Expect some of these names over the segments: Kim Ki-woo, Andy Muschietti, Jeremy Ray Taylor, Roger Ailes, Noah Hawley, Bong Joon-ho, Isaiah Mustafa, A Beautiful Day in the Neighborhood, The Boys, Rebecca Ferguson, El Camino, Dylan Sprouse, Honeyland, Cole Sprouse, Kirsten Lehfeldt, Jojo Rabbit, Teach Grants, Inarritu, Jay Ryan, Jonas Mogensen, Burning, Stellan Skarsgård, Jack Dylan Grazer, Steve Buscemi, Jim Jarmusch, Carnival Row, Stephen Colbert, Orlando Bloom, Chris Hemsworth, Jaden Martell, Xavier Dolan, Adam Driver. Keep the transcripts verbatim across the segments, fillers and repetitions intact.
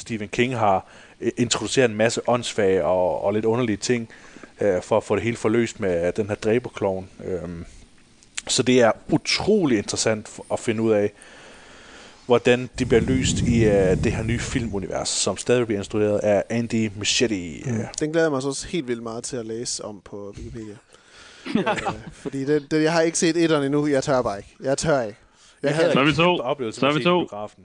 Stephen King har introduceret en masse åndssvage og, og lidt underlige ting, øh, for at få det hele forløst med den her dræberkloven. Øh, så det er utrolig interessant at finde ud af, hvordan det bliver løst i øh, det her nye filmunivers, som stadig bliver instrueret af Andy Muschietti. Mm. Den glæder jeg mig så også helt vildt meget til at læse om på Wikipedia. øh, fordi det, det, jeg har ikke set etteren endnu, jeg tør bare ikke. Jeg tør ikke. Jeg havde en kæmpe oplevelse med biografen.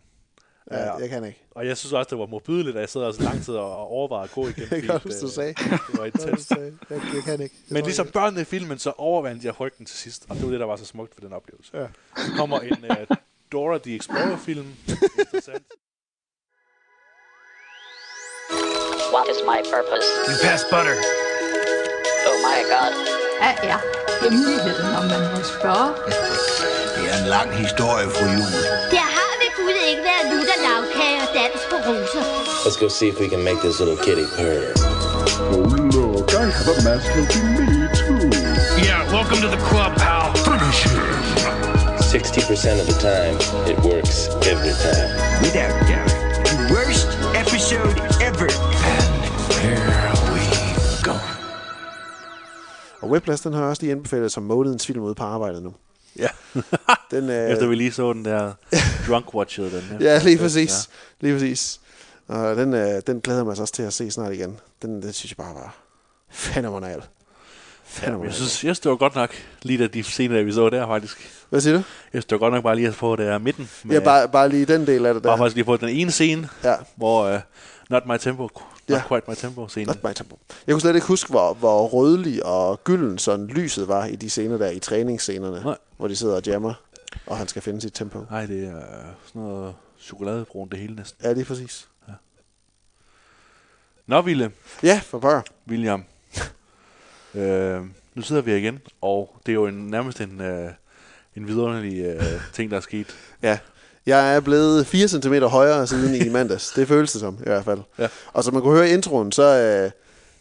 Ja, ja, jeg kan ikke. Og jeg synes også, det var modbydeligt, at jeg sidder så lang tid og overvejer at gå igennem. Det kan du så sige. Det var intenst. Jeg, jeg kan ikke. Det Men ligesom børnene i filmen, så overvandt jeg ryggen til sidst. Og det var det, der var så smukt ved den oplevelse. Ja. Så kommer en uh, Dora the Explorer-film. Interessant. What is my purpose? You passed butter. Oh my god. Hvad er hemmeligheden, når man må spørge? Det er en lang historie, fru Jule. Der har vi kunne ikke været lutter, lavkage og dans på roser. Let's go see if we can make this little kitty purr. Oh look, I have a mask looking me too. Yeah, welcome to the club, pal. Finish him. sixty percent of the time, it works every time. Without doubt, the worst episode ever. And here we go. Og Webplads, den har også lige anbefalet som månedens film ude på arbejdet nu. Ja, den, øh... efter vi lige så den der drunk-watchede den. Ja, ja lige præcis. Ja. Lige præcis. Og den, øh, den glæder mig også til at se snart igen. Den, den synes jeg bare var fænomenal. Ja, jeg synes, jeg det var godt nok lige da de scener, vi så der faktisk. Hvad siger du? Jeg synes, det var godt nok bare lige at få det her midten. Med, ja, bare, bare lige den del af det der. Bare faktisk lige på den ene scene, ja. Hvor uh, Not My Tempo, Not ja. Quite My Tempo scene. Not My Tempo. Jeg kunne slet ikke huske, hvor, hvor rødlig og gylden sådan lyset var i de scener der, i træningsscenerne. Nej. Hvor de sidder og jammer, og han skal finde sit tempo. Nej, det er uh, sådan noget chokoladebrunt det hele næsten. Ja, det er præcis. Ja. Nå, Ville. Ja, for bare. William. Øh, nu sidder vi igen, og det er jo en, nærmest en, øh, en vidunderlig øh, ting, der er sket. Ja, jeg er blevet fire centimeter højere siden i mandags. Det føles det som, i hvert fald. Ja. Og som man kunne høre i introen, så, øh,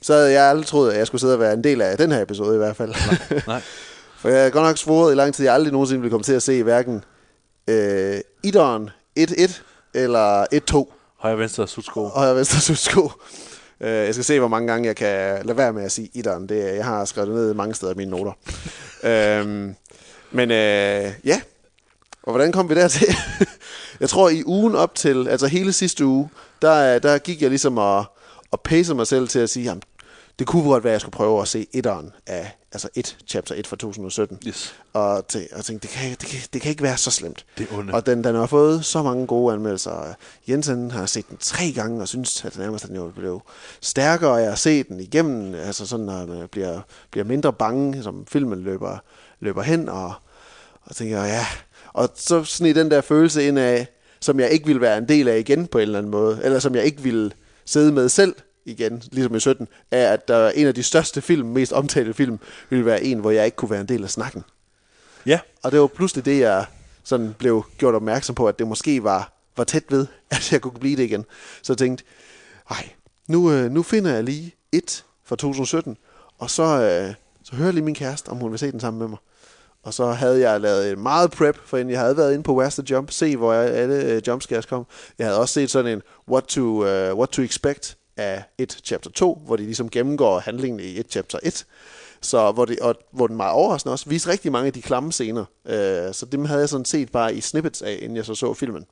så havde jeg aldrig troet, at jeg skulle sidde og være en del af den her episode i hvert fald. Nej. Nej. For jeg har godt nok svoret i lang tid, jeg aldrig nogensinde ville komme til at se hverken øh, Ideren et et eller et to. Højre venstre sudsko. Højre venstre sudsko. Jeg skal se, hvor mange gange jeg kan lade være med at sige Ideren. Det, jeg har skrevet det ned mange steder i mine noter. øhm, men øh, ja, og hvordan kom vi dertil? Jeg tror, i ugen op til, altså hele sidste uge, der, der gik jeg ligesom og, og pacede mig selv til at sige, jamen, det kunne godt være, at jeg skulle prøve at se Ideren af, altså et, chapter et fra to tusind og sytten. Yes. Og, til, og tænkte, det kan, det, kan, det kan ikke være så slemt. Det er ondt. Og den, den har fået så mange gode anmeldelser. Jensen har set den tre gange, og synes, at den nærmest den jo blev stærkere af at se den igennem. Altså sådan, at man bliver, bliver mindre bange, som filmen løber, løber hen. Og, og tænker, ja. Og så sneg den der følelse ind af, som jeg ikke ville være en del af igen på en eller anden måde. Eller som jeg ikke ville sidde med selv. Igen, ligesom i sytten, er, at der en af de største film, mest omtalte film, ville være en, hvor jeg ikke kunne være en del af snakken. Ja. Og det var pludselig det, jeg sådan blev gjort opmærksom på, at det måske var, var tæt ved, at jeg kunne blive det igen. Så jeg tænkte, ej, nu, nu finder jeg lige et fra to tusind og sytten, og så, så hører jeg lige min kæreste, om hun vil se den sammen med mig. Og så havde jeg lavet meget prep, for inden jeg havde været inde på Where's the Jump, se hvor alle jumpscares kom. Jeg havde også set sådan en What to, uh, what to Expect, af et chapter to, hvor de ligesom gennemgår handlingen i et chapter et. Så hvor, det, og, hvor den meget overraskende også viste rigtig mange af de klamme scener. Øh, så dem havde jeg sådan set bare i snippets af, inden jeg så så filmen.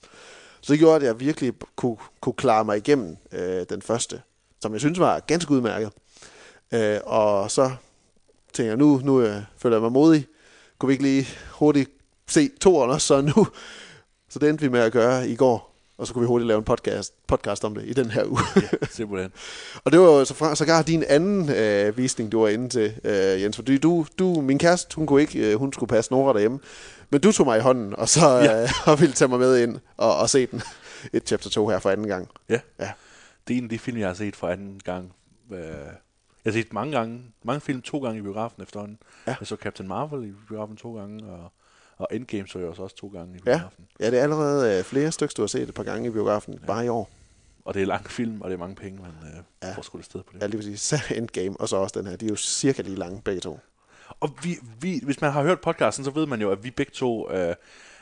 Så det gjorde, at jeg virkelig kunne, kunne klare mig igennem øh, den første, som jeg synes var ganske udmærket. Øh, og så tænker jeg, nu, nu øh, føler jeg mig modig. Kunne vi ikke lige hurtigt se toeren også så nu? Så det endte vi med at gøre i går. Og så kunne vi hurtigt lave en podcast, podcast om det i den her uge. Ja, simpelthen. Og det var jo så sågar din anden øh, visning, du var inde til, øh, Jens. Fordi du, du, min kæreste, hun kunne ikke, øh, hun skulle passe Nora derhjemme. Men du tog mig i hånden, og så øh, ja. og ville tage mig med ind og, og se den. Et chapter to her for anden gang. Ja. Ja. Det er en af de film, jeg har set for anden gang. Jeg har set mange gange, mange film to gange i biografen efterhånden. Ja. Jeg så Captain Marvel i biografen to gange, og... Og Endgame så jeg også to gange i biografen. Ja, ja det er allerede øh, flere stykker, du har set et par gange i biografen, ja. Bare i år. Og det er lang film, og det er mange penge, man øh, ja. Får sgu det sted på det. Ja, lige præcis. Så Endgame, og så også den her. De er jo cirka lige lange, begge to. Og vi, vi, hvis man har hørt podcasten, så ved man jo, at vi begge to øh,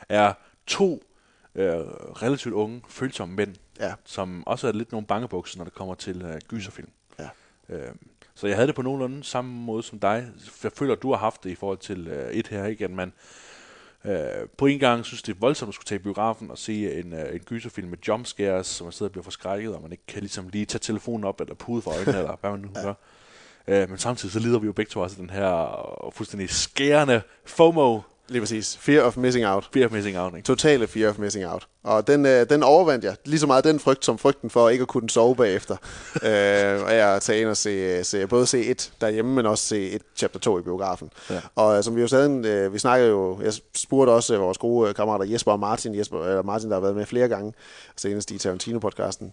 er to øh, relativt unge, følsomme mænd, ja. Som også er lidt nogle bangebukser, når det kommer til øh, gyserfilm. Ja. Øh, så jeg havde det på nogenlunde samme måde som dig. Jeg føler, du har haft det i forhold til øh, et her, ikke? At man øh, på en gang synes, det er voldsomt at skulle tage i biografen og se en, øh, en gyserfilm med jumpscares, som man sidder og bliver forskrækket, og man ikke kan ligesom lige tage telefonen op eller pude for øjnene, eller hvad man nu ja. Gør. Øh, men samtidig så lider vi jo begge to også den her fuldstændig skærende FOMO. Lige præcis. Fear of missing out. Fear of missing out, ikke? Totale fear of missing out. Og den, øh, den overvandt jeg. Lige så meget den frygt, som frygten for ikke at kunne sove bagefter. øh, og jeg tager ind og se, se, både se et derhjemme, men også se et chapter to i biografen. Ja. Og som vi jo sagde, øh, vi snakkede jo, jeg spurgte også vores gode kammerater Jesper og Martin, Jesper, eller Martin, der har været med flere gange, senest i Tarantino-podcasten.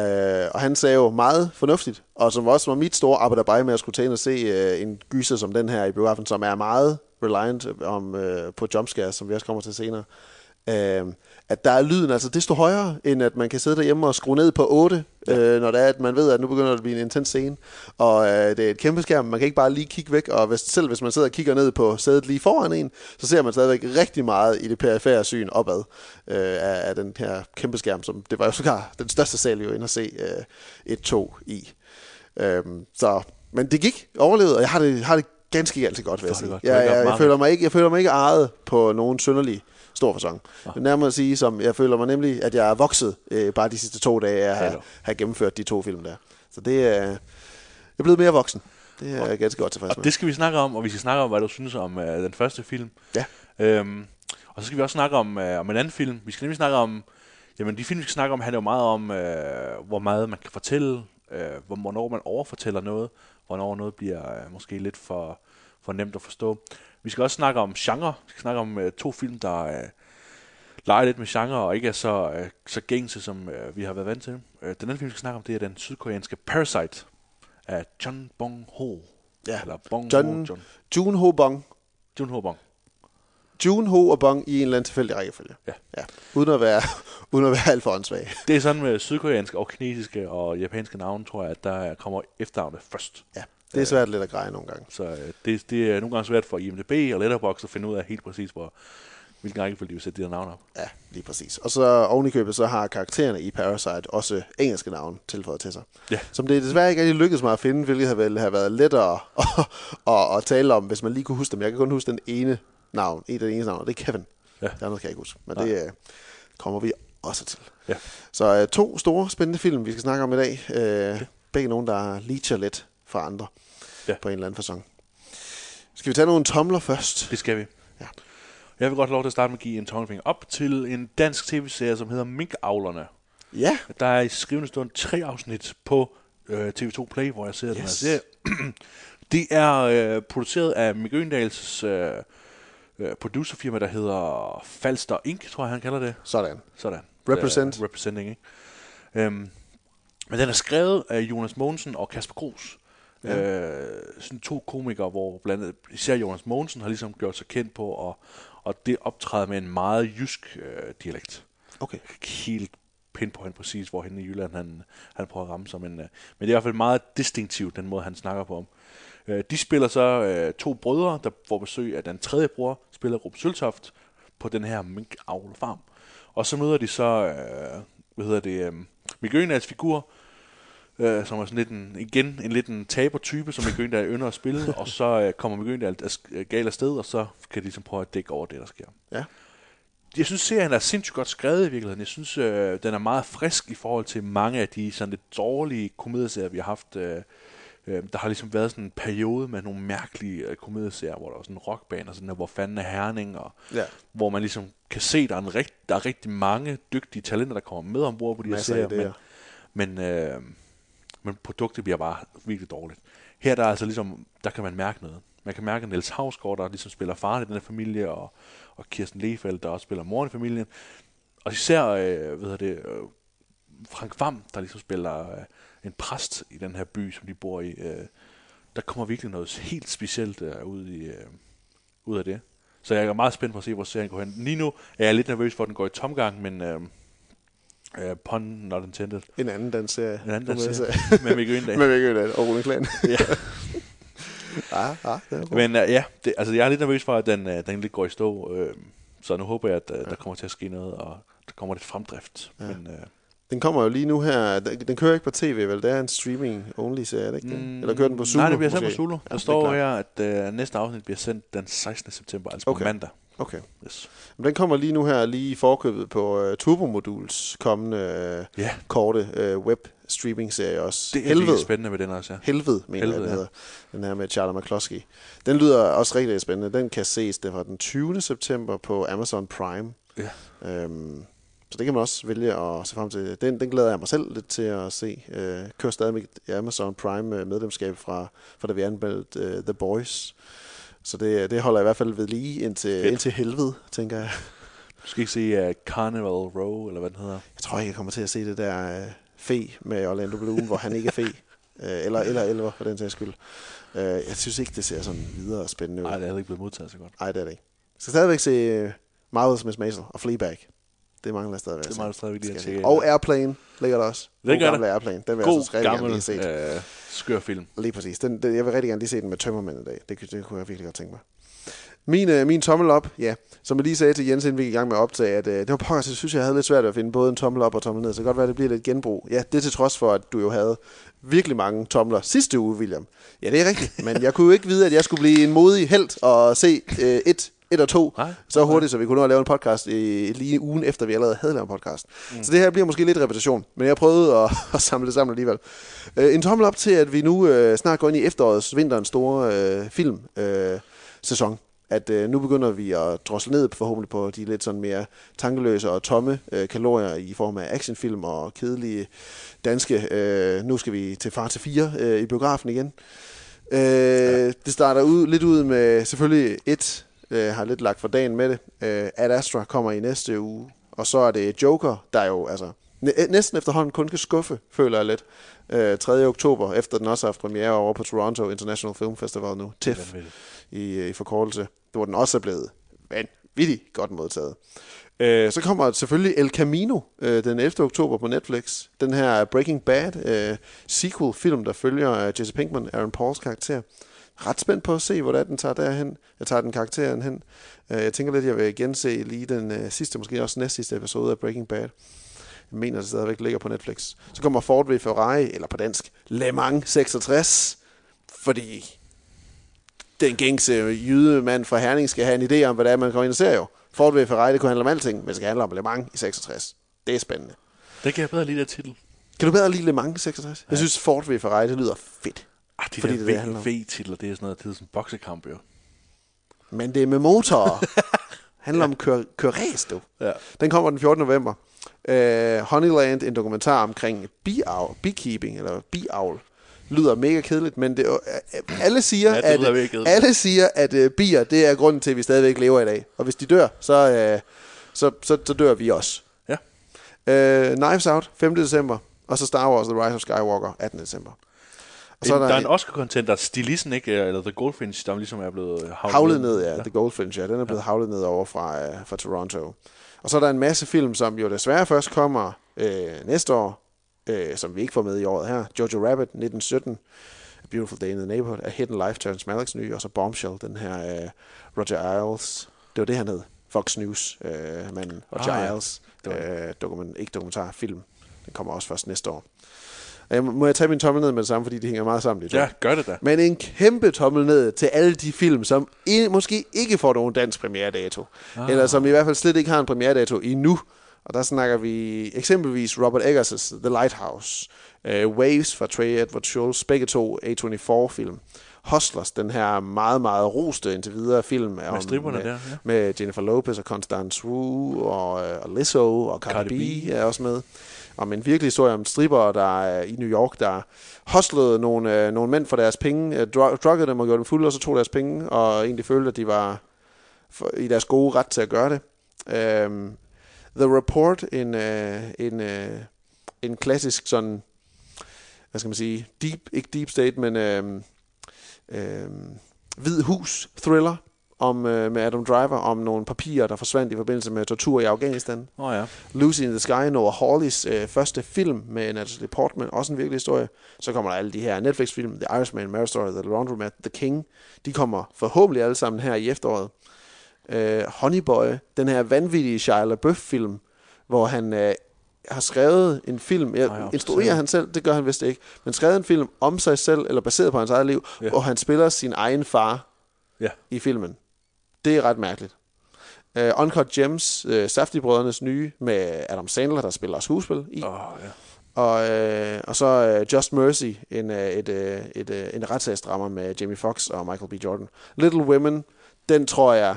Øh, og han sagde jo meget fornuftigt, og som også var mit store arbejde med at skulle tage ind og se øh, en gyser som den her i biografen, som er meget reliant om, øh, på jumpscares, som vi også kommer til senere, øh, at der er lyden altså desto højere, end at man kan sidde derhjemme og skrue ned på otte, ja. øh, når det er, at man ved, at nu begynder det at blive en intens scene, og øh, det er et kæmpe skærm, man kan ikke bare lige kigge væk, og hvis, selv hvis man sidder og kigger ned på sædet lige foran en, så ser man stadigvæk rigtig meget i det perifære syn opad øh, af, af den her kæmpe skærm, som det var jo sågar den største sal jo inde at se øh, et tog i. Øh, så, men det gik, overlevede, og jeg har det, har det ganske altid godt, vil jeg sige. Jeg, jeg, jeg, føler mig ikke, jeg føler mig ikke ejet på nogen synderlig stor fasong. Men nærmere at sige, som jeg føler mig nemlig, at jeg er vokset øh, bare de sidste to dage, at have, have gennemført de to film der. Så det er... Øh, jeg er blevet mere voksen. Det er jeg ganske godt tilfreds med. Og det skal vi snakke om, og vi skal snakke om, hvad du synes om øh, den første film. Ja. Øhm, og så skal vi også snakke om, øh, om en anden film. Vi skal nemlig snakke om... Jamen, de film, vi skal snakke om, handler jo meget om, øh, hvor meget man kan fortælle, øh, hvornår man overfortæller noget, hvornår noget bliver øh, måske lidt for, for nemt at forstå. Vi skal også snakke om genre. Vi skal snakke om øh, to film, der øh, leger lidt med genre og ikke er så, øh, så gængse, som øh, vi har været vant til. Øh, den anden film, vi skal snakke om, det er den sydkoreanske Parasite af John Bong-ho. Ja, eller Bong John, John. Joon-ho Bong. Joon-ho Bong. Joon-ho og Bong i en eller anden tilfældig rækkefølge. Ja. Ja. Uden at være, uden at være alt for åndssvag. Det er sådan med sydkoreanske og kinesiske og japanske navne, tror jeg, at der kommer efternavnet først. Ja, det er svært lidt at greje nogle gange. Så det, det er nogle gange svært for I M D B og Letterboxd at finde ud af helt præcis, hvor, hvilken rækkefølge de vil sætte de der navne op. Ja, lige præcis. Og så ovenikøbet, så har karaktererne i Parasite også engelske navne tilføjet til sig. Ja. Som det desværre ikke rigtig lykkedes mig at finde, hvilket havde været lettere at, at, at tale om, hvis man lige kunne huske dem. Jeg kan kun huske den ene navn, et af de eneste navn, det er Kevin. Ja. Det andet kan jeg ikke huske, men det øh, kommer vi også til. Ja. Så øh, to store spændende film, vi skal snakke om i dag. Øh, ja. Begge nogen, der leacher lidt fra andre ja. På en eller anden facon. Skal vi tage nogle tomler først? Det skal vi. Ja. Jeg vil godt have lov til at starte med at give en tommelfinger op til en dansk tv-serie, som hedder Minkavlerne. Ja. Der er i skrivende stund tre afsnit på øh, T V to Play, hvor jeg ser yes. den her serie. Det er øh, produceret af Mick Øgendahls... Øh, producerfirma, der hedder Falster Incorporated, tror jeg, han kalder det. Sådan. Sådan. Represent. Uh, representing, ikke? Um, men den er skrevet af Jonas Mogensen og Kasper Gros. Ja. Uh, sådan to komikere, hvor blandt andet, især Jonas Mogensen har ligesom gjort sig kendt på, at, og det optræder med en meget jysk uh, dialekt. Okay. Helt pind på hende præcis, hvor hende i Jylland, han, han prøver at ramme sig. Men, uh, men det er i hvert fald meget distinktivt, den måde, han snakker på om. De spiller så øh, to brødre, der får besøg af den tredje bror, spiller Ruben Søltoft på den her minkavlerfarm. Og så møder de så, øh, hvad hedder det, øh, Mick Øgendahls figur, øh, som er sådan lidt en, igen en lidt en tabertype, som Mick Øgendahl ynder at spille, og så øh, kommer Mick Øgendahl galt afsted, og så kan de ligesom prøve at dække over det, der sker. Ja. Jeg synes, serien er sindssygt godt skrevet i virkeligheden. Jeg synes, øh, den er meget frisk i forhold til mange af de sådan lidt dårlige komedieserier, vi har haft. Øh, Der har ligesom været sådan en periode med nogle mærkelige komedieserier, hvor der var sådan en rockband og sådan der, hvor fanden er Herning, og ja. Hvor man ligesom kan se, der er, en rigt, der er rigtig mange dygtige talenter, der kommer med ombord på de her serier, men, men, øh, men produktet bliver bare virkelig dårligt. Her der er altså ligesom, der kan man mærke noget. Man kan mærke, at Niels Hausgaard, der ligesom spiller far i den her familie, og, og Kirsten Lehfeldt, der også spiller mor i familien, og især, øh, hvad hedder det, øh, Frank Vam, der ligesom spiller... Øh, en præst i den her by, som de bor i, øh, der kommer virkelig noget helt specielt øh, ud, i, øh, ud af det. Så jeg er meget spændt på at se, hvor serien går hen. Lige nu er jeg lidt nervøs for, at den går i tomgang, men øh, øh, pun not intended. En anden danserie. En anden danserie. Med Mikke Øgendahl. Med Mikke Øgendahl og Rune Klan. ah, ah, men øh, ja, det, altså jeg er lidt nervøs for, at den, øh, den lidt går i stå. Øh, så nu håber jeg, at øh, der kommer til at ske noget, og der kommer lidt fremdrift. Ja. Men, øh, den kommer jo lige nu her. Den kører ikke på tv, vel? Det er en streaming-only-serie, ikke det? Mm, Eller kører den på Zulu? Nej, det bliver sendt på Zulu. Der ja, står her, at øh, næste afsnit bliver sendt den sekstende september, altså okay. på mandag. Okay. Yes. Men den kommer lige nu her, lige forkøbet på uh, Turbomoduls kommende uh, yeah. korte uh, web-streaming-serie også. Det er Helvede. Spændende med den også, ja. Helvede, mener Helvede, jeg, den hedder. Ja. Den her med Charlie McCloskey. Den lyder også rigtig spændende. Den kan ses fra den tyvende september på Amazon Prime. Yeah. Um, så det kan man også vælge at se frem til. Den, den glæder jeg mig selv lidt til at se. Uh, kører stadig med Amazon Prime-medlemskab fra, fra da vi anmeldte uh, The Boys. Så det, det holder jeg i hvert fald ved lige indtil, indtil helvede, tænker jeg. Du skal ikke se uh, Carnival Row, eller hvad den hedder? Jeg tror ikke, jeg kommer til at se det der uh, fe med Orlando Bloom, hvor han ikke er fe. Uh, eller eller elver, for den sags skyld. Uh, jeg synes ikke, det ser sådan videre spændende ud. Nej, det er ikke blevet modtaget så godt. Nej, det er det ikke. Jeg skal stadigvæk se uh, Marvel's Miss Maisel og Fleabag. Det mangler jeg stadigvæk. Det mangler stadigvæk lige at se. Og Airplane ligger der også. Den gør det. Airplane. Den vil God, jeg så rigtig gammel, gerne lige set. Øh, skør film. Lige præcis. Den, den, jeg vil rigtig gerne lige se den med tømmermænd i dag. Det, det kunne jeg virkelig godt tænke mig. Min, øh, min tommel op, ja. Som jeg lige sagde til Jens, inden vi gik i gang med at optage, at øh, det var pokker, så synes jeg, jeg havde lidt svært at finde både en tommel op og tommel ned. Så det kan godt være, at det bliver lidt genbrug. Ja, det til trods for, at du jo havde virkelig mange tomler sidste uge, William. Ja, det er rigtigt. Men jeg kunne jo ikke vide, at jeg skulle blive en modig helt og se øh, et et og to, nej, så hurtigt, nej. Så vi kunne nå at lave en podcast i, lige ugen efter, vi allerede havde lavet en podcast. Mm. Så det her bliver måske lidt repetition, men jeg prøvede at, at samle det sammen alligevel. Øh, en tommel op til, at vi nu øh, snart går ind i efterårets, vinterens store øh, filmsæson. Øh, at øh, nu begynder vi at drosle ned forhåbentlig på de lidt sådan mere tankeløse og tomme øh, kalorier i form af actionfilm og kedelige danske. Øh, nu skal vi til Far til fire øh, i biografen igen. Øh, ja. Det starter ud, lidt ud med selvfølgelig et Øh, har lidt lagt for dagen med det. Øh, Ad Astra kommer i næste uge, og så er det Joker, der jo altså næ- næsten efterhånden kun kan skuffe, føler jeg lidt. Øh, tredje oktober, efter den også har haft premiere over på Toronto International Film Festival nu, T I F i, i forkortelse, hvor den også er blevet vanvittigt godt modtaget. Øh, så kommer selvfølgelig El Camino øh, den ellevte oktober på Netflix. Den her Breaking Bad øh, sequel-film, der følger øh, Jesse Pinkman, Aaron Pauls karakter. Ret spændt på at se, hvordan den tager derhen. Jeg tager den karakteren hen. Jeg tænker lidt, jeg vil gense lige den sidste, måske også næst sidste episode af Breaking Bad. Jeg mener, det stadigvæk ligger på Netflix. Så kommer Ford v Ferrari, eller på dansk, Le Mans seksogtres. Fordi den gængse jydemand fra Herning skal have en idé om, hvad det er, man kommer ind og ser jo. Ford v Ferrari, det kunne handle om alting, men det skal handle om Le Mans i seksogtres. Det er spændende. Det kan jeg bedre lide af titel. Kan du bedre lide Le Mans seksogtres? Ja. Jeg synes, Ford v Ferrari, det lyder fedt. Ah, de fordi der det der V-titler, det er sådan noget, det er sådan en boksekamp, jo. Men det er med motorer. handler ja. om kør, kør ræs, du. Ja. Den kommer den fjortende november. Uh, Honeyland, en dokumentar omkring biavl, beekeeping, eller biavl. Lyder mega kedeligt, men det, uh, alle, siger, ja, det at, kedeligt. alle siger, at uh, bier, det er grunden til, at vi stadigvæk lever i dag. Og hvis de dør, så, uh, så, så, så dør vi også. Ja. Uh, Knives Out, femte december. Og så Star Wars The Rise of Skywalker, attende december. En, der, der er en Oscar-content, der stilisen ikke, eller The Goldfinch, der ligesom er blevet havlet ned. Ja, ja, The Goldfinch, ja, den er blevet ja. havlet ned over fra, uh, fra Toronto. Og så er der en masse film, som jo desværre først kommer øh, næste år, øh, som vi ikke får med i året her. Jojo Rabbit, nitten sytten, A Beautiful Day in the Neighborhood, A Hidden Life, Terrence Malick's nye, og så Bombshell, den her øh, Roger Ailes, det var det hernede, Fox News, øh, manden, Roger ah, Ailes, ja. øh, dokument, ikke dokumentar, film, den kommer også først næste år. Må jeg tage min tommel ned med det samme, fordi det hænger meget sammen i dag? Ja, gør det da. Men en kæmpe tommel ned til alle de film, som i, måske ikke får nogen dansk premieredato. Ah. Eller som i hvert fald slet ikke har en premieredato endnu. Og der snakker vi eksempelvis Robert Eggers' The Lighthouse, uh, Waves fra Trey Edward Schultz, begge to A twenty-four film. Hustlers, den her meget, meget roste indtil videre film med, om, med, der, ja. med Jennifer Lopez og Constance Wu og, og Lizzo og Cardi, Cardi B er også med. Om en virkelig historie om stripper, der er i New York, der hustlede nogle, øh, nogle mænd for deres penge, øh, druggede dem og gjorde dem fulde, og så tog deres penge, og egentlig følte, at de var for, i deres gode ret til at gøre det. Um, The Report, en, øh, en, øh, en klassisk sådan, hvad skal man sige, deep, ikke deep state, men øh, øh, Hvid Hus thriller, om øh, med Adam Driver, om nogle papirer, der forsvandt i forbindelse med tortur i Afghanistan. Oh, ja. Lucy in the Sky, Noah Hawleys øh, første film med Natalie Portman, også en virkelig historie. Så kommer der alle de her Netflix-film, The Irishman, Marriage Story, The Laundromat, The King. De kommer forhåbentlig alle sammen her i efteråret. Øh, Honey Boy, den her vanvittige Shia LaBeouf-film, hvor han øh, har skrevet en film, jeg, Ej, instruerer han selv, det gør han vist ikke, men skrevet en film om sig selv, eller baseret på hans eget liv, yeah. og han spiller sin egen far yeah. i filmen. Det er ret mærkeligt. Uh, Uncut Gems, uh, Safdie-brødrenes nye, med Adam Sandler, der spiller skuespil i. Oh, yeah. Og, øh, og så uh, Just Mercy, en, et, et, et, en retssagsdrama med Jamie Foxx og Michael B. Jordan. Little Women, den tror jeg,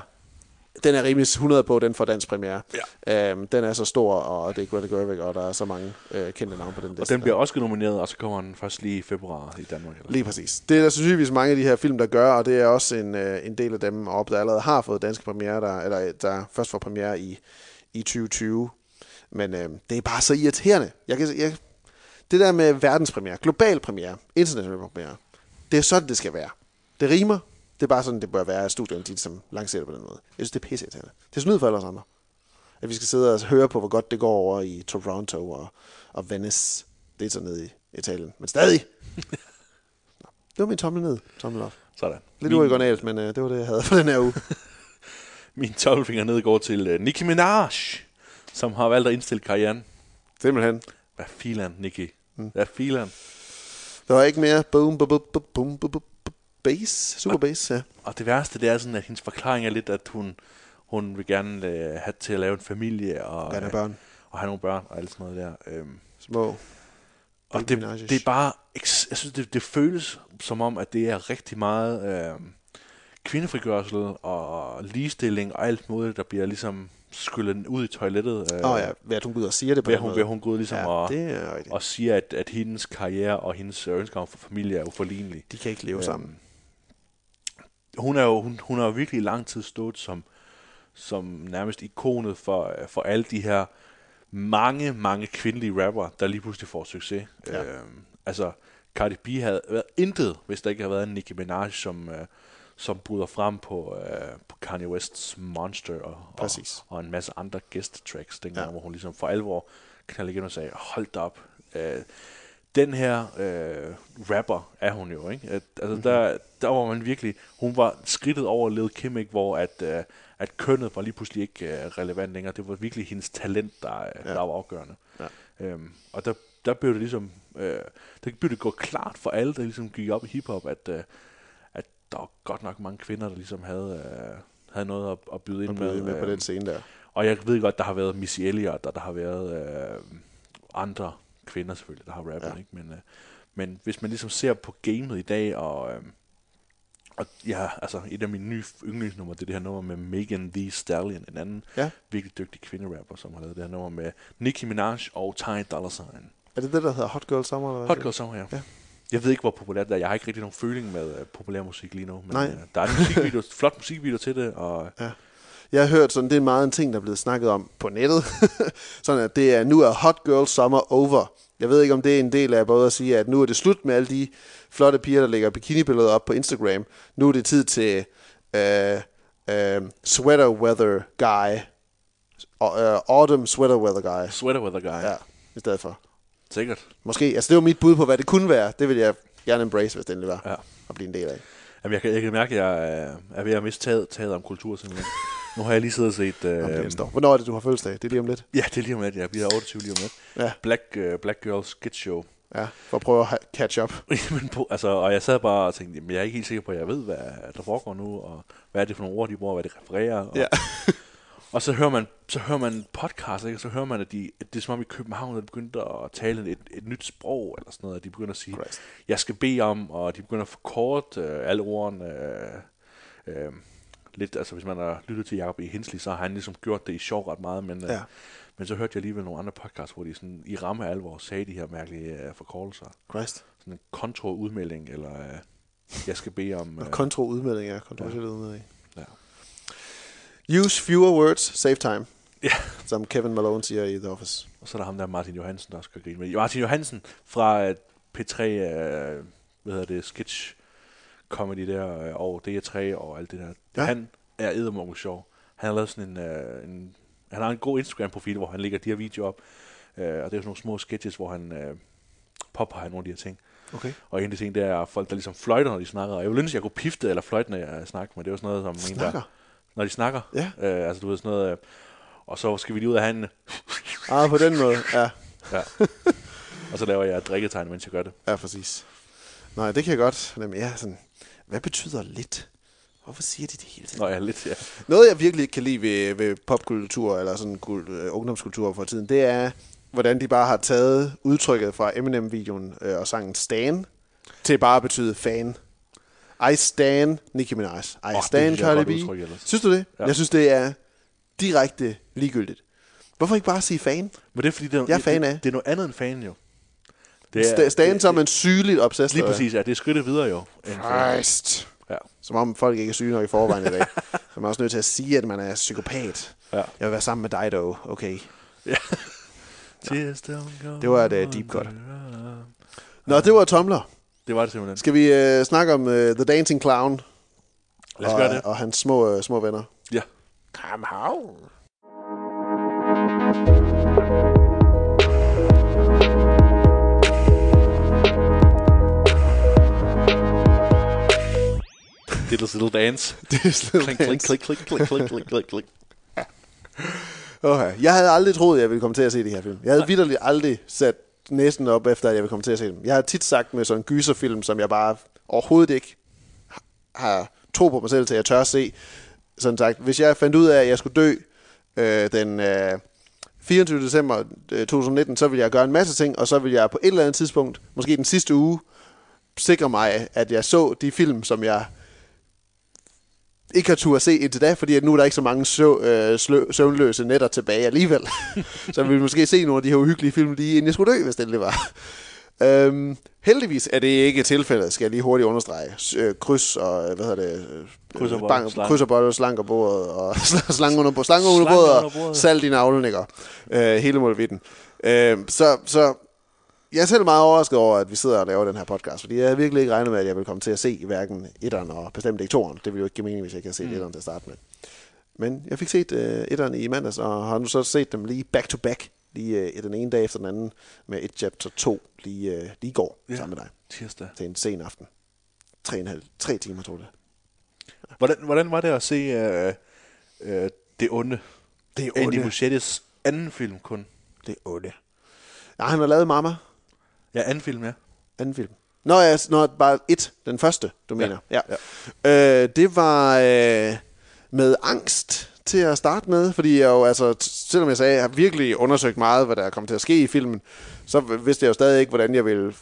den er rimelig hundrede på, den får dansk premiere. Ja. Øhm, den er så stor, og det er Greta Gerwig, og der er så mange øh, kendte navne på den liste. Og den bliver også nomineret, og så kommer den først lige i februar i Danmark. Eller? Lige præcis. Det er der sandsynligvis mange af de her film, der gør, og det er også en, øh, en del af dem op, der allerede har fået danske premiere, der, eller der først får premiere i, i tyve tyve. Men øh, det er bare så irriterende. Jeg kan, jeg, det der med verdenspremiere, global premiere, international premiere, det er sådan, det skal være. Det rimer. Det er bare sådan, det bør være studierne, de som lancerer på den måde. Jeg synes, det er pisseirriterende. Det er snyd for alle os andre. At vi skal sidde og høre på, hvor godt det går over i Toronto og, og Venice. Det er så nede i Italien. Men stadig! Nå, det var min tommel ned. Tommel op. Sådan. Lidt min... uoriginalt, men uh, det var det, jeg havde for den her uge. Min tommelfinger ned går til uh, Nicki Minaj, som har valgt at indstille karrieren. Simpelthen. Hvad filan, Nicki? Hvad filan? Der var ikke mere boom, boom, boom, boom, boom, boom. Base, super base, ja. Og det værste, det er sådan, at hendes forklaring er lidt, at hun, hun vil gerne øh, have til at lave en familie, og have, børn. og have nogle børn, og alt sådan noget der. Øhm. Små. Og det, det er bare, jeg synes, det, det føles som om, at det er rigtig meget øh, kvindefrigørsel, og ligestilling, og alt muligt, der bliver ligesom skyllet ud i toilettet. Øh, oh ja, hvad hun går ud og siger det på den måde. Hvad hun går ud ligesom ja, og, og siger, at, at hendes karriere og hendes ønsker om for familie er uforlignelige. De kan ikke leve øhm. sammen. Hun er jo hun, hun har virkelig lang tid stået som, som nærmest ikonet for, for alle de her mange, mange kvindelige rapper, der lige pludselig får succes. Ja. Øhm, altså, Cardi B havde været intet, hvis der ikke havde været en Nicki Minaj, som, øh, som bryder frem på, øh, på Kanye West's Monster og, og, og en masse andre gæstetracks, dengang, ja. Hvor hun ligesom for alvor knaldede igennem og sagde, hold da op, øh, den her øh, rapper er hun jo, ikke? At, altså mm-hmm. der, der var man virkelig, hun var skridtet over Lil Kim, ikke? Hvor at, øh, at kønnet var lige pludselig ikke øh, relevant længere. Det var virkelig hendes talent, der, øh, ja. Der var afgørende. Ja. Øhm, og der, der blev det ligesom, øh, der blev det gået klart for alle, der ligesom gik op i hiphop, at, øh, at der var godt nok mange kvinder, der ligesom havde, øh, havde noget at, at byde ind med. med øh, på den scene der. Og jeg ved godt, der har været Missy Elliott, og der har været øh, andre kvinder selvfølgelig, der har rappet, ja. Ikke? Men, øh, men hvis man ligesom ser på gamet i dag, og, øh, og ja, altså et af mine nye yndlingsnummer, det er det her nummer med Megan Thee Stallion, en anden ja. Virkelig dygtig kvinderapper, som har lavet det her nummer med Nicki Minaj og Ty Dolla $ign. Er det det, der hedder Hot Girl Summer? Eller Hot Girl Summer, ja. ja. Jeg ved ikke, hvor populært det er. Jeg har ikke rigtig nogen føling med øh, populær musik lige nu, men øh, der er en musikvideo, flot musikvideo til det, og... Ja. Jeg har hørt sådan, det er meget en ting, der er blevet snakket om på nettet. Sådan at det er, nu er Hot Girl Summer over. Jeg ved ikke, om det er en del af både at sige, at nu er det slut med alle de flotte piger, der lægger bikinibilleder op på Instagram. Nu er det tid til øh, øh, Sweater Weather Guy. Og, øh, autumn Sweater Weather Guy. Sweater Weather Guy. Ja, i stedet for. Sikkert. Måske. Altså, det var mit bud på, hvad det kunne være. Det vil jeg gerne embrace, hvis det endelig var. Ja. At blive en del af. Jamen, jeg kan, jeg kan mærke, at jeg er ved at miste taget, taget om kultur, simpelthen. Nu har jeg lige siddet og set... Øh, Hvornår er det, du har fødselsdag? Det er lige om lidt. Ja, det er lige om lidt. Jeg bliver otteogtyve lige om lidt. Ja. Black, uh, Black Girls Skit Show. Ja, for at prøve at catch up. Jamen, på, altså, og jeg sad bare og tænkte, men jeg er ikke helt sikker på, at jeg ved, hvad der foregår nu, og hvad er det for nogle ord, de bruger, hvad det refererer. Og, ja. Og så hører man, så hører man podcast, ikke? Og så hører man, at, de, at det er som om i København, at de begyndte at tale et, et nyt sprog, eller sådan noget, at de begynder at sige, Christ. Jeg skal bede om, og de begynder at forkorte øh, alle ordene... Øh, øh, lidt, altså hvis man har lyttet til Jacob i Hinsley, så har han ligesom gjort det i sjov ret meget, men, ja. øh, men så hørte jeg alligevel nogle andre podcasts, hvor de sådan i ramme alvor sagde de her mærkelige øh, forkortelser. Christ. Sådan en kontraudmelding, eller øh, jeg skal bede om... Øh, kontraudmelding, ja. Kontraudmelding. Ja. Ja. Use fewer words, save time. Ja. Som Kevin Malone siger i The Office. Og så er der ham der Martin Johansen, der også skal grine med. Martin Johansen fra øh, P tre, øh, hvad hedder det, sketch... comedy der, og D tre og alt det der. Ja. Han er eddermorgen sjov. Han har lavet sådan en, øh, en... Han har en god Instagram-profil, hvor han lægger de her videoer op. Øh, og det er jo sådan nogle små sketches, hvor han øh, popper nogle af de her ting. Okay. Og en af de ting, det er folk, der ligesom fløjter, når de snakker. Og jeg ville ønske, jeg kunne pifte eller fløjte, når jeg snakker, men det er jo sådan noget, som... Snakker? En, der, når de snakker. Ja. Øh, altså, du ved sådan noget... Øh, og så skal vi lige ud af handen... Ah, på den måde, ja. Ja. Og så laver jeg et drikketegn, mens jeg gør det. Ja, præcis. Nej, det kan jeg godt. Jamen, ja, sådan, hvad betyder lidt? Hvorfor siger de det hele tiden? Nå ja, lidt, ja. Noget, jeg virkelig ikke kan lide ved, ved popkultur, eller sådan øh, ungdomskultur for tiden, det er, hvordan de bare har taget udtrykket fra Eminem-videoen øh, og sangen Stan, til bare at betyde fan. I stan Nicki Minaj. I oh, stan Cardi B. Synes du det? Ja. Jeg synes, det er direkte ligegyldigt. Hvorfor ikke bare sige fan? Men det er, fordi det er, jeg er fan det, af. Det er noget andet end fan, jo. Det er, stan som en sygeligt obsessed. Lige præcis, ja. Det er skridtet videre, jo. Christ. Ja. Som om folk ikke er syge nok i forvejen i dag. Så man er også nødt til at sige, at man er psykopat. Ja. Jeg vil være sammen med dig, dog. Okay. Ja. Det var et uh, deep cut. Nå, det var Tumbler. Det var det simpelthen. Skal vi øh, snakke om øh, The Dancing Clown? Lad os og, gøre det. Og hans små, øh, små venner. Ja. Come on. Diddles little dance. Diddles little dance. Klik, klik, klik, klik, klik, klik, klik. Okay. Jeg havde aldrig troet, at jeg ville komme til at se det her film. Jeg havde vitterligt aldrig sat næsten op efter, at jeg vil komme til at se dem. Jeg har tit sagt med sådan en gyserfilm, som jeg bare overhovedet ikke har tro på mig selv til, at jeg tør at se. Sådan sagt, hvis jeg fandt ud af, at jeg skulle dø øh, den øh, fireogtyvende december to tusind nitten, så ville jeg gøre en masse ting, og så ville jeg på et eller andet tidspunkt, måske den sidste uge, sikre mig, at jeg så de film, som jeg ikke har tur at se indtil da, fordi at nu er der ikke så mange søv, øh, slø, søvnløse netter tilbage alligevel. Så vi ville måske se nogle af de her uhyggelige film lige inden jeg skulle dø, hvis det var. Øhm, heldigvis er det ikke tilfældet, skal jeg lige hurtigt understrege. Øh, kryds og, hvad hedder det? Kryds og bolle, slank og bordet, og slange under bordet, slange under bordet, og salt i navlen, ikke? Øh, hele målvidden. Øh, så, så jeg er selv meget overrasket over, at vi sidder og laver den her podcast, fordi jeg havde virkelig ikke regnet med, at jeg ville komme til at se hverken etteren og bestemt ikke toeren. Det ville jo ikke give mening, hvis jeg ikke havde set mm. etteren til at starte med. Men jeg fik set øh, etteren i mandags, og har nu så set dem lige back to back, lige øh, den ene dag efter den anden, med et chapter to lige, øh, lige i går, yeah, sammen med dig. Tirsdag. Til en sen aften. Tre, en halv, tre timer, tror jeg. Ja. Hvordan, hvordan var det at se øh, øh, Det Onde? Det Onde. Andy Muschiettes anden film kun. Det Onde. Nej, han har lavet Mama. Ja, anden film, ja. Anden film. Nå, ja, nå, bare et. Den første, du mener. Ja. Ja. Øh, det var øh, med angst til at starte med, fordi jeg jo, altså, selvom jeg sagde, jeg har virkelig undersøgt meget, hvad der kom til at ske i filmen, så vidste jeg jo stadig ikke, hvordan jeg ville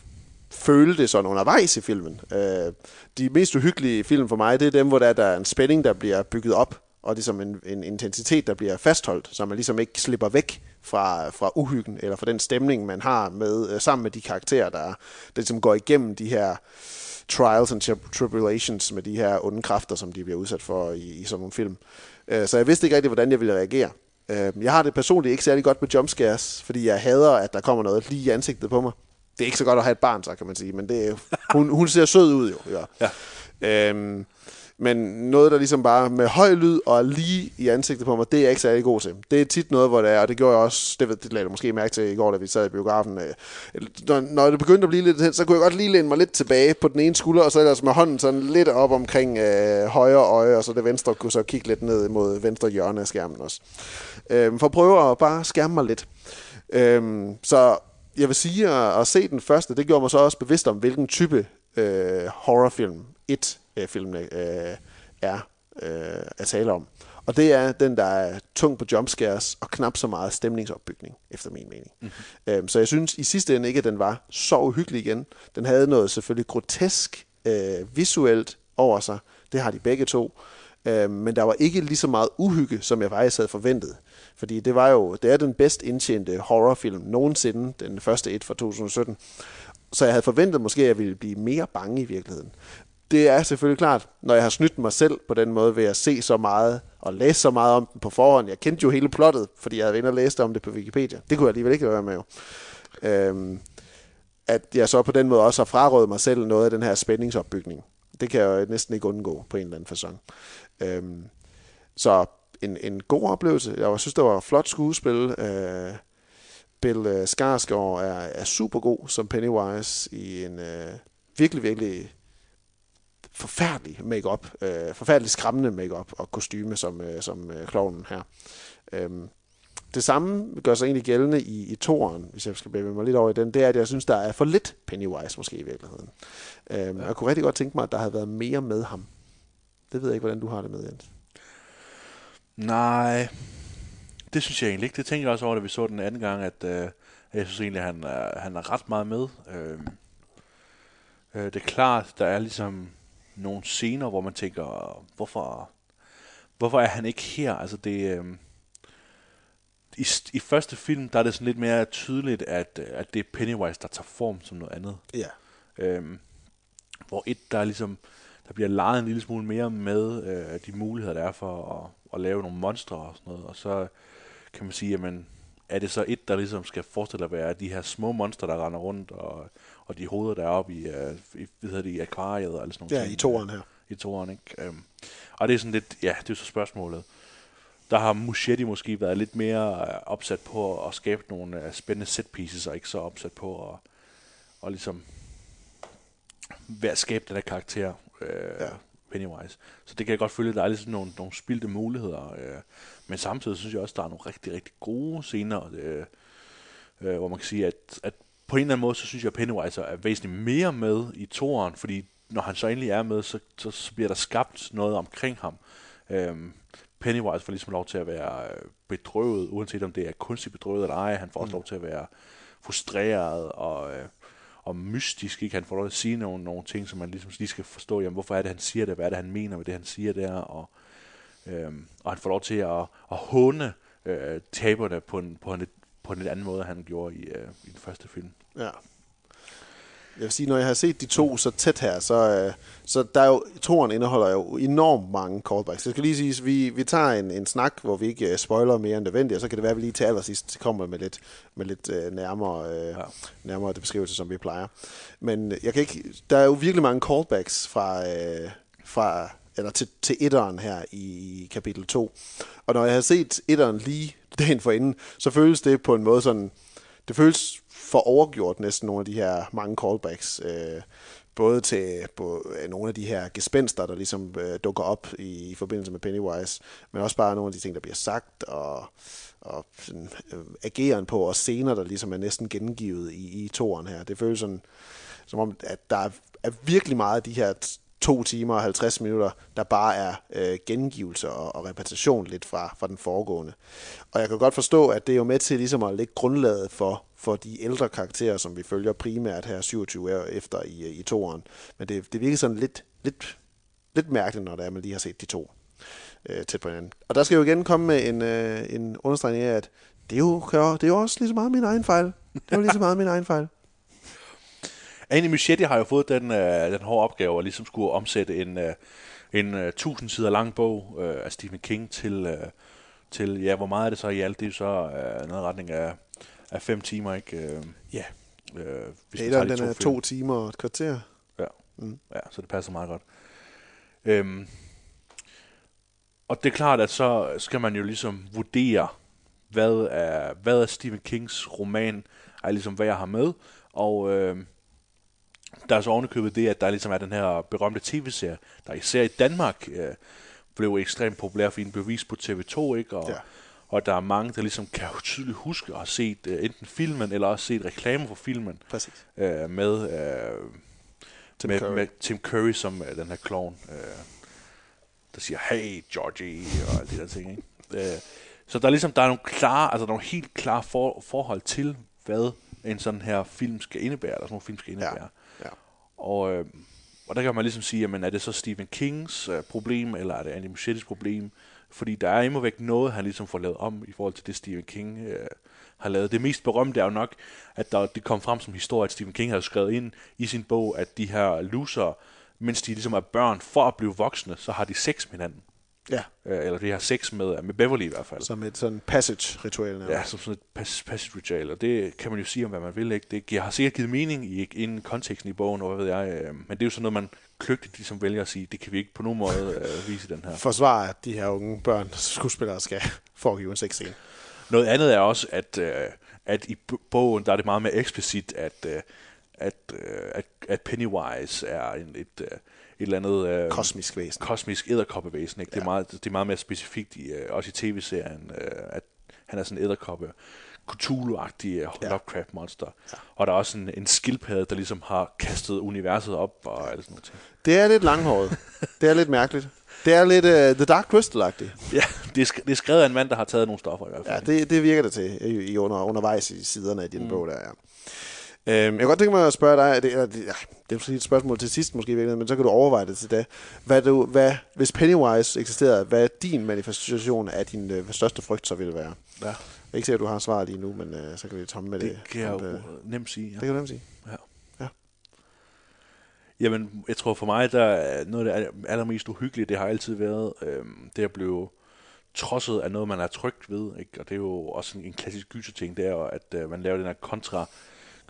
føle det sådan undervejs i filmen. Øh, de mest uhyggelige film for mig, det er dem, hvor der, der er en spænding, der bliver bygget op, og ligesom en, en intensitet, der bliver fastholdt, så man ligesom ikke slipper væk fra, fra uhyggen, eller fra den stemning, man har med, sammen med de karakterer, der, der ligesom går igennem de her trials and tribulations med de her onde kræfter, som de bliver udsat for i, i sådan nogle film. Så jeg vidste ikke rigtig, hvordan jeg ville reagere. Jeg har det personligt ikke særlig godt med jumpscares, fordi jeg hader, at der kommer noget lige i ansigtet på mig. Det er ikke så godt at have et barn, så kan man sige, men det, hun, hun ser sød ud jo. Ja. Øhm, Men noget, der ligesom bare med høj lyd og lige i ansigtet på mig, det er jeg ikke særlig god til. Det er tit noget, hvor det er, og det gjorde jeg også, det, det lagde jeg måske mærke til i går, da vi sad i biografen. Når, når det begyndte at blive lidt hen, så kunne jeg godt lige læne mig lidt tilbage på den ene skulder, og så ellers med hånden sådan lidt op omkring øh, højre øje, og så det venstre kunne så kigge lidt ned mod venstre hjørne af skærmen også. Øh, for at prøve at bare skærme mig lidt. Øh, så jeg vil sige, at, at se den første, det gjorde mig så også bevidst om, hvilken type øh, horrorfilm et filmene øh, er øh, at tale om. Og det er den, der er tung på jumpscares og knap så meget stemningsopbygning, efter min mening. Mm-hmm. Øhm, så jeg synes i sidste ende ikke, at den var så uhyggelig igen. Den havde noget selvfølgelig grotesk øh, visuelt over sig. Det har de begge to. Øh, men der var ikke lige så meget uhygge, som jeg faktisk havde forventet. Fordi det var jo, det er den bedst indtjente horrorfilm nogensinde, den første et fra to tusind sytten. Så jeg havde forventet måske, at jeg ville blive mere bange i virkeligheden. Det er selvfølgelig klart, når jeg har snydt mig selv på den måde ved at se så meget og læse så meget om den på forhånd. Jeg kendte jo hele plottet, fordi jeg havde været inde og læst om det på Wikipedia. Det kunne jeg alligevel ikke være med jo. Øhm, at jeg så på den måde også har frarådet mig selv noget af den her spændingsopbygning. Det kan jeg jo næsten ikke undgå på en eller anden facon. Øhm, så en, en god oplevelse. Jeg synes, det var et flot skuespil. Øh, Bill Skarsgård er, er super god som Pennywise i en øh, virkelig, virkelig forfærdelig make-up, øh, forfærdelig skræmmende make-up og kostyme som øh, som øh, klovnen her. Øhm, Det samme gør sig egentlig gældende i, i toeren, hvis jeg skal bevæge mig lidt over i den, det er, at jeg synes, der er for lidt Pennywise måske i virkeligheden. Øhm, ja. Jeg kunne rigtig godt tænke mig, at der havde været mere med ham. Det ved jeg ikke, hvordan du har det med, Jens. Nej, det synes jeg egentlig ikke. Det tænkte jeg også over, da vi så den anden gang, at øh, jeg synes egentlig, at han er, han er ret meget med. Øh, øh, det er klart, der er ligesom nogle scener, hvor man tænker, hvorfor, hvorfor er han ikke her? Altså det... Øh, I, I første film, der er det sådan lidt mere tydeligt, at, at det er Pennywise, der tager form som noget andet. Ja. Øhm, hvor et, der ligesom, der bliver leget en lille smule mere med øh, de muligheder, der er for at, at lave nogle monstre og sådan noget. Og så kan man sige, jamen, er det så et, der ligesom skal forestille at være de her små monstre, der render rundt, og, og de hoveder, der er oppe i, øh, i, hvad hedder de, akvariet og sådan noget. Ja, ting. I toeren her. I toeren, ikke? Øhm, og det er sådan lidt, ja, det er så spørgsmålet. Der har Muschietti måske været lidt mere opsat på at skabe nogle spændende setpieces, og ikke så opsat på at, at ligesom være skabe den her karakter, øh, ja. Pennywise. Så det kan jeg godt følge, at der er ligesom nogle, nogle spildte muligheder. Øh. Men samtidig synes jeg også, der er nogle rigtig, rigtig gode scener, øh, øh, hvor man kan sige, at, at på en eller anden måde, så synes jeg, at Pennywise er væsentligt mere med i toeren, fordi når han så endelig er med, så, så bliver der skabt noget omkring ham. Øh, Pennywise får ligesom lov til at være bedrøvet, uanset om det er kunstigt bedrøvet eller ej. Han får også mm. lov til at være frustreret og, og mystisk. Ikke? Han får lov til at sige nogle, nogle ting, som man ligesom lige skal forstå. Jamen, hvorfor er det, han siger det? Hvad er det, han mener med det, han siger der? Og, øhm, og han får lov til at, at håne øh, taberne på en, på, en, på en lidt anden måde, han gjorde i, øh, i den første film. Ja. Jeg vil sige, når jeg har set de to så tæt her, så, så der er jo, toren indeholder jo enormt mange callbacks. Jeg skal lige sige, at vi, vi tager en, en snak, hvor vi ikke spoiler mere end nødvendigt, og så kan det være, at vi lige til allersidst kommer med lidt, med lidt uh, nærmere, uh, ja. nærmere det beskrivelse, som vi plejer. Men jeg kan ikke, der er jo virkelig mange callbacks fra, uh, fra, eller til, til etteren her i kapitel to. Og når jeg har set etteren lige dagen forinden, så føles det på en måde sådan, det føles for overgjort næsten nogle af de her mange callbacks, øh, både til på, øh, nogle af de her gespenster, der ligesom øh, dukker op i, i forbindelse med Pennywise, men også bare nogle af de ting, der bliver sagt, og, og sådan, øh, ageren på, og scener, der ligesom er næsten gengivet i, i toeren her. Det føles sådan, som om, at der er, er virkelig meget af de her t- to timer og halvtreds minutter, der bare er øh, gengivelse og, og repetition lidt fra, fra den foregående. Og jeg kan godt forstå, at det er jo med til ligesom at lægge grundlaget for, for de ældre karakterer, som vi følger primært her syvogtyve år efter i, i toeren. Men det, det virker sådan lidt, lidt, lidt mærkeligt, når det er, man lige har set de to øh, tæt på hinanden. Og der skal jo igen komme med en, øh, en understregning af, at det er, jo, det er jo også lige så meget min egen fejl. Det er jo lige så meget min egen fejl. Andy Muschietti har jo fået den, øh, den hårde opgave at ligesom skulle omsætte en, øh, en øh, tusind sider lang bog øh, af Stephen King til, øh, til, ja, hvor meget er det så i alt? Det er jo så øh, noget retning af, af fem timer, ikke? Øh, yeah. øh, hvis Hader, de den to er film. to timer og et kvarter. Ja. Mm. Ja, så det passer meget godt. Øhm, og det er klart, at så skal man jo ligesom vurdere, hvad er, hvad er Stephen Kings roman, er ligesom hvad jeg har med, og... Øh, der er så ovenikøbet det, at der ligesom er den her berømte tv-serie, der især i Danmark øh, blev ekstremt populær, fordi den blev vist på T V to, ikke? Og, ja. og der er mange, der ligesom kan jo tydeligt huske at have set øh, enten filmen, eller også set reklamer for filmen. Præcis. Øh, med, øh, Tim med, med Tim Curry som øh, den her klovn, øh, der siger, hey Georgie, og alle de der ting. Ikke? Øh, så der er ligesom der er nogle, klare, altså, nogle helt klare for, forhold til, hvad en sådan her film skal indebære, eller sådan nogle film skal indebære. Ja. Og, øh, og der kan man ligesom sige, jamen, er det så Stephen Kings øh, problem, eller er det Andy Muschiettis problem? Fordi der er imod væk noget, han ligesom får lavet om i forhold til det, Stephen King øh, har lavet. Det mest berømte er jo nok, at der, det kom frem som historie, at Stephen King havde skrevet ind i sin bog, at de her loser, mens de ligesom er børn, for at blive voksne, så har de sex med hinanden. Ja. Øh, eller de har sex med, med Beverly i hvert fald. Som et sådan passage-ritual. Ja, som sådan et passage-ritual. Og det kan man jo sige om, hvad man vil. Ikke? Det giver, har sikkert givet mening i, inden konteksten i bogen, og hvad ved jeg. Øh, men det er jo sådan noget, man kløgtigt ligesom vælger at sige, det kan vi ikke på nogen måde øh, vise den her. Forsvare, at de her unge børn skuespillere skal foregive en sexscene. Noget andet er også, at, øh, at i bogen, der er det meget mere eksplicit, at, øh, at, øh, at, at Pennywise er en, et... Øh, et eller andet øh, kosmisk væsen. Kosmisk edderkoppevæsen, ikke? Ja. Det er meget det er meget mere specifikt i øh, også i tv-serien, øh, at Han er sådan en edderkoppe, Cthulhu-agtig ja. Lovecraft-monster. Ja. Og der er også en, en skildpadde, der ligesom har kastet universet op og alt sådan noget. Det er lidt langhåret. Det er lidt mærkeligt. Det er lidt uh, The Dark Crystal-agtigt. Ja, det er, det er skrevet af en mand, der har taget nogle stoffer i hvert fald. Ja, det, det virker det til i, i under, undervejs i siderne af din mm. bog der, ja. Jeg kan godt tænke mig at spørge dig, det, eller, det, ja, det er et spørgsmål til sidst måske, men så kan du overveje det til det. Hvad du, hvad, hvis Pennywise eksisterede, hvad din manifestation af din øh, største frygt så ville være? Ja. Jeg er ikke sikkert, at du har svaret lige nu, men øh, så kan vi tomme med det. Det kan jeg jo nemt sige. Ja. Det kan du nemt sige. Ja. Ja. Jamen, jeg tror for mig, der er noget af det allermest uhyggelige, det har altid været, øh, det at blive trodset af noget, man er trygt ved. Ikke? Og det er jo også en, en klassisk gyserting, det er jo, at øh, man laver den her kontra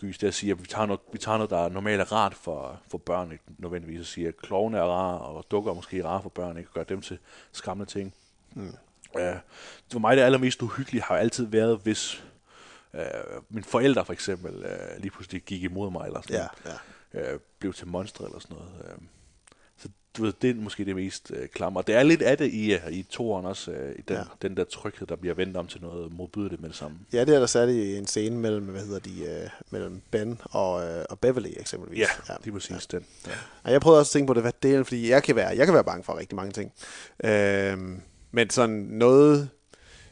det at sige, at vi tager noget, vi tager noget der er normalt er rart for, for børn, ikke nødvendigvis at sige, at klovene er rare, og dukker er måske rare for børn, ikke, og gør dem til skræmmende ting. Mm. Uh, for mig det allermest uhyggelige har altid været, hvis uh, mine forældre for eksempel uh, lige pludselig gik imod mig, eller sådan ja, ja. Uh, blev til monstre eller sådan noget. Uh, så du ved, det er måske det mest uh, klamme, og det er lidt af det i, uh, i toeren også, uh, i den, ja. Den der tryghed, der bliver vendt om til noget modbydeligt med det samme. Ja, det er der sat i en scene mellem, hvad hedder de, uh, mellem Ben og, uh, og Beverly eksempelvis. Ja, ja. Det er præcis ja. Den. Ja. Ja, jeg prøvede også at tænke på det, hvad delen, fordi jeg kan være, jeg kan være bange for rigtig mange ting. Uh, men sådan noget,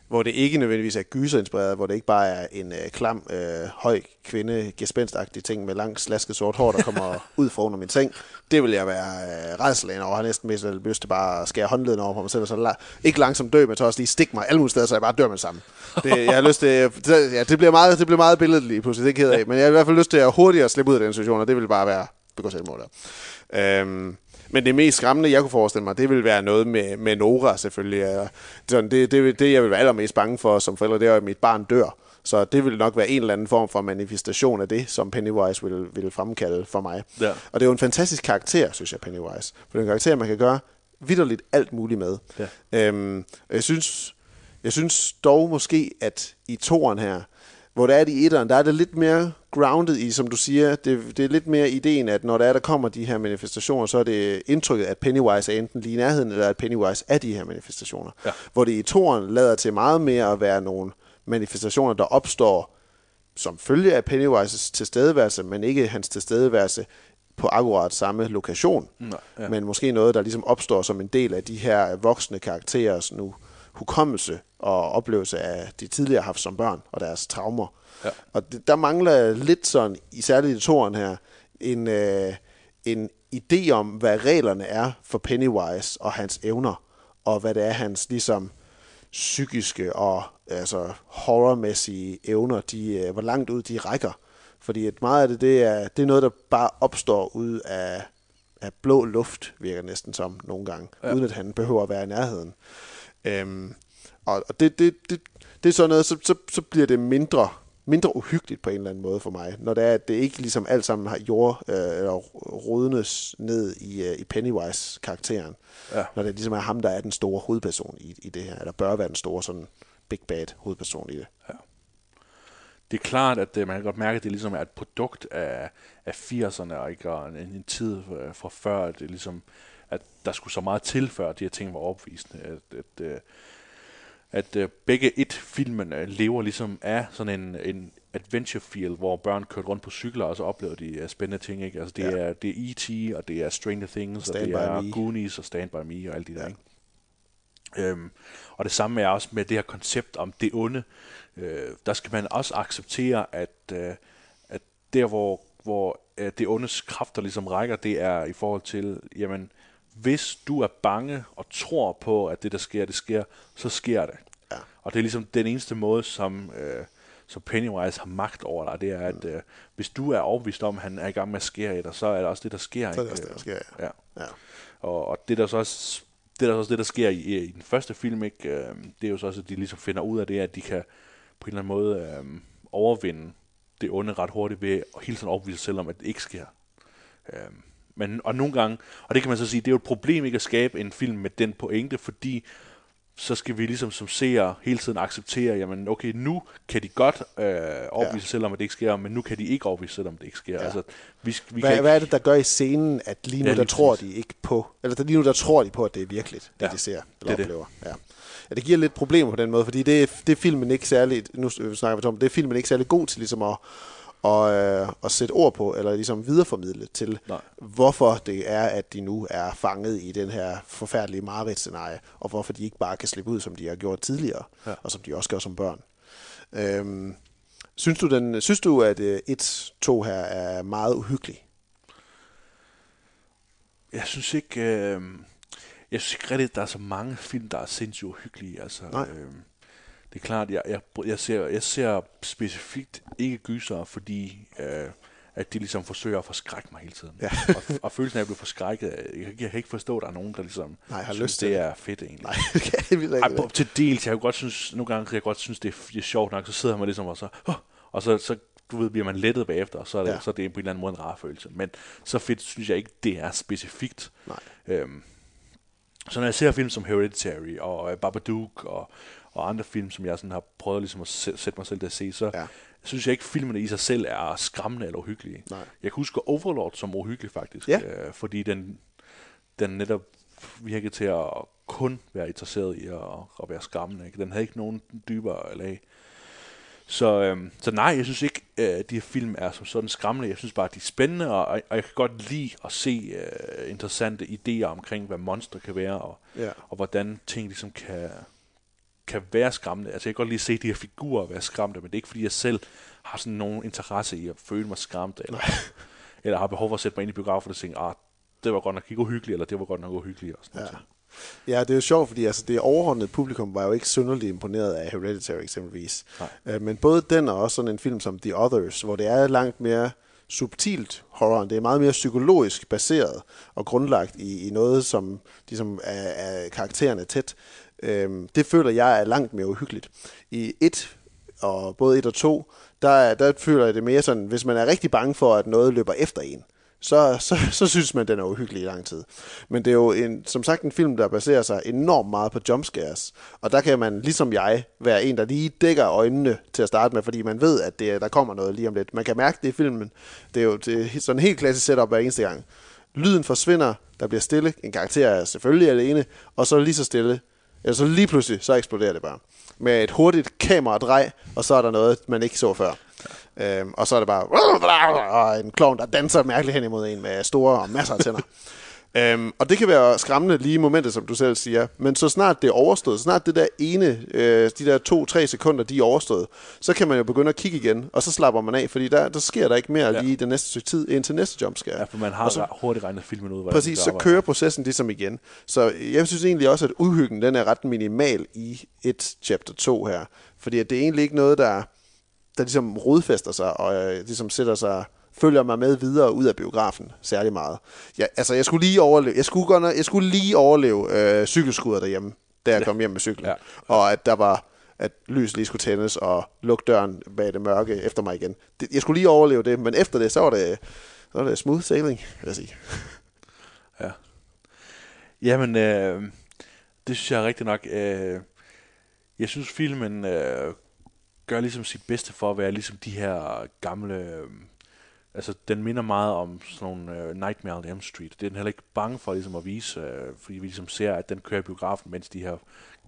hvor det ikke nødvendigvis er gyserinspireret, hvor det ikke bare er en øh, klam, øh, høj kvinde, gespenstagtig ting med langt slasket sort hår, der kommer ud fra under min seng. Det vil jeg være øh, rædselen over. Jeg har næsten mest lyst til bare at skære håndleden over på mig selv, og så la- ikke langsomt dø, men så også lige stikke mig alle mulige steder, så jeg bare dør med sammen. Det, jeg har lyst til, ja, det bliver meget, det bliver meget billedligt lige pludselig, det keder jeg af, men jeg har i hvert fald lyst til at hurtigere slippe ud af den situation, og det vil bare være begå selvmord der. Øhm, Men det mest skræmmende, jeg kunne forestille mig, det ville være noget med, med Nora selvfølgelig. Det, det, det, det, jeg ville være allermest bange for som forældre, det er, at mit barn dør. Så det ville nok være en eller anden form for manifestation af det, som Pennywise ville, ville fremkalde for mig. Ja. Og det er jo en fantastisk karakter, synes jeg, Pennywise. For det er en karakter, man kan gøre vitterligt alt muligt med. Ja. Øhm, jeg, synes, jeg synes dog måske, at i toeren her, hvor der er det i etteren, der er det lidt mere grounded i, som du siger, det, det er lidt mere ideen, at når der er, der kommer de her manifestationer, så er det indtrykket, at Pennywise er enten lige i nærheden, eller at Pennywise er de her manifestationer. Ja. Hvor det i toeren lader til meget mere at være nogle manifestationer, der opstår som følge af Pennywises tilstedeværelse, men ikke hans tilstedeværelse på akkurat samme lokation. Nej, ja. Men måske noget, der ligesom opstår som en del af de her voksne karakterers nu hukommelse og oplevelse af de tidligere haft som børn og deres traumer. Ja. Og det, der mangler lidt sådan, særligt i toren her, en, øh, en idé om, hvad reglerne er for Pennywise og hans evner, og hvad det er, hans ligesom psykiske og altså horrormæssige evner, de, øh, hvor langt ud de rækker. Fordi at meget af det, det er, det er noget, der bare opstår ud af, af blå luft, virker næsten som nogle gange, ja. Uden at han behøver at være i nærheden. Øhm, og det, det, det, det er sådan noget, så, så, så bliver det mindre, mindre uhyggeligt på en eller anden måde for mig, når det er, at det ikke ligesom alt sammen har jord, øh, eller rodnes ned i, øh, i Pennywise-karakteren. Ja. Når det ligesom er ham, der er den store hovedperson i, i det her, eller bør være den store sådan big bad hovedperson i det. Ja. Det er klart, at man kan godt mærke, at det ligesom er et produkt af, af firserne, og ikke og en, en tid fra før, at det ligesom at der skulle så meget til, før de her ting var opvisende, at, at, at, at begge et filmen lever ligesom af sådan en, en adventure feel, hvor børn kørte rundt på cykler, og så oplevede de spændende ting, ikke? Altså det, ja. er, det er E T, og det er Stranger Things, og, og det er me. Goonies, og Stand By Me, og alt det der, ja. Ikke? Øhm, og det samme er også med det her koncept om det onde. Øh, der skal man også acceptere, at, øh, at der, hvor, hvor øh, det ondes kræfter ligesom rækker, det er i forhold til, jamen, hvis du er bange og tror på, at det, der sker, det sker, så sker det. Ja. Og det er ligesom den eneste måde, som, øh, som Pennywise har magt over dig, det er, at øh, hvis du er overbevist om, at han er i gang med at skære dig, så er det også det, der sker. Så er det også det, der sker, ja. Ja. Ja. Og, og det, der så også, det, der også det, der sker i, i den første film, ikke? Øh, det er jo så også, at de ligesom finder ud af det, at de kan på en eller anden måde øh, overvinde det onde ret hurtigt ved at hele tiden overbevise sig selv om, at det ikke sker. Øh. Men, og nogle gange, og det kan man så sige, det er jo et problem ikke at skabe en film med den pointe, fordi så skal vi ligesom som seere hele tiden acceptere, jamen okay, nu kan de godt øh, overbevise ja. selvom det ikke sker, men nu kan de ikke overbevise selvom det ikke sker. Ja. Altså, vi, vi Hva, kan hvad er det, der gør i scenen, at lige nu, ja, lige der tror de ikke på, eller lige nu, der tror de på, at det er virkeligt, det ja. de ser eller det oplever. Det. Ja. Ja, det giver lidt problemer på den måde, fordi det er, det er filmen ikke særlig, nu snakker vi om, det er filmen ikke særlig god til ligesom at og, øh, og sætte ord på, eller ligesom videreformidle til, Nej. hvorfor det er, at de nu er fanget i den her forfærdelige mareridtscenarie, og hvorfor de ikke bare kan slippe ud, som de har gjort tidligere, ja. og som de også gør som børn. Øhm, synes, du den, synes du, at øh, et to her er meget uhyggelig? Jeg synes ikke, øh, jeg synes ikke rigtigt, at der er så mange film, der er sindssygt uhyggelige. Altså, øh, det er klart, jeg, jeg, jeg, ser, jeg ser specifikt ikke gyser, fordi øh, at de ligesom forsøger at forskrække mig hele tiden. Ja. og, og følelsen af at blive forskrækket, jeg, jeg kan ikke forstå, at der er nogen, der ligesom Nej, har synes, lyst det er fedt egentlig. Nej, det kan jeg ikke. Ej, på, til dels, jeg kan godt synes, nogle gange kan jeg godt synes, det er sjovt nok, så sidder man ligesom og så, oh, og så, så du ved, bliver man lettet bagefter, og så er det, ja. så er det på en eller anden måde en rar følelse. Men så fedt synes jeg ikke, det er specifikt. Nej. Øhm, så når jeg ser film som Hereditary og Babadook og og andre film, som jeg sådan har prøvet ligesom at sætte mig selv til at se, så ja. synes jeg ikke, at filmene i sig selv er skræmmende eller uhyggelige. Nej. Jeg kan huske Overlord som uhyggelig faktisk, ja. øh, fordi den, den netop virkede til at kun være interesseret i at, at være skræmmende. Ikke? Den havde ikke nogen dybere lag. Så, øhm, så nej, jeg synes ikke, øh, de her film er som sådan skræmmende. Jeg synes bare, at de er spændende, og, og jeg kan godt lide at se øh, interessante idéer omkring, hvad monster kan være, og, ja. og hvordan ting ligesom kan... kan være skræmmende. Altså jeg kan godt lige se de her figurer være skræmte, men det er ikke fordi jeg selv har sådan nogen interesse i at føle mig skræmt, eller, eller har behov for at sætte mig ind i biografen og tænke, ah, det var godt nok ikke uhyggeligt, eller det var godt nok uhyggeligt. Og sådan ja. Noget. Ja, det er jo sjovt, fordi altså, det overordnede publikum var jo ikke synderligt imponeret af Hereditary eksempelvis. Nej. Men både den og også sådan en film som The Others, hvor det er langt mere subtilt horroren. Det er meget mere psykologisk baseret og grundlagt i, i noget, som ligesom er, er karaktererne tæt. Øhm, det føler jeg er langt mere uhyggeligt. I et, og både et og to, der, der føler jeg det mere sådan, hvis man er rigtig bange for, at noget løber efter en, så, så, så synes man, den er uhyggelig i lang tid. Men det er jo en, som sagt en film, der baserer sig enormt meget på jumpscares, og der kan man, ligesom jeg, være en, der lige dækker øjnene til at starte med, fordi man ved, at det, der kommer noget lige om lidt. Man kan mærke det i filmen. Det er jo det, sådan en helt klassisk setup hver eneste gang. Lyden forsvinder, der bliver stille, en karakter er selvfølgelig alene, og så lige så stille, eller så lige pludselig, så eksploderer det bare. Med et hurtigt kameradrej, og så er der noget, man ikke så før. Ja. Øhm, og så er det bare... Og en klovn, der danser mærkeligt hen imod en med store og masser af tænder. øhm, og det kan være skræmmende lige i momentet, som du selv siger. Men så snart det er overstået, så snart det der ene, øh, de der to-tre sekunder, de er overstået, så kan man jo begynde at kigge igen, og så slapper man af, fordi der, der sker der ikke mere ja. lige den næste stykke tid, indtil næste jumpscare. Ja, for man har så hurtigt regnet filmen ud. Præcis, så kører processen ligesom igen. Så jeg synes egentlig også, at uhyggen, den er ret minimal i et chapter to her. Fordi det er egentlig ikke noget, der, der ligesom rodfester sig, og øh, ligesom sætter sig... følger mig med videre ud af biografen særlig meget. Jeg, altså, jeg skulle lige overleve, jeg skulle godt, jeg skulle lige overleve øh, cykelskudder derhjemme, da jeg ja. kom hjem med cyklen, ja. og at der var, at lys lige skulle tændes og lukke døren bag det mørke efter mig igen. Det, jeg skulle lige overleve det, men efter det så var det, så var det smooth sailing, vil jeg sige. Ja. Jamen, øh, det synes jeg rigtig nok. Øh, jeg synes filmen øh, gør ligesom sit bedste for at være ligesom de her gamle øh, altså, den minder meget om sådan nogle uh, Nightmare on Elm Street. Det er den heller ikke bange for ligesom, at vise, uh, fordi vi ligesom ser, at den kører i biografen, mens de her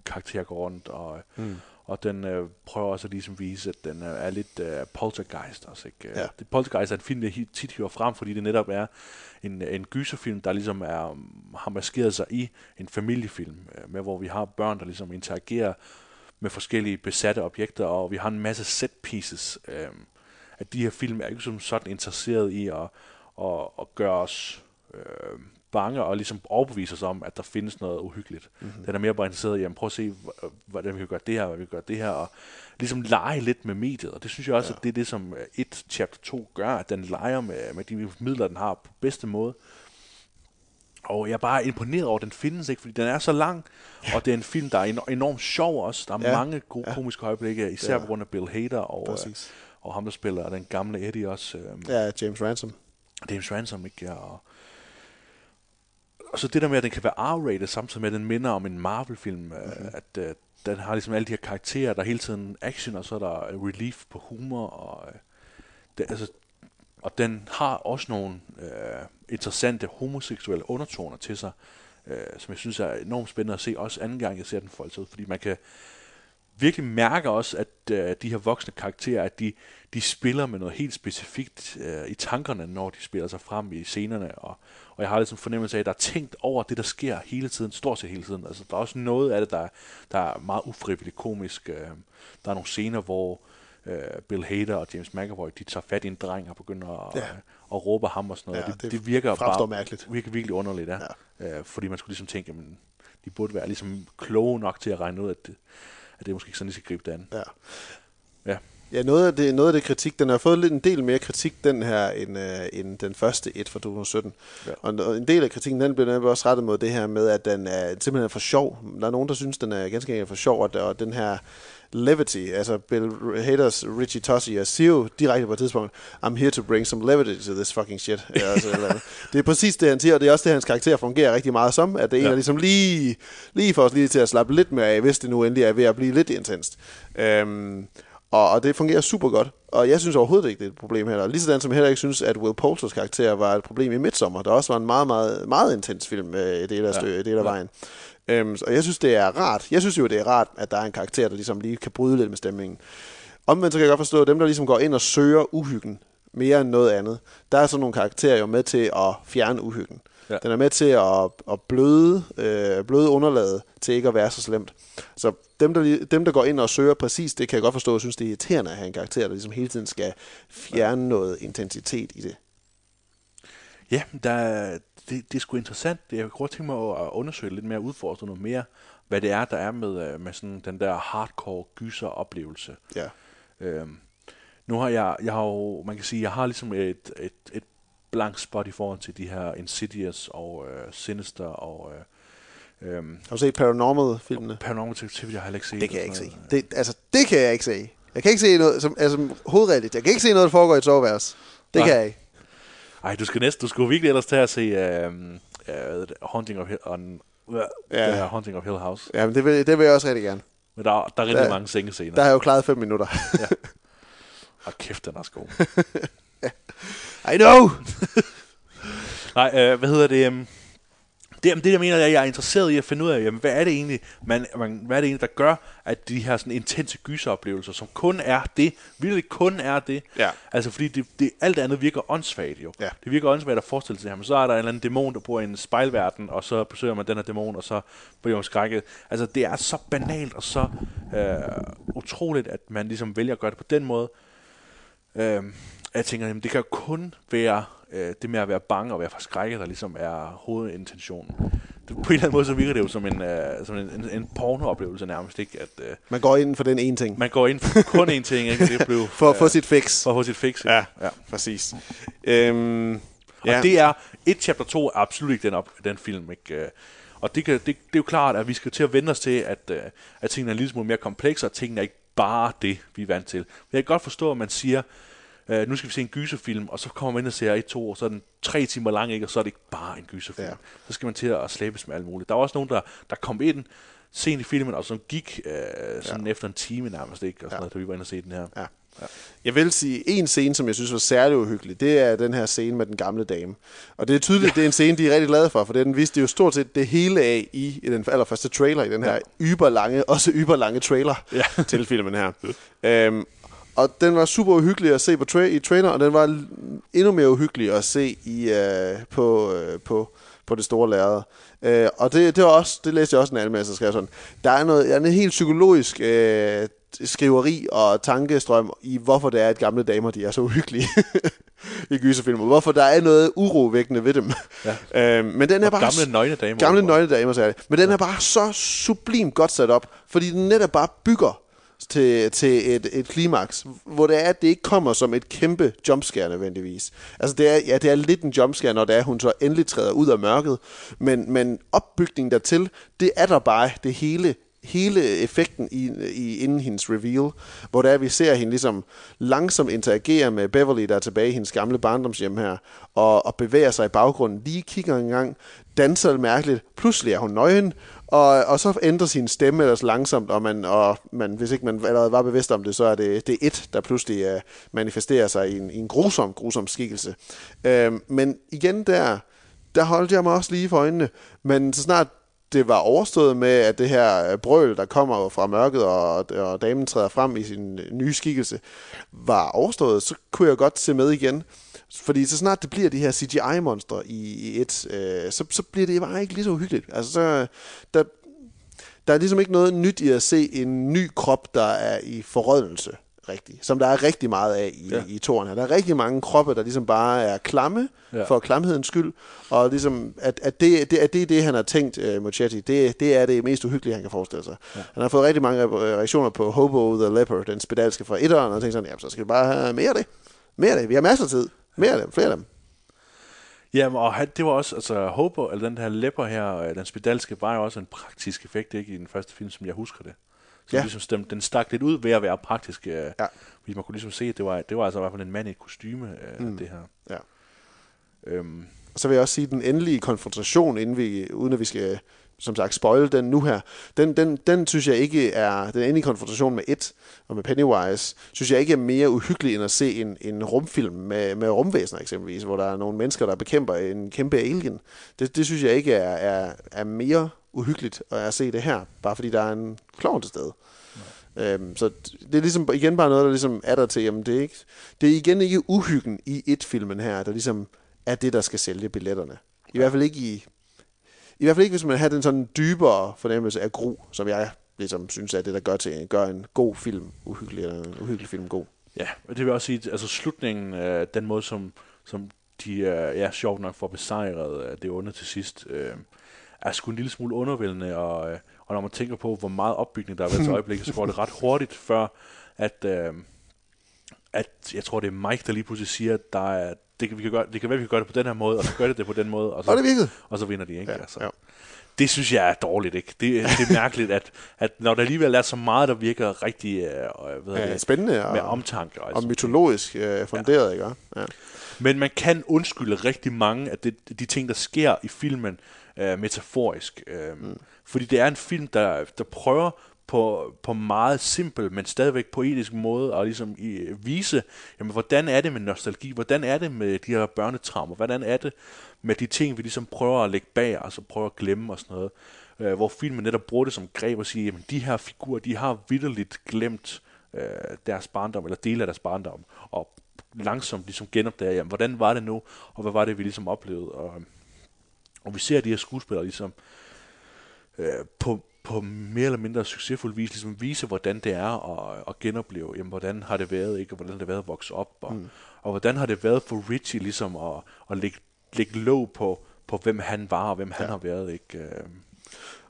karakterer går rundt, og, mm. og den uh, prøver også at ligesom vise, at den uh, er lidt uh, poltergeist også, ikke? Ja. Det, poltergeist er en film, der tit hører frem, fordi det netop er en, en gyserfilm, der ligesom er, har maskeret sig i en familiefilm, uh, med hvor vi har børn, der ligesom interagerer med forskellige besatte objekter, og vi har en masse set pieces, uh, at de her film er ikke som sådan interesseret i at, at, at gøre os øh, bange og ligesom overbevise os om, at der findes noget uhyggeligt. Mm-hmm. Den er mere bare interesseret i, jamen prøv at se, hvordan vi kan gøre det her, hvordan vi kan gøre det her, og ligesom lege lidt med mediet. Og det synes jeg også, ja. at det er det, som et chapter to gør, at den leger med, med de midler, den har på bedste måde. Og jeg er bare imponeret over, at den findes, ikke? Fordi den er så lang, og det er en film, der er enormt sjov også. Der er ja. mange gode ja. komiske øjeblikke, især på grund af Bill Hader og... Præcis. Og ham, der spiller den gamle Eddie også. Øh, ja, James Ransom. James Ransom, ikke? Ja, og, Og så det der med, at den kan være R-rated, samtidig med, at den minder om en Marvel-film, mm-hmm. at øh, den har ligesom alle de her karakterer, der hele tiden action, og så er der relief på humor, og, øh, det, altså, og den har også nogle øh, interessante homoseksuelle undertoner til sig, øh, som jeg synes er enormt spændende at se, også anden gang jeg ser den foldet ud, fordi man kan virkelig mærke også, at øh, de her voksne karakterer, at de, de spiller med noget helt specifikt øh, i tankerne, når de spiller sig frem i scenerne, og, og jeg har ligesom fornemmelse af, at der er tænkt over det, der sker hele tiden, stort set hele tiden. Altså, der er også noget af det, der, der er meget ufrivilligt komisk. Øh, der er nogle scener, hvor øh, Bill Hader og James McAvoy, de tager fat i en dreng og begynder at, ja. at, at råbe ham og sådan noget. Ja, det, det, det virker bare mærkeligt. Virkelig, virkelig underligt, ja. Ja. Øh, fordi man skulle ligesom tænke, jamen, de burde være ligesom kloge nok til at regne ud, at det, at det er måske ikke sådan, at de skal gribe det an. Ja. Ja. Ja, noget af, det, noget af det kritik, den har fået lidt en del mere kritik, den her, end, øh, end den første et fra to tusind sytten. Ja. Og en del af kritikken, den bliver også rettet mod det her med, at den er simpelthen er for sjov. Der er nogen, der synes, den er ganske enkelt for sjov, og, og den her levity, altså Bill Haters, Richie Tosi og Sio direkte på et tidspunkt, I'm here to bring some levity to this fucking shit. Det er præcis det, han siger, og det er også det, hans karakter fungerer rigtig meget som, at det er en, der ligesom lige, lige får os lige til at slappe lidt mere af, hvis det nu endelig er ved at blive lidt intenst. Um, Og det fungerer super godt, og jeg synes overhovedet ikke, det er et problem heller. Ligesådan som jeg heller ikke synes, at Will Poulters karakter var et problem i Midsommar, der også var en meget, meget, meget intens film i del af, stø- ja. del af vejen. Ja. Um, og jeg synes, det er rart. Jeg synes jo, det er rart, at der er en karakter, der ligesom lige kan bryde lidt med stemningen. Omvendt så kan jeg godt forstå, at dem, der ligesom går ind og søger uhyggen mere end noget andet, der er sådan nogle karakterer jo med til at fjerne uhyggen. Ja. Den er med til at, at bløde, øh, bløde underlaget til ikke at være så slemt. Så dem der, dem, der går ind og søger præcis, det kan jeg godt forstå, og synes, det er irriterende at have en karakter, der ligesom hele tiden skal fjerne noget intensitet i det. Ja, der, det, det er sgu interessant. Jeg kunne godt tænke mig at undersøge lidt mere, udfordre noget mere, hvad det er, der er med, med sådan den der hardcore gyser-oplevelse. Ja. Øhm, nu har jeg, jeg har jo, man kan sige, jeg har ligesom et, et, et blank spot i forhold til de her Insidious og øh, Sinister og øh, øh, har du set Paranormal-filmene? Paranormal Activity har jeg ikke set. Det kan jeg ikke se. Det, altså, det kan jeg ikke se. Jeg kan ikke se noget, som, altså hovedredeligt. Jeg kan ikke se noget, der foregår i et soveværelse. Det Nej. Kan jeg ikke. Ej, du skal næsten, du skulle virkelig ellers tage at se øh, øh, Haunting of Hill, on, øh, ja. Haunting of Hill House. Ja, men det vil, det vil jeg også rigtig gerne. Men der, der er der, rigtig mange sengescener. Der har jeg jo klaret fem minutter. Ja. Og kæft, den er også god. I know! Nej, øh, hvad hedder det? Um, det, um, det, jeg mener, er, at jeg er interesseret i at finde ud af, jamen, hvad er det egentlig, man, man, hvad er det egentlig, der gør, at de her sådan intense gyseroplevelser, som kun er det, virkelig kun er det, ja. Altså fordi det, det, alt andet virker åndssvagt jo. Ja. Det virker åndssvagt at forestille sig, jamen så er der en eller anden dæmon, der bor i en spejlverden, og så besøger man den her dæmon, og så bliver man skrækket. Altså det er så banalt og så øh, utroligt, at man ligesom vælger at gøre det på den måde. Øh, Jeg tænker, jamen, det kan jo kun være øh, det med at være bange og være forskrækket, der ligesom er hovedintentionen. Det, på en eller anden måde så virker det jo som en, øh, som en, en, en pornooplevelse nærmest, ikke? At, øh, man går ind for den ene ting. Man går ind for kun én ting, ikke? Det blev, for at få øh, sit fix. For at få sit fix, ikke? Ja, ja, præcis. Øhm, og ja. Det er, et chapter to er absolut ikke den, op, den film, ikke? Og det, kan, det, det er jo klart, at vi skal til at vende os til, at, at tingene er lidt mere komplekse, og tingene er ikke bare det, vi er vant til. Men jeg kan godt forstå, at man siger, Uh, nu skal vi se en gyserfilm, og så kommer man ind og ser et, to, og så er den tre timer lang, ikke? Og så er det ikke bare en gyserfilm. Ja. Så skal man til at slæbes med alt muligt. Der var også nogen, der, der kom ind sent i filmen, og som gik uh, sådan ja. Efter en time nærmest, ikke? Og sådan ja. Noget, da vi var inde og se den her. Ja. Ja. Jeg vil sige, en scene, som jeg synes var særlig uhyggelig, det er den her scene med den gamle dame. Og det er tydeligt, ja. Det er en scene, de er rigtig glade for, for den viste de jo stort set det hele af i, i den allerførste trailer, i den her ja. Yberlange, også yberlange trailer ja. Til filmen her. um, Og den var super uhyggelig at se på tra- i trailer, og den var endnu mere uhyggelig at se i, øh, på, øh, på, på det store lærred. Øh, og det, det, var også, det læste jeg også en anmeldelse, skrev sådan. Der er noget, der er en helt psykologisk øh, skriveri og tankestrøm i, hvorfor det er, at gamle damer de er så uhyggelige i gyserfilmer. Hvorfor der er noget urovækkende ved dem. Ja. Øh, men den er bare gamle nøgne damer. Gamle nøgne damer, sagde det. Men den er bare så sublimt godt sat op, fordi den netop bare bygger til, til et, et klimaks, hvor det er, at det ikke kommer som et kæmpe jumpscare nødvendigvis. Altså det er, ja, det er lidt en jumpscare, når det er, hun så endelig træder ud af mørket, men, men opbygningen dertil, det er der bare det hele hele effekten i, i, inden hendes reveal, hvor der vi ser hende ligesom langsomt interagere med Beverly, der er tilbage i hendes gamle barndomshjem her, og, og bevæger sig i baggrunden, lige kigger en gang, danser mærkeligt, pludselig er hun nøgen, og, og så ændrer sin stemme ellers langsomt, og, man, og man, hvis ikke man allerede var bevidst om det, så er det, det er et, der pludselig uh, manifesterer sig i en, i en grusom, grusom skikkelse. Uh, men igen der, der holdt jeg mig også lige for øjnene, men så snart det var overstået med, at det her brøl, der kommer fra mørket, og, og damen træder frem i sin nye skikkelse, var overstået, så kunne jeg godt se med igen. Fordi så snart det bliver de her C G I-monstre i, i et, øh, så, så bliver det bare ikke lige så uhyggeligt. Altså, så, der, der er ligesom ikke noget nyt i at se en ny krop, der er i forrådnelse, rigtig, som der er rigtig meget af i, ja. i toren her. Der er rigtig mange kroppe, der ligesom bare er klamme, ja. for klamhedens skyld, og ligesom, at, at, det, det, at det er det, han har tænkt, uh, Muschietti, det, det er det mest uhyggelige, han kan forestille sig. Ja. Han har fået rigtig mange reaktioner på Hobo the Leper, den spedalske fra etteren, og tænkt sådan, ja, så skal vi bare have mere af det. Mere af det. Vi har masser af tid. Mere af dem. Flere af dem. Jamen, og han, det var også, altså Hobo, eller den her leper her, den spedalske, var jo også en praktisk effekt, ikke, i den første film, som jeg husker det. Så ja. ligesom stemte, den stak lidt ud ved at være praktisk. Øh, ja. Fordi man kunne ligesom se, at det var, det var altså i hvert fald en mand i et kostyme, øh, mm. det her. Ja. Øhm. Og så vil jeg også sige, at den endelige konfrontation, inden vi, uden at vi skal, som sagt, spoil den nu her, den, den, den synes jeg ikke er, den endelige konfrontation med It og med Pennywise, synes jeg ikke er mere uhyggelig end at se en, en rumfilm med, med rumvæsener eksempelvis, hvor der er nogle mennesker, der bekæmper en kæmpe alien. Det, det synes jeg ikke er, er, er mere uhyggeligt at se det her, bare fordi der er en klovn til stede. Øhm, så det er ligesom igen bare noget, der ligesom er der til, jamen det er, ikke, det er igen ikke uhyggen i It-filmen her, der ligesom er det, der skal sælge billetterne. I hvert fald ikke i I hvert fald ikke, hvis man har den sådan dybere fornemmelse af gru, som jeg ligesom synes er det, der gør, til, gør en god film uhyggelig, eller en uhyggelig film god. Ja, og det vil også sige, altså slutningen, øh, den måde, som, som de øh, ja, sjovt nok får besejret øh, det onde til sidst, øh, er sgu en lille smule undervældende, og, øh, og når man tænker på, hvor meget opbygning der er ved til øjeblikket, så går det ret hurtigt, før at, øh, at jeg tror, det er Mike, der lige pludselig siger, at der er, det kan, vi kan gøre, det kan være, vi kan gøre det på den her måde, og så gør det det på den måde, og så, og det og så vinder de, ikke? Ja, altså. ja. Det synes jeg er dårligt, ikke? Det, det er mærkeligt, at, at når der alligevel er så meget, der virker rigtig øh, ved ja, det, spændende og, med omtanke. Og, og mytologisk øh, funderet, ja. ikke? Ja. Men man kan undskylde rigtig mange af det, de ting, der sker i filmen, øh, metaforisk. Øh, mm. Fordi det er en film, der, der prøver på, på meget simpel, men stadigvæk poetisk måde at ligesom i, vise, jamen, hvordan er det med nostalgi, hvordan er det med de her børnetraumer, hvordan er det med de ting, vi ligesom prøver at lægge bag os, og så prøver at glemme og sådan noget, øh, hvor filmen netop bruger det som greb og siger, jamen de her figurer, de har vitterligt glemt øh, deres barndom, eller dele af deres barndom, og langsomt ligesom genopdager, jamen hvordan var det nu, og hvad var det, vi ligesom oplevede, og, og vi ser de her skuespillere ligesom øh, på på mere eller mindre succesfuld vis, ligesom vise, hvordan det er at, at genopleve, jamen, hvordan har det været, ikke, og hvordan har det været at vokse op, og, mm. og hvordan har det været for Richie, ligesom at, at lægge, lægge låg på, på, hvem han var, og hvem ja. han har været, ikke?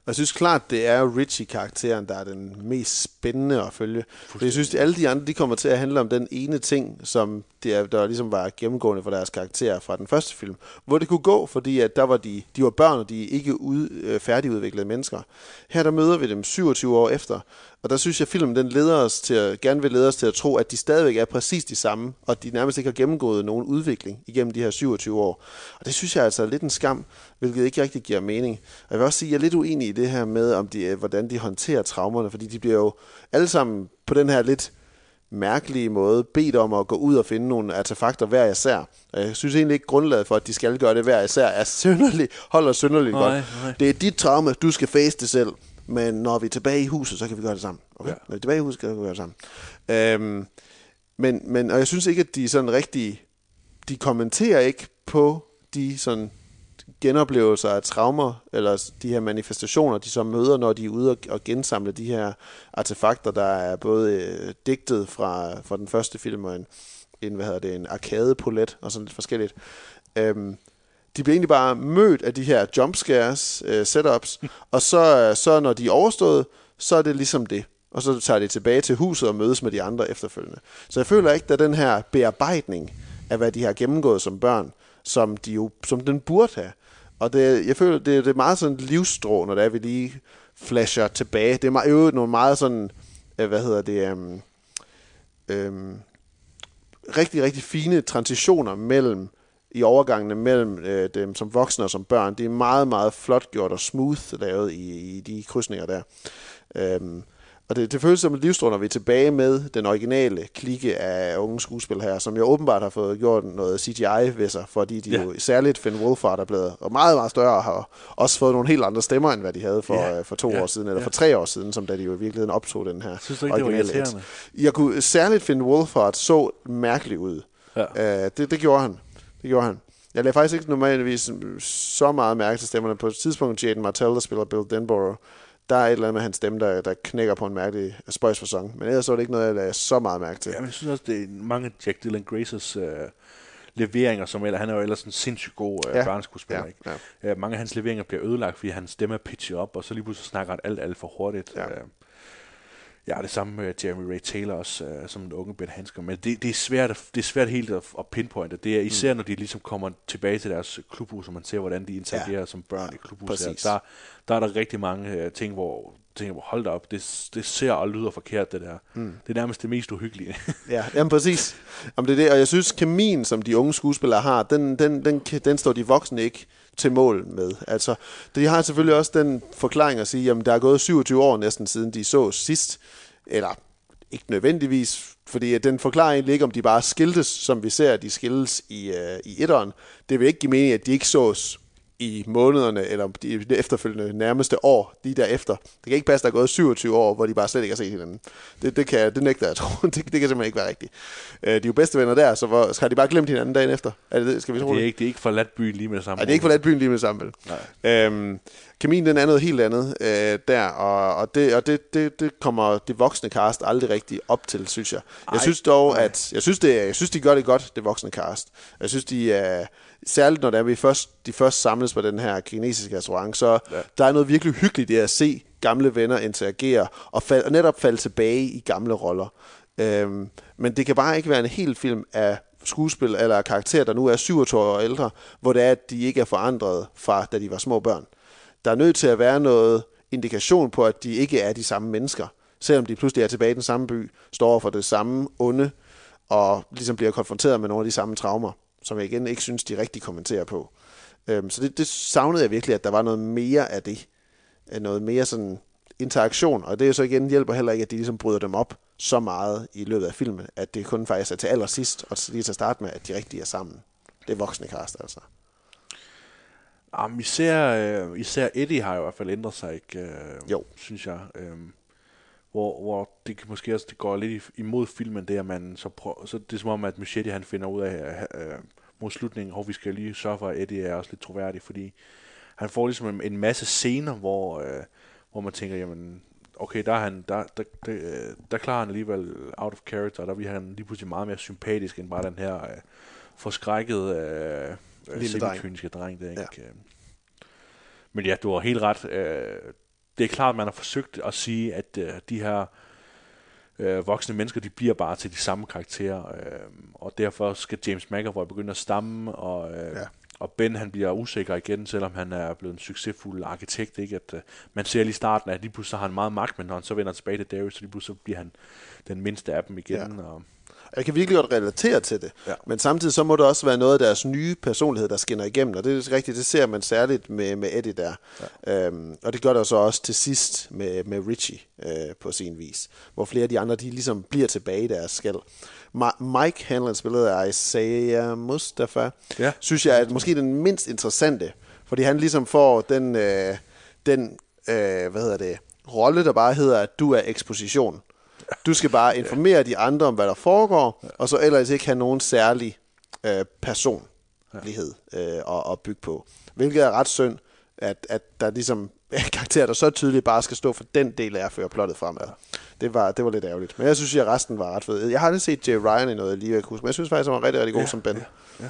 Jeg synes klart, det er Richie-karakteren, der er den mest spændende at følge. For jeg synes, at alle de andre, de kommer til at handle om den ene ting, som der, der ligesom var gennemgående for deres karakterer fra den første film. Hvor det kunne gå, fordi at der var de, de var børn, og de ikke ud, færdigudviklede mennesker. Her der møder vi dem syvogtyve år efter, og der synes jeg, at filmen den leder os til at, gerne vil lede os til at tro, at de stadigvæk er præcis de samme, og de nærmest ikke har gennemgået nogen udvikling igennem de her syvogtyve år. Og det synes jeg altså er lidt en skam, hvilket ikke rigtig giver mening. Og jeg vil også sige, at jeg er lidt uenig i det her med, om de, hvordan de håndterer traumerne, fordi de bliver jo alle sammen på den her lidt mærkelige måde bedt om at gå ud og finde nogle artefakter hver især. Jeg synes egentlig ikke grundlaget for, at de skal gøre det hver især, er synderligt, holder synderligt godt. Nej. Det er dit trauma, du skal face det selv. Men når vi er tilbage i huset, så kan vi gøre det sammen. Okay? Ja. Når vi er tilbage i huset, så kan vi gøre det sammen. Øhm, men, men, og jeg synes ikke, at de sådan rigtig, de kommenterer ikke på de sådan genoplevelser af traumer, eller de her manifestationer, de så møder, når de er ude og gensamle de her artefakter, der er både øh, digtet fra, fra den første film, og en, en, hvad hedder det, en arkadepolet, og sådan lidt forskelligt. Øhm, De bliver egentlig bare mødt af de her jumpscares, uh, setups, og så, så når de er overstået, så er det ligesom det. Og så tager de tilbage til huset og mødes med de andre efterfølgende. Så jeg føler ikke, at den her bearbejdning af, hvad de har gennemgået som børn, som, de jo, som den burde have. Og det, jeg føler, det, det er meget sådan livsstrå, når det er, vi lige flasher tilbage. Det er jo nogle meget sådan, hvad hedder det, øhm, øhm, rigtig, rigtig fine transitioner mellem, i overgangene mellem øh, dem som voksne og som børn. Det er meget, meget flot gjort og smooth lavet i, i de krydsninger der. Øhm, og det, det føles som et livstrål, når vi er tilbage med den originale klikke af unge skuespil her, som jo åbenbart har fået gjort noget C G I ved sig, fordi de yeah. jo særligt Finn Wolfhard er blevet og meget, meget større og har også fået nogle helt andre stemmer, end hvad de havde for, yeah. øh, for to yeah. år siden, eller for yeah. tre år siden, som da de jo i virkeligheden optog den her. Synes du ikke, det var irriterende? Jeg kunne, særligt Finn Wolfhard så mærkelig ud. Ja. Øh, det, det gjorde han. Det gjorde han. Jeg lagde faktisk ikke normalvis så meget mærke til stemmerne. På et tidspunkt, Jaden Martell, der spiller Bill Denborough, der er et eller andet med hans stemme, der, der knækker på en mærkelig spøjsfacon. Men ellers var det ikke noget, jeg lagde så meget mærke til. Ja, men jeg synes også, det er mange af Jack Dylan Graces øh, leveringer, som eller, han er jo ellers en sindssygt god øh, ja. barneskuespiller. Ja. Ikke? Ja. Øh, mange af hans leveringer bliver ødelagt, fordi hans stemme er pitchet op, og så lige pludselig snakker han alt, alt for hurtigt. Ja. Øh, Ja, det samme med Jeremy Ray Taylor også, øh, som en unge Ben Hansker. Men det, det, er svært at, det er svært helt at, at pinpointe. Det er især, mm. når de ligesom kommer tilbage til deres klubhus, og man ser, hvordan de interagerer ja. som børn ja, i klubhuset. Der, der er der rigtig mange øh, ting, hvor tænker, hvor hold da op, det, det ser og lyder forkert, det der. Mm. Det er nærmest det mest uhyggelige. ja, jamen præcis. Jamen, det er det. Og jeg synes, kemien, som de unge skuespillere har, den, den, den, den står de voksne ikke til mål med. Altså, de har selvfølgelig også den forklaring at sige, jamen der er gået syvogtyve år næsten siden de så sidst, eller ikke nødvendigvis, fordi den forklarer egentlig ikke, om de bare skiltes, som vi ser, at de skiltes i, øh, i etteren. Det vil ikke give mening, at de ikke sås i månederne, eller de efterfølgende nærmeste år, lige derefter. Det kan ikke passe, der er gået syvogtyve år, hvor de bare slet ikke har set hinanden. Det, det, kan, det nægter jeg, tror. Det, det kan simpelthen ikke være rigtigt. Øh, de er jo bedste venner der, så hvor, har de bare glemt hinanden dagen efter? Er det det? Skal vi tro det? Er ikke, det er ikke forladt byen lige med det samme. Er det er ikke forladt byen lige med det samme. Øhm, Kaminen, den er noget helt andet øh, der, og, og, det, og det, det, det kommer det voksne cast aldrig rigtig op til, synes jeg. Jeg Ej, synes dog, nej. at jeg synes, det, jeg synes, de gør det godt, det voksne cast. Jeg synes, de er... Øh, særligt når der vi først, de først samles på den her kinesiske restaurant, så ja. der er noget virkelig hyggeligt i at se gamle venner interagere og, fald, og netop falde tilbage i gamle roller. Øhm, men det kan bare ikke være en hel film af skuespil eller karakterer, der nu er syvogtyve år ældre, hvor det er, at de ikke er forandret fra, da de var små børn. Der er nødt til at være noget indikation på, at de ikke er de samme mennesker, selvom de pludselig er tilbage i den samme by, står for det samme onde og ligesom bliver konfronteret med nogle af de samme traumer, som jeg igen ikke synes, de rigtig kommenterer på. Øhm, så det, det savnede jeg virkelig, at der var noget mere af det. Noget mere sådan interaktion, og det er jo så igen hjælper heller ikke, at de ligesom bryder dem op så meget i løbet af filmen, at det kun faktisk er til allersidst, og lige til at starte med, at de rigtig er sammen. Det er voksne cast, altså. Jamen, især, øh, især Eddie har jo i hvert fald ændret sig, ikke? Øh, jo. Synes jeg. Øh, hvor, hvor det kan måske også det går lidt imod filmen der, man så prøver, så det er som om, at Muschietti han finder ud af øh, mod slutningen, hvor vi skal lige sørge for, at Eddie er også lidt troværdig, fordi han får ligesom en, en masse scener, hvor, øh, hvor man tænker, jamen, okay, der, er han, der, der, der, der, der klarer han alligevel out of character, der bliver han lige pludselig meget mere sympatisk, end bare den her øh, forskrækkede øh, semikyniske dreng der, ikke? Ja. Men ja, du har helt ret. Øh, Det er klart, at man har forsøgt at sige, at øh, de her øh, voksne mennesker, de bliver bare til de samme karakterer, øh, og derfor skal James McAvoy begynde at stamme, og, øh, ja. og Ben han bliver usikker igen, selvom han er blevet en succesfuld arkitekt. Ikke? At, øh, man ser lige i starten, at lige pludselig har han meget magt, men når han så vender tilbage til Darius, så lige pludselig bliver han den mindste af dem igen. Ja. Og jeg kan virkelig godt relatere til det, ja. men samtidig så må der også være noget af deres nye personlighed, der skinner igennem, og det er rigtigt, det ser man særligt med, med Eddie der. Ja. Øhm, og det gør der så også til sidst med, med Richie øh, på sin vis, hvor flere af de andre, de ligesom bliver tilbage i deres skal. Ma- Mike Hanlon, spillet af Isaiah Mustafa, ja. synes jeg er måske den mindst interessante, fordi han ligesom får den, øh, den øh, hvad hedder det, rolle, der bare hedder, at du er eksposition. Du skal bare informere ja. de andre om, hvad der foregår, ja. og så ellers ikke have nogen særlig øh, personlighed øh, at, at bygge på. Hvilket er ret synd, at, at der ligesom karakterer, der så tydeligt bare skal stå for den del af at føre plottet fremad. Ja. Det, var, det var lidt ærgerligt. Men jeg synes, at resten var ret fed. Jeg har aldrig set Jay Ryan i noget, lige jeg husker, men jeg synes faktisk, at han var rigtig, rigtig god ja, som Ben. Ja, ja.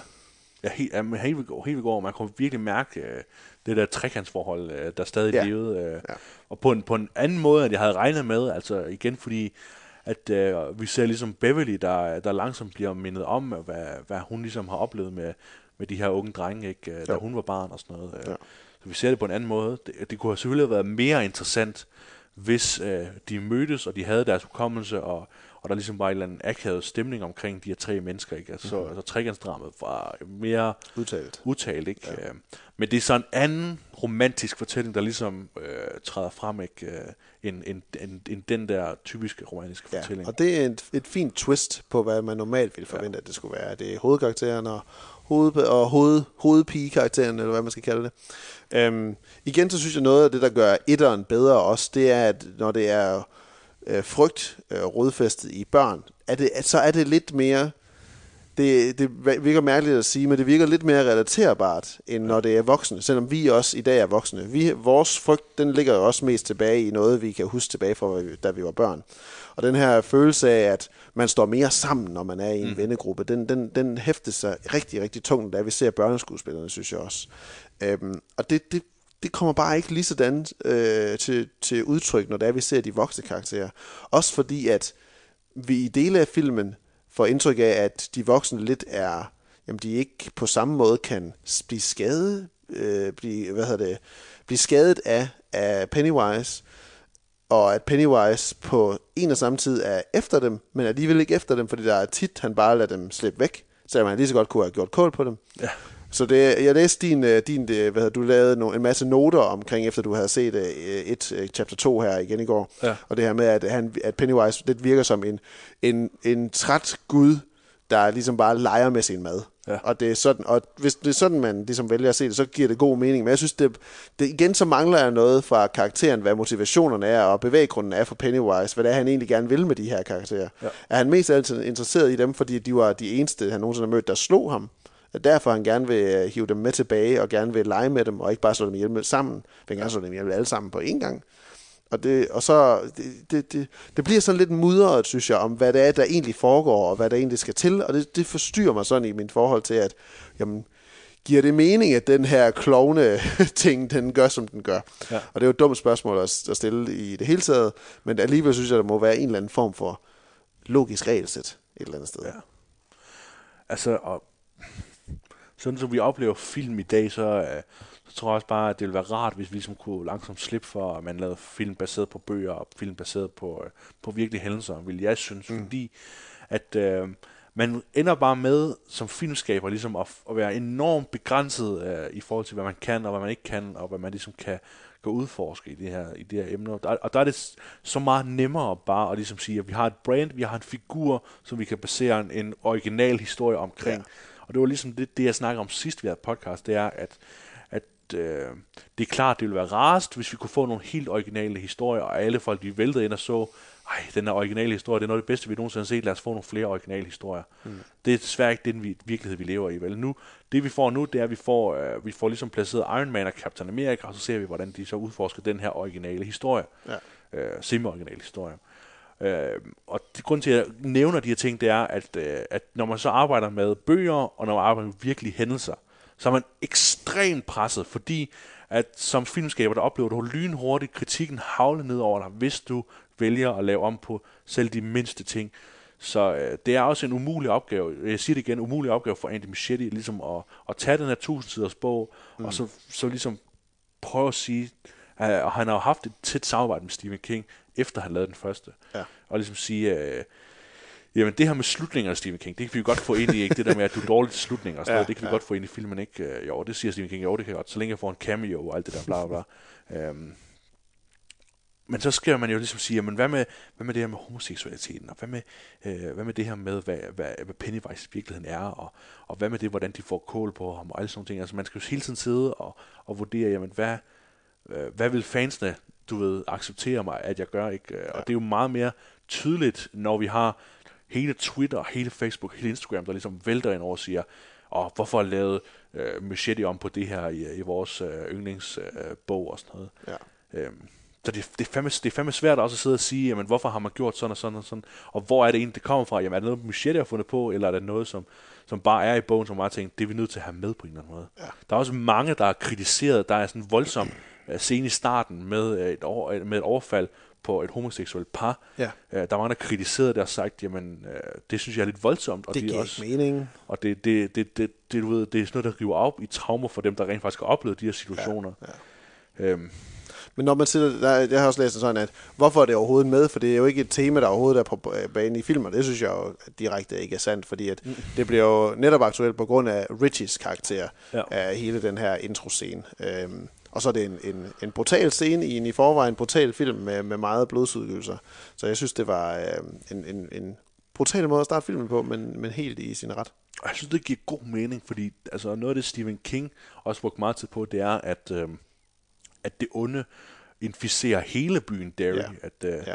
Ja, helt, ja, helt vildt god. Man kunne virkelig mærke øh, det der trekantsforhold, øh, der stadig ja. levede. Øh, ja. Og på en, på en anden måde, end jeg havde regnet med. Altså igen, fordi at, øh, vi ser ligesom Beverly, der, der langsomt bliver mindet om, hvad, hvad hun ligesom har oplevet med, med de her unge drenge, ikke, da hun var barn og sådan noget. Øh. Ja. så vi ser det på en anden måde. Det, det kunne selvfølgelig have været mere interessant, hvis øh, de mødtes, og de havde deres hukommelse, og, og der ligesom var en eller anden akavet stemning omkring de her tre mennesker, ikke? Altså, mm-hmm. altså trekantsdramet var mere udtalt, udtalt ikke? Ja. Øh, men det er så en anden romantisk fortælling, der ligesom øh, træder frem, ikke? Øh, end, end, end, end den der typiske romantiske ja, fortælling. Og det er et, et fint twist på, hvad man normalt ville forvente, ja. At det skulle være. Det er hovedkarakteren og hoved, og hoved, hovedpigekarakteren, eller hvad man skal kalde det. Øhm, igen, så synes jeg, noget af det, der gør etteren bedre også, det er, at når det er øh, frygt øh, rodfæstet i børn, er det, så er det lidt mere, det, det virker mærkeligt at sige, men det virker lidt mere relaterbart, end når det er voksne, selvom vi også i dag er voksne. Vi, vores frygt, den ligger jo også mest tilbage i noget, vi kan huske tilbage fra, da vi var børn. Og den her følelse af, at man står mere sammen, når man er i en mm. vennegruppe, den, den, den hæfter sig rigtig, rigtig tungt, da vi ser børneskuespillerne, synes jeg også. Øhm, og det, det, det kommer bare ikke lige sådan øh, til, til udtryk, når det er, vi ser de voksne karakterer. Også fordi, at vi i dele af filmen får indtryk af, at de voksne lidt er, jamen de ikke på samme måde kan blive skadet, øh, blive, hvad hedder det, blive skadet af, af Pennywise, og at Pennywise på en og samme tid er efter dem, men alligevel ikke efter dem, fordi der er tit, han bare lader dem slippe væk, så man lige så godt kunne have gjort kål på dem. Ja. Så det, jeg læste din, din det, hvad hedder, du lavede no, en masse noter omkring, efter du havde set uh, et uh, chapter to her igen i går, ja. Og det her med, at, han, at Pennywise det virker som en, en, en træt gud, der ligesom bare leger med sin mad. Ja. Og, det er sådan, og hvis det er sådan, man ligesom vælger at se det, så giver det god mening. Men jeg synes, det, det igen så mangler jeg noget fra karakteren, hvad motivationerne er, og bevæggrunden er for Pennywise, hvad det er, han egentlig gerne vil med de her karakterer. Ja. Er han mest altid interesseret i dem, fordi de var de eneste, han nogensinde har mødt, der slog ham? Derfor han gerne vil hive dem med tilbage, og gerne vil lege med dem, og ikke bare slå dem ihjel med sammen. Han vil gerne slå dem ihjel alle sammen på én gang. Og, det, og så, det, det, det, det bliver sådan lidt mudret, synes jeg, om hvad det er, der egentlig foregår, og hvad der egentlig skal til. Og det, det forstyrrer mig sådan i min forhold til, at jamen, giver det mening, at den her klovne-ting, den gør, som den gør? Ja. Og det er jo et dumt spørgsmål at, at stille i det hele taget, men alligevel synes jeg, der må være en eller anden form for logisk regelsæt et eller andet sted. Ja. Altså, og sådan som vi oplever film i dag, så, så tror jeg også bare, at det ville være rart, hvis vi ligesom kunne langsomt slippe for, at man lavede film baseret på bøger og film baseret på, på virkelige hændelser, vil jeg synes, mm. fordi at øh, man ender bare med som filmskaber ligesom at, at være enormt begrænset øh, i forhold til, hvad man kan og hvad man ikke kan, og hvad man ligesom kan, kan udforske i det her, i det her emne. Og der, og der er det så meget nemmere bare at ligesom sige, at vi har et brand, vi har en figur, som vi kan basere en, en original historie omkring. Ja. Og det var ligesom det, det jeg snakker om sidst, vi havde podcast, det er, at, at øh, det er klart, det ville være rarest, hvis vi kunne få nogle helt originale historier, og alle folk, de væltede ind og så, ej, den her originale historie, det er noget af det bedste, vi nogensinde har set, lad os få nogle flere originale historier. Mm. Det er desværre ikke den virkelighed, vi lever i, vel? Nu, det vi får nu, det er, at vi får, øh, vi får ligesom placeret Iron Man og Captain America, og så ser vi, hvordan de så udforsker den her originale historie, ja. øh, semi-originale historie. Øh, og det, grunden til, at jeg nævner de her ting, det er, at, øh, at når man så arbejder med bøger, og når man arbejder med virkelige hændelser, så er man ekstremt presset, fordi at som filmskaber, der oplever du lynhurtigt kritikken havle ned over dig, hvis du vælger at lave om på selv de mindste ting. Så øh, det er også en umulig opgave, jeg siger det igen, en umulig opgave for Andy Muschietti, ligesom at, at tage den her tusindsiders bog, mm. og så, så ligesom prøve at sige, øh, og han har jo haft et tæt samarbejde med Stephen King, efter han lavede den første. Ja. Og ligesom sige, øh, jamen det her med slutninger, Stephen King, det kan vi jo godt få ind i, ikke? Det der med, at du er dårlig til slutninger og sådan ja, noget, det kan ja. vi godt få ind i filmen, ikke? Jo, det siger Stephen King, jo, det kan jeg godt, så længe jeg får en cameo og alt det der, bla bla bla. øhm. Men så skal man jo ligesom sige, jamen hvad med, hvad med det her med homoseksualiteten, og hvad med, øh, hvad med det her med, hvad, hvad, hvad Pennywise i virkeligheden er, og, og hvad med det, hvordan de får kål på ham, og alle sådan ting. Altså man skal jo hele tiden sidde og, og vurdere, jamen hvad, øh, hvad vil fansene, du ved, acceptere mig, at jeg gør, ikke? Ja. Og det er jo meget mere tydeligt, når vi har hele Twitter, hele Facebook, hele Instagram, der ligesom vælter ind over og siger, og hvorfor lavede øh, Muschietti om på det her i, i vores øh, yndlingsbog øh, og sådan noget. Ja. Øhm, så det, det, er fandme, det er fandme svært også at sidde og sige, jamen hvorfor har man gjort sådan og sådan og sådan, og hvor er det egentlig, det kommer fra? Jamen er det noget, Muschietti har fundet på, eller er det noget, som, som bare er i bogen, som bare tænker, det er vi nødt til at have med på en eller anden måde. Ja. Der er også mange, der er kritiseret, der er sådan voldsomt scene i starten med et, over, med et overfald på et homoseksuelt par. Ja. Øh, der var mange, der kritiserede det og sagt, jamen, øh, det synes jeg er lidt voldsomt. Og det de giver også, ikke mening. Og det, det, det, det, det, du ved, det er sådan noget, der river op i traumer for dem, der rent faktisk har oplevet de her situationer. Ja, ja. Øhm. Men når man sidder, der, jeg har også læst sådan, at hvorfor er det overhovedet med? For det er jo ikke et tema, der overhovedet er på banen i filmer. Det synes jeg jo direkte ikke er sandt, fordi at mm. det bliver jo netop aktuelt på grund af Richies karakter ja. Af hele den her introscene. Øhm. Og så er det en, en, en brutal scene i en i forvejen brutal film med, med meget blodsudgydelser. Så jeg synes, det var øh, en, en, en brutal måde at starte filmen på, men, men helt i sin ret. Jeg synes, det giver god mening, fordi altså, noget af det, Stephen King også brugte meget tid på, det er, at, øh, at det onde inficerer hele byen Derry. Ja. At, øh, ja.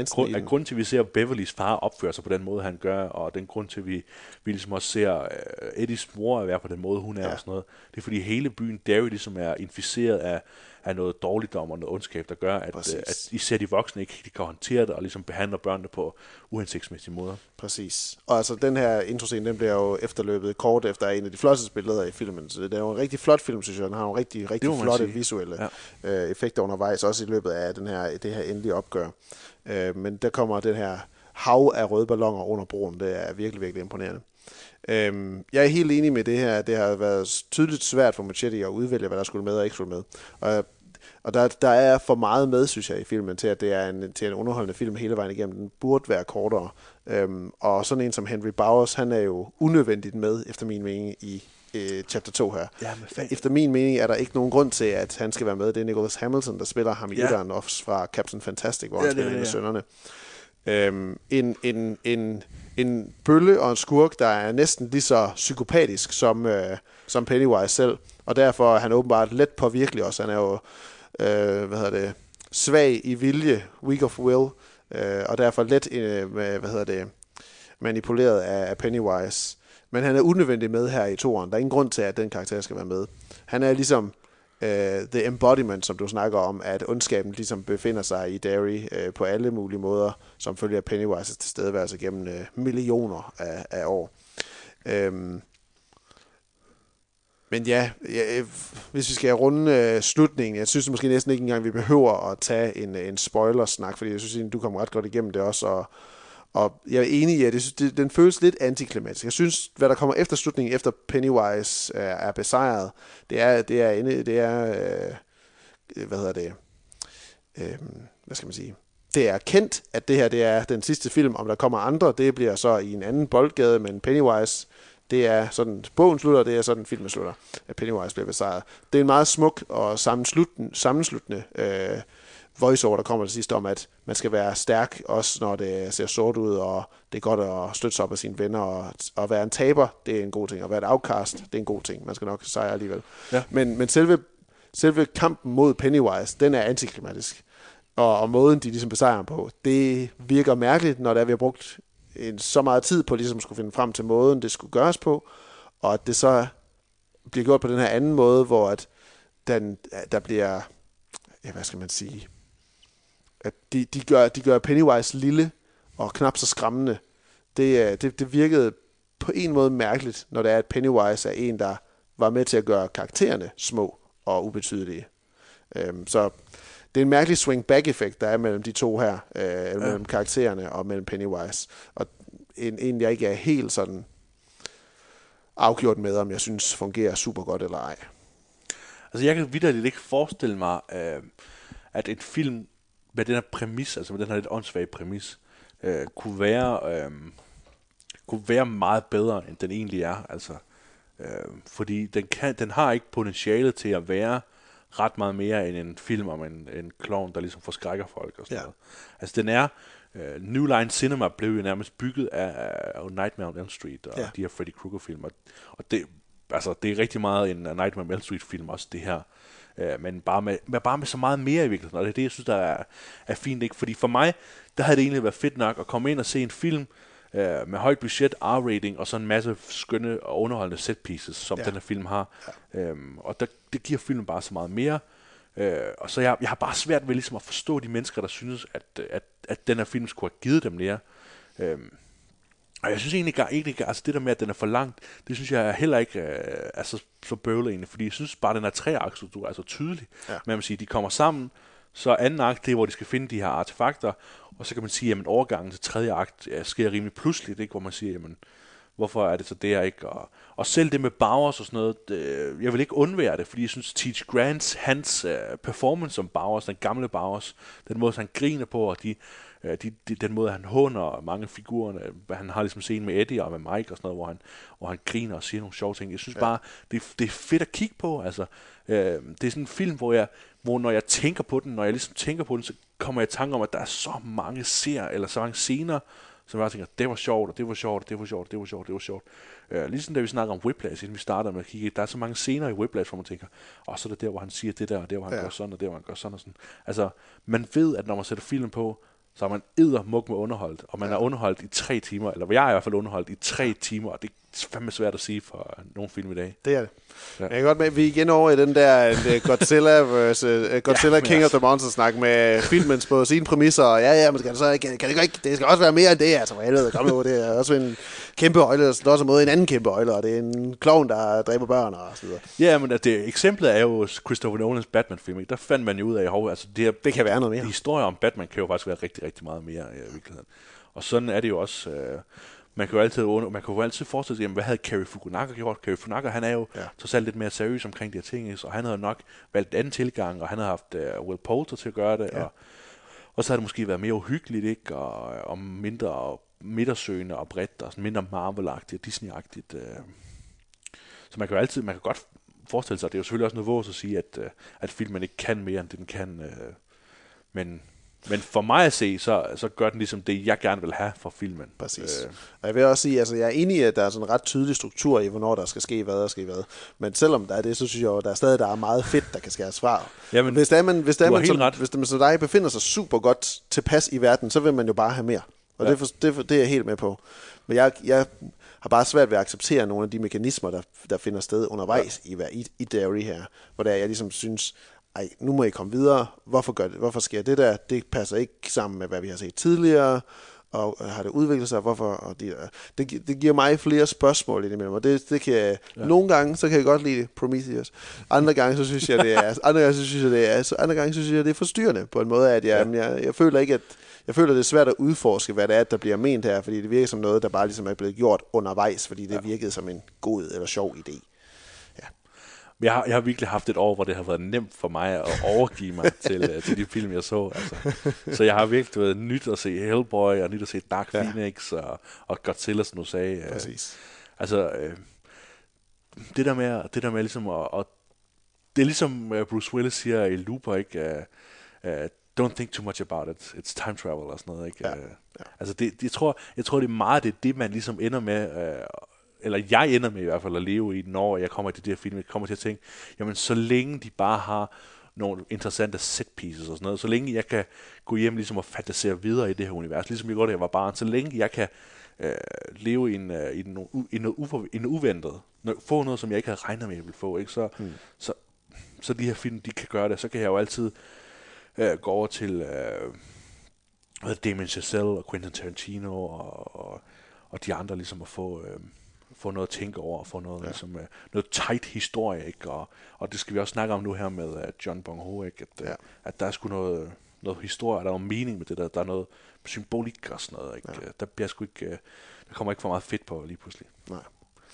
at, grund, at grunden til, at vi ser Beverlys far opføre sig på den måde, han gør, og den grund til, at vi, vi ligesom også ser uh, Eddies mor være på den måde, hun er ja. Og sådan noget, det er fordi hele byen Derry ligesom er inficeret af, af noget dårligdom og noget ondskab, der gør, at, uh, at især de voksne ikke de kan håndtere det og ligesom behandler børnene på uhensigtsmæssige måder. Præcis. Og altså den her introscene, den bliver jo efterløbet kort efter en af de flotteste billeder i filmen. Så det er jo en rigtig flot film, synes jeg. Den har jo rigtig, rigtig flotte visuelle ja. uh, effekter undervejs, også i løbet af den her, det her endelige opgør. Øh, men der kommer den her hav af røde balloner under broen. Det er virkelig, virkelig imponerende. Øh, jeg er helt enig med det her. Det har været tydeligt svært for Muschietti at udvælge, hvad der skulle med og ikke skulle med. Og, og der, der er for meget med, synes jeg, i filmen, til at det er en, til en underholdende film hele vejen igennem. Den burde være kortere. Øh, og sådan en som Henry Bowers, han er jo unødvendigt med, efter min mening, i chapter to her. Jamen, efter min mening er der ikke nogen grund til, at han skal være med. Det er Nicholas Hamilton, der spiller ham i ja. Etteren fra Captain Fantastic, hvor ja, han spiller ja, ja. En af sønnerne. Øhm, en, en, en, en bølle og en skurk, der er næsten lige så psykopatisk som, øh, som Pennywise selv, og derfor er han åbenbart let påvirkelig også. Han er jo øh, hvad hedder det, svag i vilje, weak of will, øh, og derfor let øh, hvad hedder det, manipuleret af, af Pennywise. Men han er unødvendig med her i toeren. Der er ingen grund til, at den karakter skal være med. Han er ligesom uh, the embodiment, som du snakker om, at ondskaben ligesom befinder sig i Derry uh, på alle mulige måder, som følger Pennywises tilstedeværelse gennem uh, millioner af, af år. Um, men ja, ja, hvis vi skal runde uh, slutningen, jeg synes måske næsten ikke engang, vi behøver at tage en, en spoilersnak, fordi jeg synes, du kom ret godt igennem det også, og Og jeg er enig i, at det, det, den føles lidt antiklimatisk. Jeg synes, hvad der kommer efter slutningen, efter Pennywise øh, er besejret, det er, det er, inde, det er øh, hvad hedder det, øh, hvad skal man sige, det er kendt, at det her det er den sidste film. Om der kommer andre, det bliver så i en anden boldgade, men Pennywise, det er sådan, bogen slutter, det er sådan, filmen slutter, at Pennywise bliver besejret. Det er en meget smuk og sammenslutende øh, voiceover, der kommer til sidst om, at man skal være stærk, også når det ser sort ud, og det er godt at støtte sig op af sine venner, og at være en taber, det er en god ting, og at være et outcast, det er en god ting, man skal nok sejre alligevel. Ja. Men, men selve, selve kampen mod Pennywise, den er antiklimatisk, og, og måden, de ligesom besejrer ham på, det virker mærkeligt, når der vi har brugt en, så meget tid på, ligesom skulle finde frem til måden, det skulle gøres på, og at det så bliver gjort på den her anden måde, hvor at den, der bliver, ja, hvad skal man sige, at de, de, gør, de gør Pennywise lille og knap så skræmmende. Det, det, det virkede på en måde mærkeligt, når det er, at Pennywise er en, der var med til at gøre karaktererne små og ubetydelige. Øhm, så det er en mærkelig swing-back-effekt, der er mellem de to her, øh, ja. Mellem karaktererne og mellem Pennywise. Og en, en, jeg ikke er helt sådan afgjort med, om jeg synes fungerer super godt eller ej. Altså, jeg kan vitterligt ikke forestille mig, øh, at en film med den her præmis, altså med den her lidt åndssvage præmis, øh, kunne være øh, kunne være meget bedre, end den egentlig er. Altså, øh, fordi den, kan, den har ikke potentialet til at være ret meget mere end en film om en, en klovn, der ligesom forskrækker folk og sådan ja. Noget. Altså den er, øh, New Line Cinema blev jo nærmest bygget af, af Nightmare on Elm Street og ja. De her Freddy Krueger-filmer. Og det, altså, det er rigtig meget en Nightmare on Elm Street-film også, det her. Men bare med, men bare med så meget mere i virkeligheden, og det er det, jeg synes, der er, er fint, ikke? Fordi for mig, der havde det egentlig været fedt nok at komme ind og se en film øh, med højt budget, R-rating og så en masse skønne og underholdende setpieces, som ja. Den her film har. Ja. Øhm, og der, det giver filmen bare så meget mere. Øh, og så jeg, jeg har bare svært ved ligesom at forstå de mennesker, der synes, at, at, at den her film skulle have givet dem mere. Øhm, og jeg synes egentlig ikke, altså det der med, at den er for langt, det synes jeg heller ikke øh, er så, så bøvlet egentlig, fordi jeg synes bare, den er treakselstruktur, altså tydelig. Ja. Man vil sige, de kommer sammen, Så anden akt, det er, hvor de skal finde de her artefakter, og så kan man sige, jamen overgangen til tredje akt ja, sker rimelig pludseligt, ikke? Hvor man siger, jamen hvorfor er det så der, ikke? Og, og selv det med Bowers og sådan noget, det, jeg vil ikke undvære det, fordi jeg synes, Teach Grants, hans uh, performance som Bowers, den gamle Bowers, den måde, han griner på, og de, uh, de, de, den måde, han håner mange figurerne, han har ligesom scenen med Eddie og med Mike og sådan noget, hvor han, hvor han griner og siger nogle sjove ting. Jeg synes ja. bare, det, det er fedt at kigge på, altså. Uh, det er sådan en film, hvor jeg, hvor når jeg tænker på den, når jeg ligesom tænker på den, så kommer jeg i tanke om, at der er så mange serier, eller så mange scener, så jeg tænker, det var sjovt, og det var sjovt, og det var sjovt, og det var sjovt, og det var sjovt. Øh, ligesom da vi snakker om Whiplash, inden vi starter med at kigge, der er så mange scener i Whiplash, hvor man tænker, og så er det der, hvor han siger det der, og der, hvor han ja. gør sådan, og der, hvor han gør sådan og sådan. Altså, man ved, at når man sætter filmen på, så er man eddermuk med underholdt, og man ja. er underholdt i tre timer, eller jeg er i hvert fald underholdt i tre timer, og det er fandme svært at sige for nogle film i dag. Det er det. Ja. Jeg kan godt med, vi er igen over i den der Godzilla versus uh, Godzilla ja, King altså. of the Monsters snak med filmens på sine præmisser, og ja, ja, men skal så, kan, kan det ikke, det skal også være mere end det, altså for helvede, kom nu, det er også en kæmpe øjle, der også mod en anden kæmpe øjle, og det er en klovn, der dræber børn og så videre. Ja, men det, eksemplet er jo Christopher Nolans Batman-film, ikke? Der fandt man jo ud af, hov, altså det, her, det kan være noget mere. Historier om Batman kan jo faktisk være rigtig, rigtig meget mere i virkeligheden. Og sådan er det jo også. Øh, Man kan jo altid, man kan jo altid forestille sig, jamen, hvad havde Cary Fukunaga gjort? Cary Fukunaga, han er jo ja. trods alt lidt mere seriøs omkring de her ting, og han havde nok valgt en anden tilgang, og han havde haft uh, Will Poulter til at gøre det, ja. og, og så havde det måske været mere uhyggeligt, ikke? Og, og mindre midtersøgende og bredt, og sådan mindre Marvel-agtigt og Disney-agtigt. Uh. Så man kan jo altid, man kan godt forestille sig, det er jo selvfølgelig også noget vores at sige, at, uh, at filmen ikke kan mere, end den kan, uh, men... Men for mig at se, så, så gør den ligesom det, jeg gerne vil have fra filmen. Præcis. Øh. Og jeg vil også sige, altså jeg er enig i, at der er sådan en ret tydelig struktur i, hvornår der skal ske hvad, der skal hvad. Men selvom der er det, så synes jeg jo, der er stadig der er meget fedt, der kan skæres fra. Jamen, hvis der er man, hvis der er man, som, hvis man som dig befinder sig super godt tilpas i verden, så vil man jo bare have mere. Og ja. det, for, det, for, det er jeg helt med på. Men jeg, jeg har bare svært ved at acceptere nogle af de mekanismer, der, der finder sted undervejs ja. i, i, i Derry her. Hvor der jeg ligesom synes... Ej, nu må I komme videre. Hvorfor, gør det? Hvorfor sker det der? Det passer ikke sammen med, hvad vi har set tidligere. Og har det udviklet sig? Hvorfor? Og de der. Det, gi- det giver mig flere spørgsmål i det mellem. Og det, det kan jeg, ja. Nogle gange, så kan jeg godt lide Prometheus. Andre gange, så synes jeg, det er... Andre gange, så synes jeg, det er... Så andre gange, så synes jeg, det er forstyrrende på en måde, at jeg, ja. jeg, jeg føler ikke, at... Jeg føler, det er svært at udforske, hvad det er, der bliver ment her, fordi det virker som noget, der bare ligesom er blevet gjort undervejs, fordi det ja. virkede som en god eller sjov idé. Jeg har, jeg har virkelig haft et år, hvor det har været nemt for mig at overgive mig til, til de film, jeg så. Altså. Så jeg har virkelig været nyt at se Hellboy, og nyt at se Dark Phoenix, ja. og, og Godzilla, som du sagde. Præcis. Altså, øh, det der med, det der med ligesom, at, at, det er ligesom Bruce Willis siger i Looper, ikke? Uh, uh, don't think too much about it, it's time travel, og sådan noget, ikke? Ja. Uh, ja. Altså, det, jeg, tror, jeg tror, det er meget det, det man ligesom ender med... Uh, eller jeg ender med i hvert fald at leve i, når jeg kommer til de her film, jeg kommer til at tænke, jamen så længe de bare har nogle interessante set pieces og sådan noget, så længe jeg kan gå hjem ligesom og fantasere videre i det her univers, ligesom jeg gjorde, da jeg var barn, så længe jeg kan øh, leve i, en, øh, i, no, i noget, ufor, i noget uventet, få noget, som jeg ikke havde regnet med, jeg ville få, ikke? Så, mm. så, så de her film, de kan gøre det, så kan jeg jo altid øh, gå over til øh, Damien Chazelle og Quentin Tarantino og, og, og de andre ligesom at få... Øh, få noget at tænke over, og få noget, ja. ligesom, uh, noget tight historie, ikke? Og, og det skal vi også snakke om nu her med uh, John Bong Ho, ikke? At, ja. uh, at der er sgu noget, noget historie, der er mening med det der, der er noget symbolik og sådan noget, ikke? Ja. Uh, der bliver sgu ikke, uh, der kommer ikke for meget fedt på lige pludselig. Nej.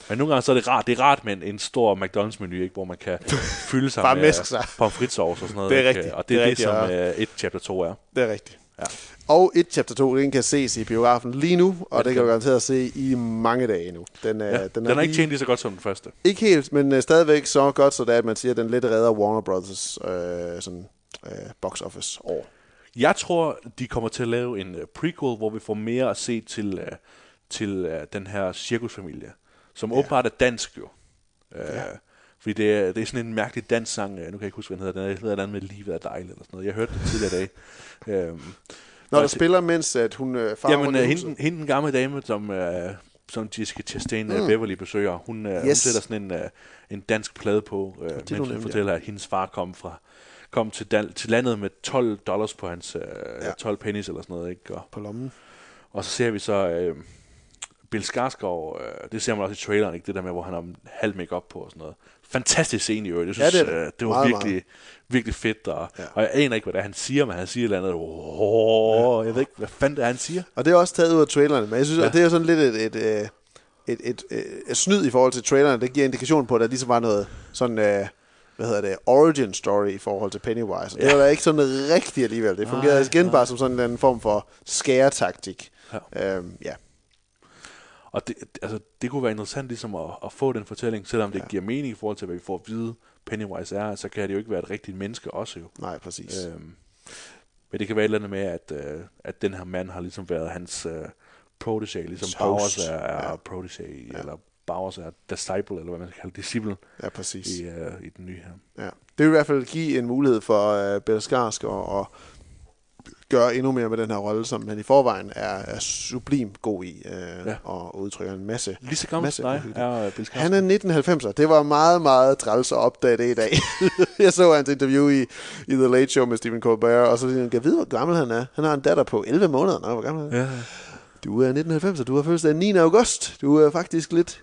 Men nogle gange så er det rart, det er rart med en, en stor McDonald's-menu, ikke? Hvor man kan fylde sig med sig. pomfritsauce og sådan noget, det er rigtigt. Ikke? Og det er det, det er rigtigt, som uh, et chapter to er. Det er rigtigt. Ja. Og et chapter to, den kan ses i biografen lige nu, og okay. det kan du garanteret se i mange dage endnu. Den, ja, den, den har ikke tjent lige så godt som den første. Ikke helt, men uh, stadigvæk så godt, så det er, at man siger, at den lidt redder Warner Brothers uh, sådan, uh, box office over. Jeg tror, de kommer til at lave en uh, prequel, hvor vi får mere at se til, uh, til uh, den her cirkusfamilie, som ja. åbenbart er dansk jo. Uh, ja. Fordi det er, det er sådan en mærkelig dansk sang. Nu kan jeg ikke huske, hvad den hedder. Den hedder et eller andet med Livet er dejligt, eller sådan noget. Jeg hørte det tidligere i dag. øhm, Når der spiller, mens at hun... Øh, jamen, øh, hende, hende den gamle dame, som, øh, som Jessica Chastain mm. Beverly besøger, hun, øh, yes. hun sætter sådan en, øh, en dansk plade på, øh, mens hun nemlig, fortæller, ja. at hendes far kom, fra, kom til, Dan, til landet med tolv dollars på hans øh, ja. tolv pennies, eller sådan noget. Ikke? Og, på lommen. Og så ser vi så... Øh, Bill Skarsgård, øh, det ser man også i traileren, ikke? Det der med, hvor han har halv make-up på og sådan noget. Fantastisk scene i øvrigt. Jeg synes, ja, det, øh, det var meget, virkelig, meget. virkelig fedt. Og, ja. og jeg aner ikke, hvad det er, han siger, men han siger et eller andet. Oh, ja. Jeg ved ikke, hvad fanden det er, han siger. Og det er også taget ud af traileren, men jeg synes, ja. at det er sådan lidt et... et, et øh Et, et, et, et snyd i forhold til trailerne. Det giver indikation på, at der ligesom var noget sådan, øh, hvad hedder det, origin story i forhold til Pennywise. Ja. Det var da ikke sådan rigtigt alligevel. Det fungerede nej, igen nej. bare som sådan en form for skæretaktik. Ja. Øhm, ja. Og det, altså, det kunne være interessant ligesom at, at få den fortælling, selvom det ja. giver mening i forhold til, hvad vi får at vide Pennywise er, så kan det jo ikke være et rigtigt menneske også jo. Nej, præcis. Øhm, men det kan være et eller andet med, at, øh, at den her mand har ligesom været hans... Øh, protégé, ligesom Bowers er, er ja. protégé, ja. eller Bowers er disciple, eller hvad man skal kalde disciple, ja, præcis. I, uh, i den nye her. Ja. Det vil i hvert fald give en mulighed for uh, Bill Skarsgård at gøre endnu mere med den her rolle, som han i forvejen er, er sublim god i, uh, ja. og udtrykker en masse. Lige så gammel som dig er Bill Skarsgård. Han er nitten halvfemser. Det var meget, meget træls at opdage det i dag. Jeg så hans interview i, i The Late Show med Stephen Colbert, og så siger han, jeg ved, hvor gammel han er. Han har en datter på elleve måneder. Nå, hvor gammel han er. Ja. Du er nitten halvfems, og du har fødselsdag niende august. Du er faktisk lidt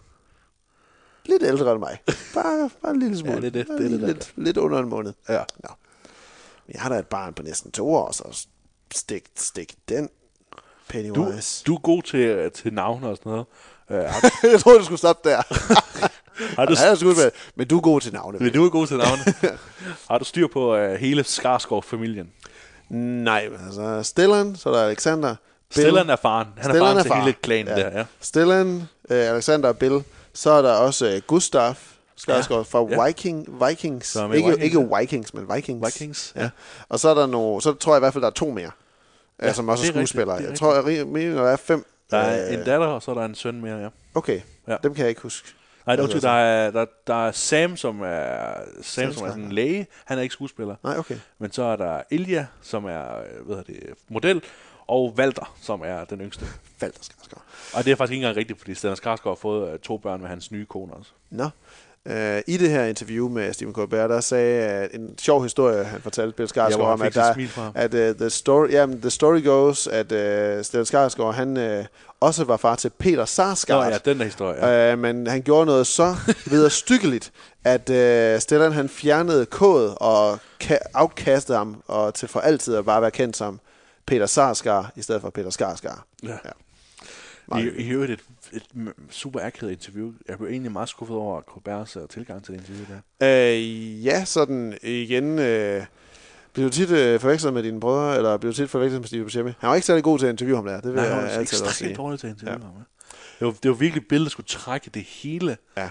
lidt ældre end mig. Bare, bare en lille smule. Ja, det er det. Det er lidt, lidt, lidt under en måned. Ja. Nå. Jeg har da et barn på næsten to år, så stik, stik den, Pennywise. Du, du er god til, til navne og sådan noget. Ja. Jeg troede, du skulle stoppe der. Har du st- skudt med, men du er god til navne. Men du er god til navne. Har du styr på uh, hele Skarsgård-familien? Nej, men altså Stellan, så er der Alexander... Bill. Stellan er faren. Han Stellan er faren til far. hele klanen ja. der, ja. Stellan, øh, Alexander og Bill. Så er der også øh, Gustav Skarsgård ja. fra Viking, Vikings. Ikke, Vikings. Ikke Vikings, men Vikings. Vikings, ja. ja. Og så er der nogle... Så tror jeg i hvert fald, der er to mere, ja, som også er skuespillere. Er jeg tror, jeg mener, der er fem. Der er øh, en datter, og så er der en søn mere, ja. Okay, ja. Dem kan jeg ikke huske. Nej, det er, der, er, der, der er Sam, som er, Sam, Sam, som er sådan en læge. Han er ikke skuespiller. Nej, okay. Men så er der Ilja, som er hvad hedder det, model. Og Walter, som er den yngste. Walter Skarsgård. Og det er faktisk ikke engang rigtigt, fordi Stellan Skarsgård har fået to børn med hans nye kone også. Nå. Øh, I det her interview med Stephen Colbert, der sagde uh, en sjov historie, han fortalte Bill Skarsgård om, at, der, at uh, the, story, jamen, the story goes, at uh, Stellan Skarsgård, han uh, også var far til Peter Sarsgaard. Nå ja, den der historie. Ja. Uh, men han gjorde noget så vederstyggeligt, at uh, Stellan han fjernede kodet og ka- afkastede ham og til for altid at bare være kendt som Peter Sarsgaard, i stedet for Peter Skarsgård. Ja. ja. I, I øvrigt et, et super akavet interview. Jeg blev egentlig meget skuffet over Colberts tilgang til det interview der. Øh, ja, sådan igen... Øh, blev du tit øh, forvekslet med dine brødre, eller blev du tit forvekslet med Steve Buscemi? Han var ikke særlig god til at interviewe ham der. Det vil Nej, jeg han var altid ekstremt også sige. dårligt til at interviewe ja. ham. Ja. Det, var, det var virkelig et billede, der skulle trække det hele. Ja.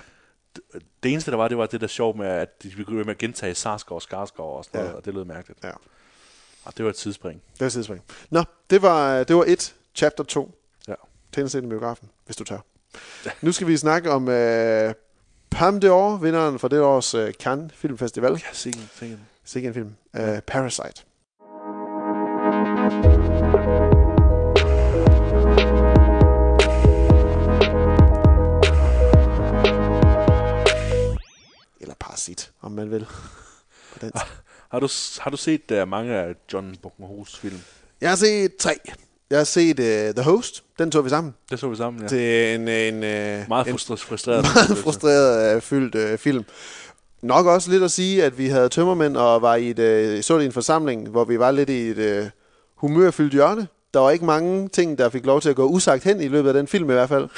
Det, det eneste, der var, det var det der sjov med, at de begyndte med at gentage Sarsgaard og Skarsgaard og sådan noget, ja. og det lød mærkeligt. Ja. Det var et tidsspring. Det var et tidsspring. Nå, det var, det var et chapter to. Ja. Tænk i biografen, hvis du tør. Ja. Nu skal vi snakke om øh, Palme d'Or, vinderen fra det års øh, Cannes Filmfestival. Ja, sikkert en, sikkert en film. Ja. Uh, Parasite. Eller Parasit, om man vil. På Har du, har du set uh, mange af John Bong-hos film? Jeg har set tre. Jeg har set uh, The Host. Den så vi sammen. Det så vi sammen, ja. Det er en, en, uh, meget frustreret, en frustreret, meget frustreret uh, fyldt uh, film. Nok også lidt at sige, at vi havde tømmermænd og var i et, uh, så det i en forsamling, hvor vi var lidt i et uh, humørfyldt hjørne. Der var ikke mange ting, der fik lov til at gå usagt hen i løbet af den film i hvert fald.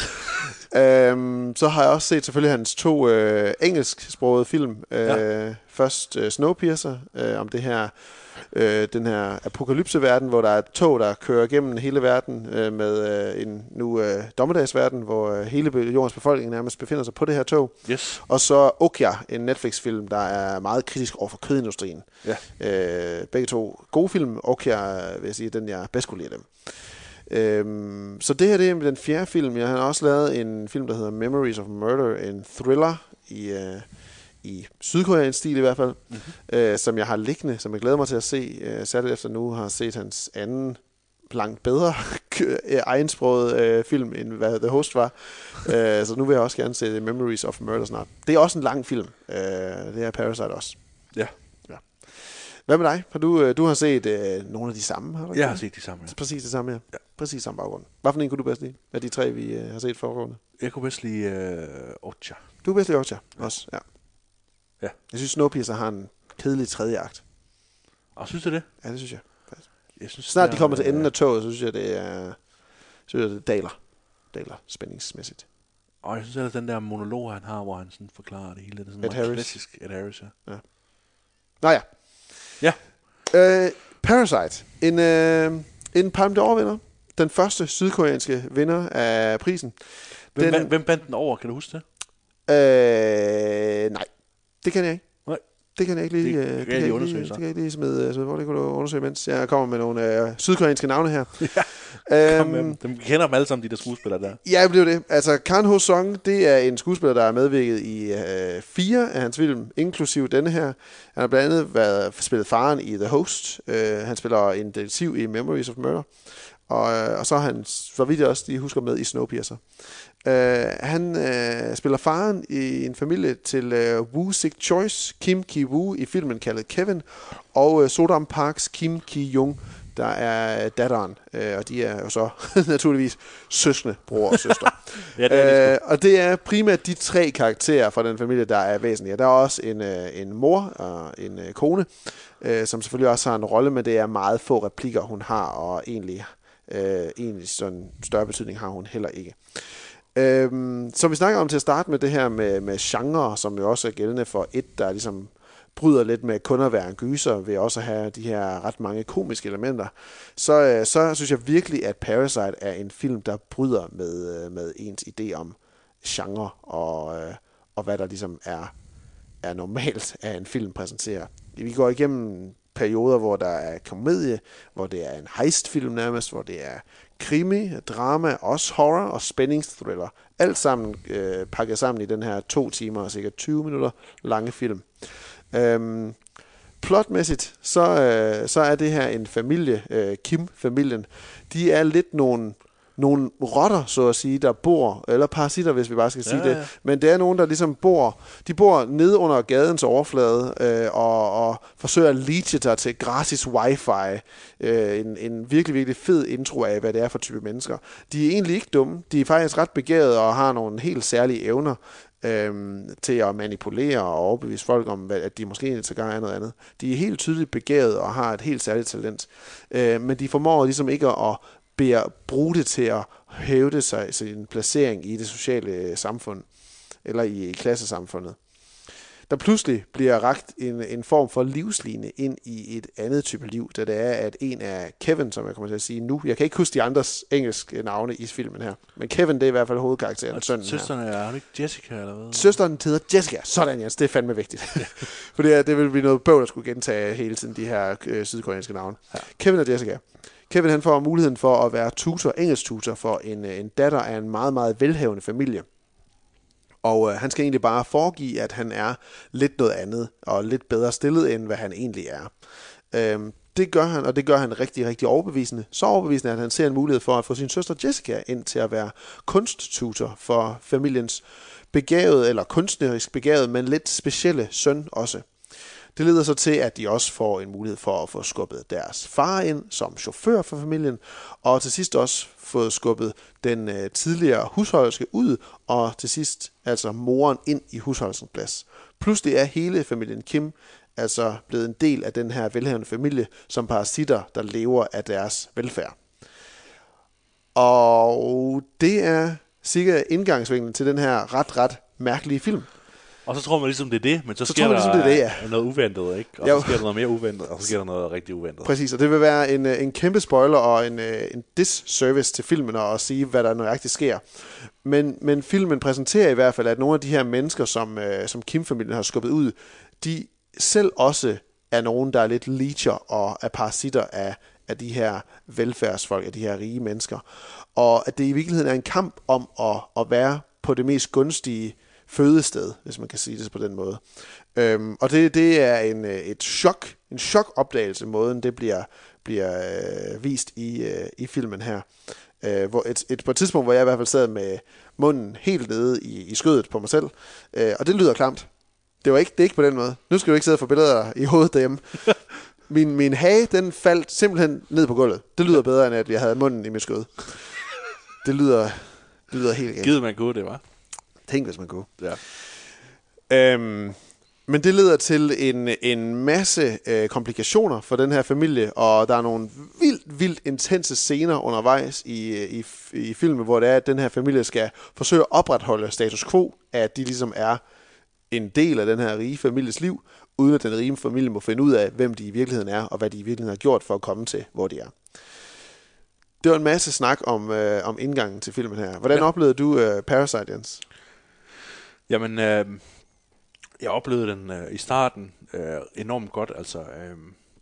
øhm, så har jeg også set selvfølgelig hans to øh, engelsksprogede film. Øh, ja. Først øh, Snowpiercer, øh, om det her, øh, den her apokalypseverden, hvor der er et tog, der kører gennem hele verden øh, med øh, en nu øh, dommedagsverden, hvor øh, hele jordens befolkning nærmest befinder sig på det her tog. Yes. Og så Okja, en Netflix-film, der er meget kritisk over for kødindustrien. Ja. Øh, begge to gode film. Okja, vil jeg sige, den jeg bedst kunne lide dem. Øhm, så det her det er den fjerde film. Jeg har også lavet en film, der hedder Memories of Murder, en thriller i, øh, i sydkoreansk stil i hvert fald, mm-hmm. øh, som jeg har liggende, som jeg glæder mig til at se, øh, særligt efter nu har set hans anden langt bedre egensproget øh, film, end hvad The Host var. øh, så nu vil jeg også gerne se Memories of Murder snart. Det er også en lang film. Øh, det er Parasite også. Ja. Hvad med dig? Har du, du har set øh, nogle af de samme, har du? Jeg har set de samme, ja. Præcis det samme, ja. ja. Præcis samme baggrund. Hvad for en kunne du bedst lide af de tre, vi øh, har set foregående? Jeg kunne bedst lide øh, Okja. Du kunne bedst lide Okja også, ja. Ja. Jeg synes, Snowpiercer har en kedelig tredje akt. Og synes du det? Ja, det synes jeg. jeg synes, Snart er, de kommer til enden af toget, så synes jeg, det er, synes jeg, det daler. Daler spændingsmæssigt. Og jeg synes ellers, den der monolog, han har, hvor han sådan forklarer det hele, det er sådan Ed meget Harris. Klassisk. Ad Harris, ja. ja. Nå ja. Ja. Øh, Parasite. En, øh, en Palme d'Or-vinder. Den første sydkoreanske vinder af prisen. Hvem, den, hvem bandt den over? Kan du huske det? Øh, nej. Det kan jeg ikke. Nej. Det kan jeg ikke lige, det, det, det kan jeg lige, det kan jeg lige smide, smide. Det kunne du undersøge, mens jeg kommer med nogle øh, sydkoreanske navne her. Ja, kom øhm, dem kender dem alle sammen, de der skuespillere der. Ja, det er det. Altså, Kang-ho Song, det er en skuespiller, der er medvirket i øh, fire af hans film, inklusive denne her. Han har blandt andet været, spillet faren i The Host. Øh, han spiller en detektiv i Memories of Murder. Og, øh, og så er han, for vidt jeg også lige husker, med i Snowpiercer. Uh, han uh, spiller faren i en familie til uh, Woo Sick Choi's Kim Ki-woo i filmen kaldet Kevin, og uh, Sodam Parks Kim Ki-jung, der er datteren, uh, og de er jo så naturligvis søskende, bror og søster. Ja, det er uh, og det er primært de tre karakterer fra den familie, der er væsentlige. Der er også en, uh, en mor og en uh, kone, uh, som selvfølgelig også har en rolle, men det er meget få replikker, hun har, og egentlig, uh, egentlig sådan større betydning har hun heller ikke. Øhm, som vi snakker om til at starte med, det her med, med genre, som jo også er gældende for et, der ligesom bryder lidt med kun at være en gyser, ved også at have de her ret mange komiske elementer, så, øh, så synes jeg virkelig, at Parasite er en film, der bryder med, øh, med ens idé om genre, og, øh, og hvad der ligesom er, er normalt, at en film præsenterer. Vi går igennem perioder, hvor der er komedie, hvor det er en heistfilm nærmest, hvor det er krimi, drama, også horror og spændingsthriller. Alt sammen øh, pakket sammen i den her to timer og cirka tyve minutter lange film. Øhm, plotmæssigt, så, øh, så er det her en familie, øh, Kim-familien. De er lidt nogle, nogle rotter, så at sige, der bor, eller parasitter, hvis vi bare skal ja, sige det. Ja. Men det er nogen, der ligesom bor, de bor nede under gadens overflade, øh, og, og forsøger at leache dig til gratis wifi. Øh, en, en virkelig, virkelig fed intro af, hvad det er for type mennesker. De er egentlig ikke dumme. De er faktisk ret begavede og har nogle helt særlige evner øh, til at manipulere og overbevise folk om, at de måske så gør noget andet. De er helt tydeligt begavede og har et helt særligt talent. Øh, men de formår ligesom ikke at at bruge det til at hævde sig sin placering i det sociale samfund, eller i klassesamfundet. Der pludselig bliver rakt en, en form for livsline ind i et andet type liv, da det er, at en af Kevin, som jeg kommer til at sige nu, jeg kan ikke huske de andres engelske navne i filmen her, men Kevin, det er i hvert fald hovedkarakteren, og sønnen her. Søsteren er, er ikke Jessica, eller hvad? Søsteren hedder Jessica. Sådan, Jens, det er fandme vigtigt. Ja. For det, det ville blive noget bøvl, der skulle gentage hele tiden de her øh, sydkoreanske navne. Ja. Kevin og Jessica. Kevin, han får muligheden for at være tutor, engelsk tutor for en, en datter af en meget, meget velhavende familie. Og øh, han skal egentlig bare foregive, at han er lidt noget andet, og lidt bedre stillet, end hvad han egentlig er. Øhm, det gør han, og det gør han rigtig, rigtig overbevisende. Så overbevisende, at han ser en mulighed for at få sin søster Jessica ind til at være kunsttutor for familiens begavede, eller kunstnerisk begavede, men lidt specielle søn også. Det leder så til, at de også får en mulighed for at få skubbet deres far ind som chauffør for familien, og til sidst også fået skubbet den øh, tidligere husholderske ud, og til sidst altså moren ind i husholderskens plads. Pludselig er hele familien Kim altså blevet en del af den her velhavende familie, som parasitter, der lever af deres velfærd. Og det er cirka indgangsvinklen til den her ret, ret mærkelige film. Og så tror man ligesom, det er det, men så, så sker man, der ligesom, det det, ja. Noget uventet, ikke? Og jo. Så sker der noget mere uventet, og så sker der noget rigtig uventet. Præcis, og det vil være en, en kæmpe spoiler og en, en disservice til filmen at sige, hvad der nøjagtigt sker. Men, men filmen præsenterer i hvert fald, at nogle af de her mennesker, som, som Kim-familien har skubbet ud, de selv også er nogen, der er lidt leecher og er parasitter af, af de her velfærdsfolk, af de her rige mennesker. Og at det i virkeligheden er en kamp om at, at være på det mest gunstige fødested, hvis man kan sige det på den måde. Øhm, og det, det er en et chok, en chokopdagelse, måden det bliver, bliver øh, vist i, øh, i filmen her. Øh, hvor et, et, på et tidspunkt, hvor jeg i hvert fald sad med munden helt nede i, i skødet på mig selv, øh, og det lyder klamt. Det var ikke, det er ikke på den måde. Nu skal du ikke sidde og få billeder i hovedet derhjemme. Min, min hage, den faldt simpelthen ned på gulvet. Det lyder bedre, end at jeg havde munden i mit skød. Det lyder, det lyder helt galt. Gid man kunne det, var. Tænk, hvis man kunne. Ja. Øhm, men det leder til en, en masse øh, komplikationer for den her familie, og der er nogle vildt, vildt intense scener undervejs i, i, i filmen, hvor det er, at den her familie skal forsøge at opretholde status quo, at de ligesom er en del af den her rige families liv, uden at den rige familie må finde ud af, hvem de i virkeligheden er, og hvad de i virkeligheden har gjort for at komme til, hvor de er. Det var en masse snak om, øh, om indgangen til filmen her. Hvordan ja. oplevede du øh, Parasite, Jens? Jamen, øh, jeg oplevede den øh, i starten øh, enormt godt. Altså, øh,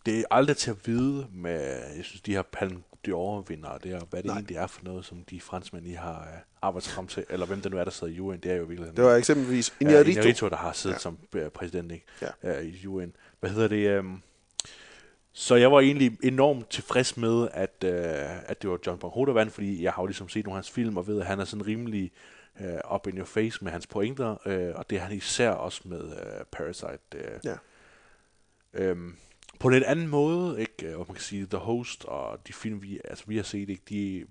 det er aldrig til at vide med, jeg synes, de her Palme d'Or-vindere der, hvad det Nej. egentlig er for noget, som de franskmænd lige har øh, arbejdet frem til, eller hvem det nu er, der sidder i juryen, det er jo virkelig. Det var eksempelvis Inarritu. Ja, Inarritu, der har siddet ja. som øh, præsident, ikke? Ja. Øh, i juryen. Hvad hedder det? Øh, Så jeg var egentlig enormt tilfreds med, at, øh, at det var John Bong Ho, der vandt, fordi jeg har jo ligesom set nogle af hans film, og ved, at han er sådan rimelig øh, up in your face med hans pointer, øh, og det er han især også med øh, Parasite. Øh. Ja. Øhm, på en lidt anden måde, ikke? Og man kan sige, The Host og de film, vi, altså, vi har set, ikke? De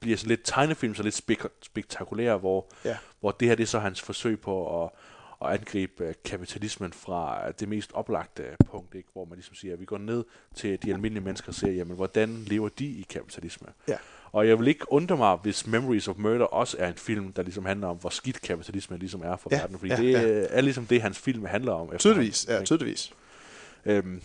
bliver sådan lidt tegnefilm, så lidt spek- spektakulære, hvor, ja. hvor det her det er så hans forsøg på at... og angribe kapitalismen fra det mest oplagte punkt, ikke? Hvor man ligesom siger, at vi går ned til de almindelige mennesker og siger, jamen, hvordan lever de i kapitalisme? Ja. Og jeg vil ikke undre mig, hvis Memories of Murder også er en film, der ligesom handler om, hvor skidt kapitalismen ligesom er for ja, verden, fordi ja, det ja. er ligesom det, hans film handler om. Tydeligvis, ja, tydeligvis. Øhm,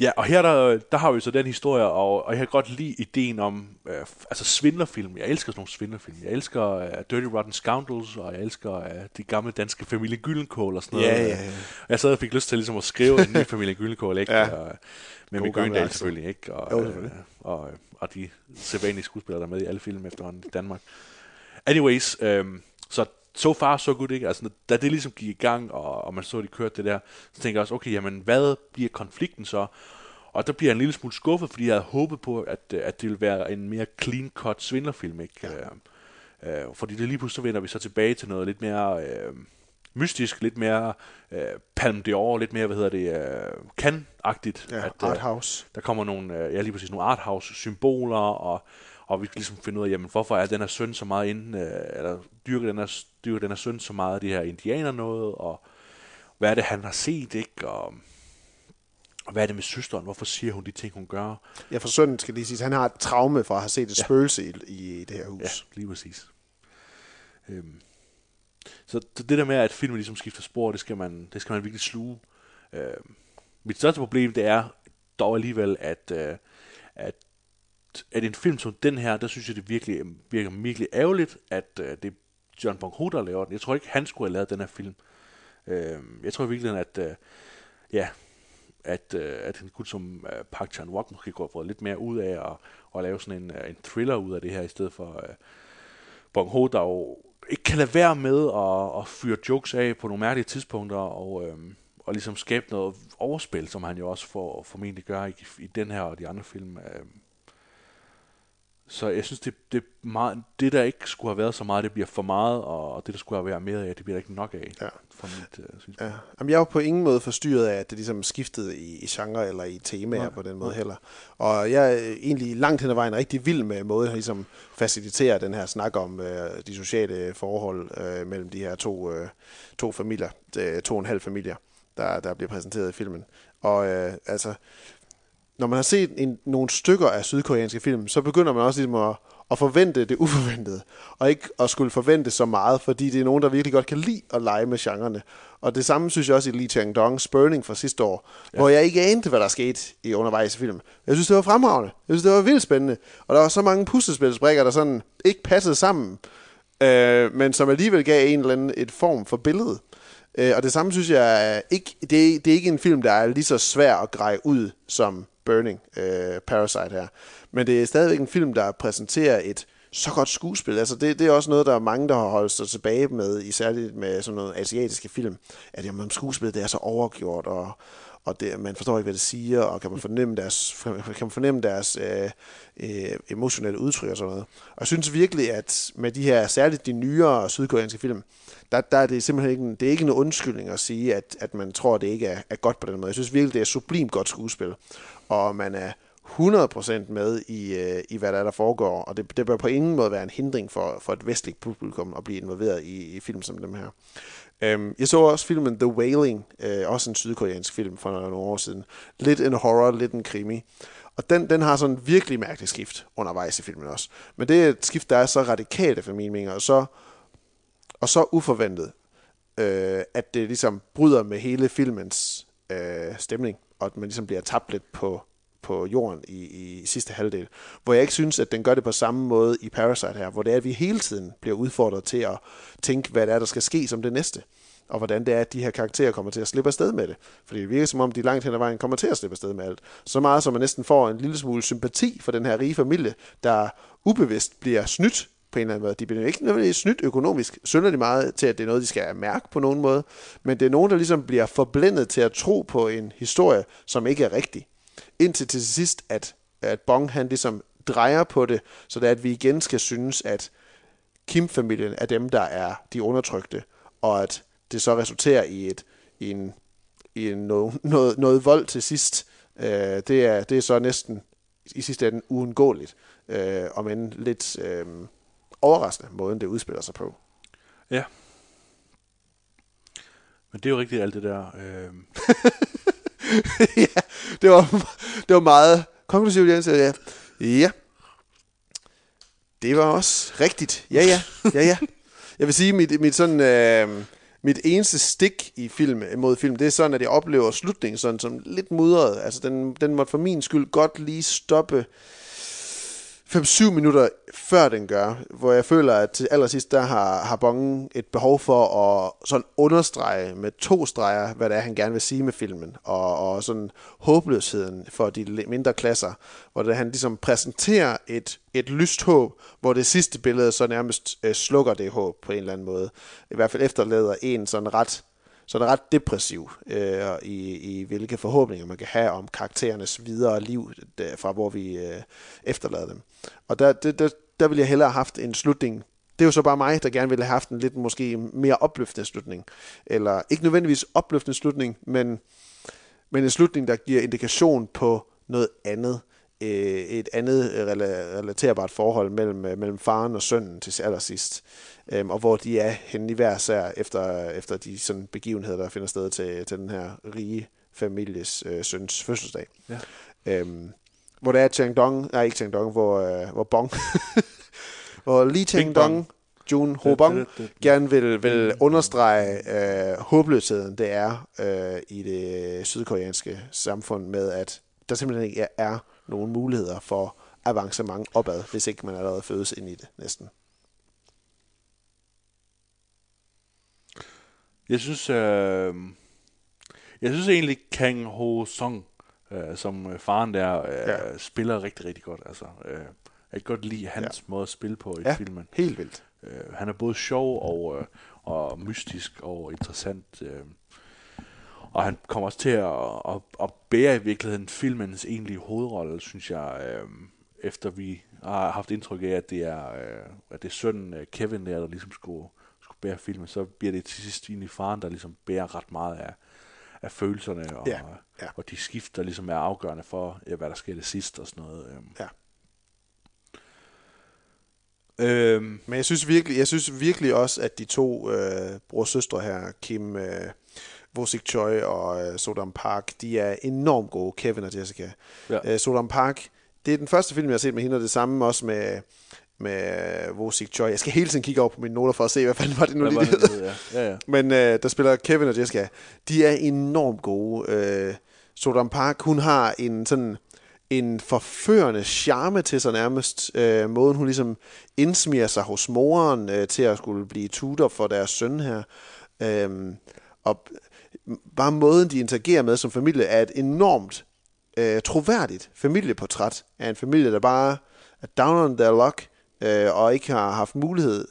ja, og her der, der har vi så den historie, og, og jeg kan godt lide ideen om, øh, altså svindlerfilm. Jeg elsker sådan nogle svindlerfilm. Jeg elsker øh, Dirty Rotten Scoundrels, og jeg elsker øh, de gamle danske Familien Gyldenkål og sådan noget. Ja, ja, ja. Jeg sad og fik lyst til ligesom at skrive en ny Familien Gyldenkål, ikke? Ja. Og, med Mikkel Øgendahl selvfølgelig, ikke? Og, jo, øh, og, og de sædvanlige skuespillere, der er med i alle film efterhånden i Danmark. Anyways, øh, så... So far, so good, ikke? Altså, da det ligesom gik i gang, og, og man så, de kørte det der, så tænkte jeg også, okay, jamen, hvad bliver konflikten så? Og der bliver jeg en lille smule skuffet, fordi jeg havde håbet på, at, at det ville være en mere clean-cut svindlerfilm, ikke? Ja. Øh, fordi det lige pludselig vender vi så tilbage til noget lidt mere øh, mystisk, lidt mere øh, Palme d'Or, lidt mere, hvad hedder det, øh, kan-agtigt. Ja, at, arthouse. Øh, der kommer nogle, øh, ja, lige præcis, nogle arthouse-symboler, og og vi kan ligesom finde ud af, jamen, hvorfor er den her søn så meget inde, øh, eller dyrker den her, dyrker den her søn så meget af de her indianer noget, og hvad er det, han har set, ikke? Og, og hvad er det med søsteren? Hvorfor siger hun de ting, hun gør? Ja, for sønnen skal lige sige, han har et traume for at have set et ja. spøgelse i, i det her hus. Ja, lige præcis. Øhm. Så det der med, at filmen ligesom skifter spor, det skal man, det skal man virkelig sluge. Øhm. Mit største problem, det er dog alligevel, at, øh, at at en film som den her, der synes jeg, det virkelig virker virkelig ærgerligt, at øh, det er John Bong Ho, der laver den. Jeg tror ikke, han skulle have lavet den her film. Øh, jeg tror virkelig, at øh, ja, at, øh, at en gut som øh, Park Chan-wook måske kunne have fået lidt mere ud af at, at lave sådan en, en thriller ud af det her, i stedet for øh, Bong Ho, der jo ikke kan lade være med at, at fyre jokes af på nogle mærkelige tidspunkter, og, øh, og ligesom skabe noget overspil, som han jo også for, formentlig gør i, i den her og de andre film. Øh. Så jeg synes, det, det, meget, det, der ikke skulle have været så meget, det bliver for meget, og det, der skulle have været mere af, det bliver der ikke nok af, ja. fra mit uh, synspunkt. Ja. Jamen, jeg er jo på ingen måde forstyrret af, at det ligesom skiftede i, i genre eller i temaer ja. på den måde ja. heller. Og jeg er egentlig langt hen ad vejen rigtig vild med måden, at ligesom facilitere den her snak om uh, de sociale forhold uh, mellem de her to, uh, to familier, uh, to og en halv familier, der, der bliver præsenteret i filmen. Og uh, altså... når man har set en, nogle stykker af sydkoreanske film, så begynder man også ligesom at, at forvente det uforventede, og ikke at skulle forvente så meget, fordi det er nogen, der virkelig godt kan lide at lege med genrerne. Og det samme synes jeg også i Lee Chang-dongs Burning fra sidste år, ja. hvor jeg ikke anede, hvad der skete i undervejs i filmen. Jeg synes, det var fremragende. Jeg synes, det var vildt spændende. Og der var så mange puslespilsbrikker, der sådan ikke passede sammen, øh, men som alligevel gav en eller anden et form for billede. Øh, og det samme synes jeg ikke, det er, det er ikke en film, der er lige så svær at greje ud som Burning, øh, Parasite her. Men det er stadigvæk en film, der præsenterer et så godt skuespil. Altså det, det er også noget, der er mange, der har holdt sig tilbage med, især med sådan noget asiatiske film, at jamen, skuespillet det er så overgjort, og, og det, man forstår ikke, hvad det siger, og kan man fornemme deres, kan man fornemme deres øh, øh, emotionelle udtryk og sådan noget. Og jeg synes virkelig, at med de her, særligt de nyere sydkoreanske film, der, der er det simpelthen ikke, det er ikke en undskyldning at sige, at, at man tror, at det ikke er, er godt på den måde. Jeg synes virkelig, det er sublimt godt skuespil, og man er hundrede procent med i, i hvad der, er, der foregår, og det, det bør på ingen måde være en hindring for, for et vestligt publikum at blive involveret i, i film som dem her. Um, jeg så også filmen The Wailing, uh, også en sydkoreansk film fra nogle år siden. Lidt en horror, lidt en krimi. Og den, den har sådan en virkelig mærkelig skift undervejs i filmen også. Men det er et skift, der er så radikalt efter min mening, og så, og så uforventet, uh, at det ligesom bryder med hele filmens uh, stemning, og at man ligesom bliver tabt lidt på på jorden i, i sidste halvdel, hvor jeg ikke synes, at den gør det på samme måde i Parasite her, hvor det er, at vi hele tiden bliver udfordret til at tænke, hvad det er, der skal ske som det næste, og hvordan det er, at de her karakterer kommer til at slippe afsted med det. Fordi det virker som om, de langt hen ad vejen kommer til at slippe afsted med alt. Så meget, som man næsten får en lille smule sympati for den her rige familie, der ubevidst bliver snydt på en eller anden måde. De bliver ikke nødvendigvis snydt økonomisk, synderligt meget til, at det er noget, de skal mærke på nogen måde, men det er nogen, der ligesom bliver forblændet til at tro på en historie, som ikke er rigtig. Indtil til sidst, at, at Bong han ligesom drejer på det, så det er, at vi igen skal synes, at Kim-familien er dem, der er de undertrykte, og at det så resulterer i, et, i, en, i en noget, noget, noget vold til sidst. Øh, det, er, det er så næsten i sidste ende uundgåeligt, øh, om end lidt øh, overraskende måden, det udspiller sig på. Ja. Men det er jo rigtigt alt det der... Øh... ja, det var, det var meget konklusivt, Jens. Ja. ja, det var også rigtigt. Ja, ja, ja, ja. Jeg vil sige, mit mit sådan øh, mit eneste stik i film mod film, det er sådan, at jeg oplever slutningen sådan som lidt mudret. Altså den den måtte for min skyld godt lige stoppe fem syv minutter før den gør, hvor jeg føler, at til allersidst, der har, har Bongen et behov for at sådan understrege med to streger, hvad det er, han gerne vil sige med filmen, og, og sådan håbløsheden for de mindre klasser, hvor det, han ligesom præsenterer et, et lyst håb, hvor det sidste billede så nærmest øh, slukker det håb på en eller anden måde. I hvert fald efterlader en sådan ret, sådan ret depressiv øh, i, i hvilke forhåbninger man kan have om karakterernes videre liv, der, fra hvor vi øh, efterlader dem. Og der, der, der ville jeg hellere have haft en slutning. Det er jo så bare mig, der gerne ville have haft en lidt måske mere opløftende slutning. Eller ikke nødvendigvis opløftende slutning, men, men en slutning, der giver indikation på noget andet. Øh, et andet relaterbart forhold mellem, mellem faren og sønnen til allersidst. Øh, og hvor de er henne i hver sær efter, efter de sådan begivenheder, der finder sted til, til den her rige families øh, søns fødselsdag. Ja. Øh, Hvor der er Chang-dong, nej ikke Chang-dong, hvor, øh, hvor Bong, hvor Lee Chang-dong, Joon-ho Bong, gerne vil, vil understrege øh, håbløsheden, det er øh, i det sydkoreanske samfund med, at der simpelthen ikke er nogen muligheder for avancement opad, hvis ikke man allerede fødes ind i det næsten. Jeg synes, øh, jeg synes egentlig Kang-ho Song, Uh, som uh, faren der uh, ja. spiller rigtig, rigtig godt. Altså, uh, jeg kan godt lide hans ja. måde at spille på i ja, filmen. Helt vildt. Uh, han er både sjov og, uh, og mystisk og interessant. Uh, og han kommer også til at, at, at bære i virkeligheden filmens egentlige hovedrolle, synes jeg, uh, efter vi har haft indtryk af, at det er, uh, at det er sønnen uh, Kevin der, der ligesom skulle, skulle bære filmen. Så bliver det til sidst egentlig faren, der ligesom bærer ret meget af af følelserne, og, ja, ja. og de skifter ligesom er afgørende for, ja, hvad der sker det sidste og sådan noget. Ja. Øhm. Men jeg synes virkelig, jeg synes virkelig også, at de to øh, brorsøstre her, Kim øh, Woo-sik Choi og øh, Sodam Park, de er enormt gode, Kevin og Jessica. Ja. Øh, Sodam Park, det er den første film, jeg har set med hende, og det samme også med med Woo-sik Choi. Jeg skal hele tiden kigge over på mine noter for at se, hvad fanden var det nu lige det. Ja. Ja, ja. Men øh, der spiller Kevin og Jessica. De er enormt gode. Øh, Sodam Park, hun har en sådan en forførende charme til sig nærmest. Øh, måden hun ligesom indsmiger sig hos moren øh, til at skulle blive tutor for deres søn her. Øh, og bare måden, de interagerer med som familie, er et enormt øh, troværdigt familieportræt af en familie, der bare er down on their luck, og ikke har haft mulighed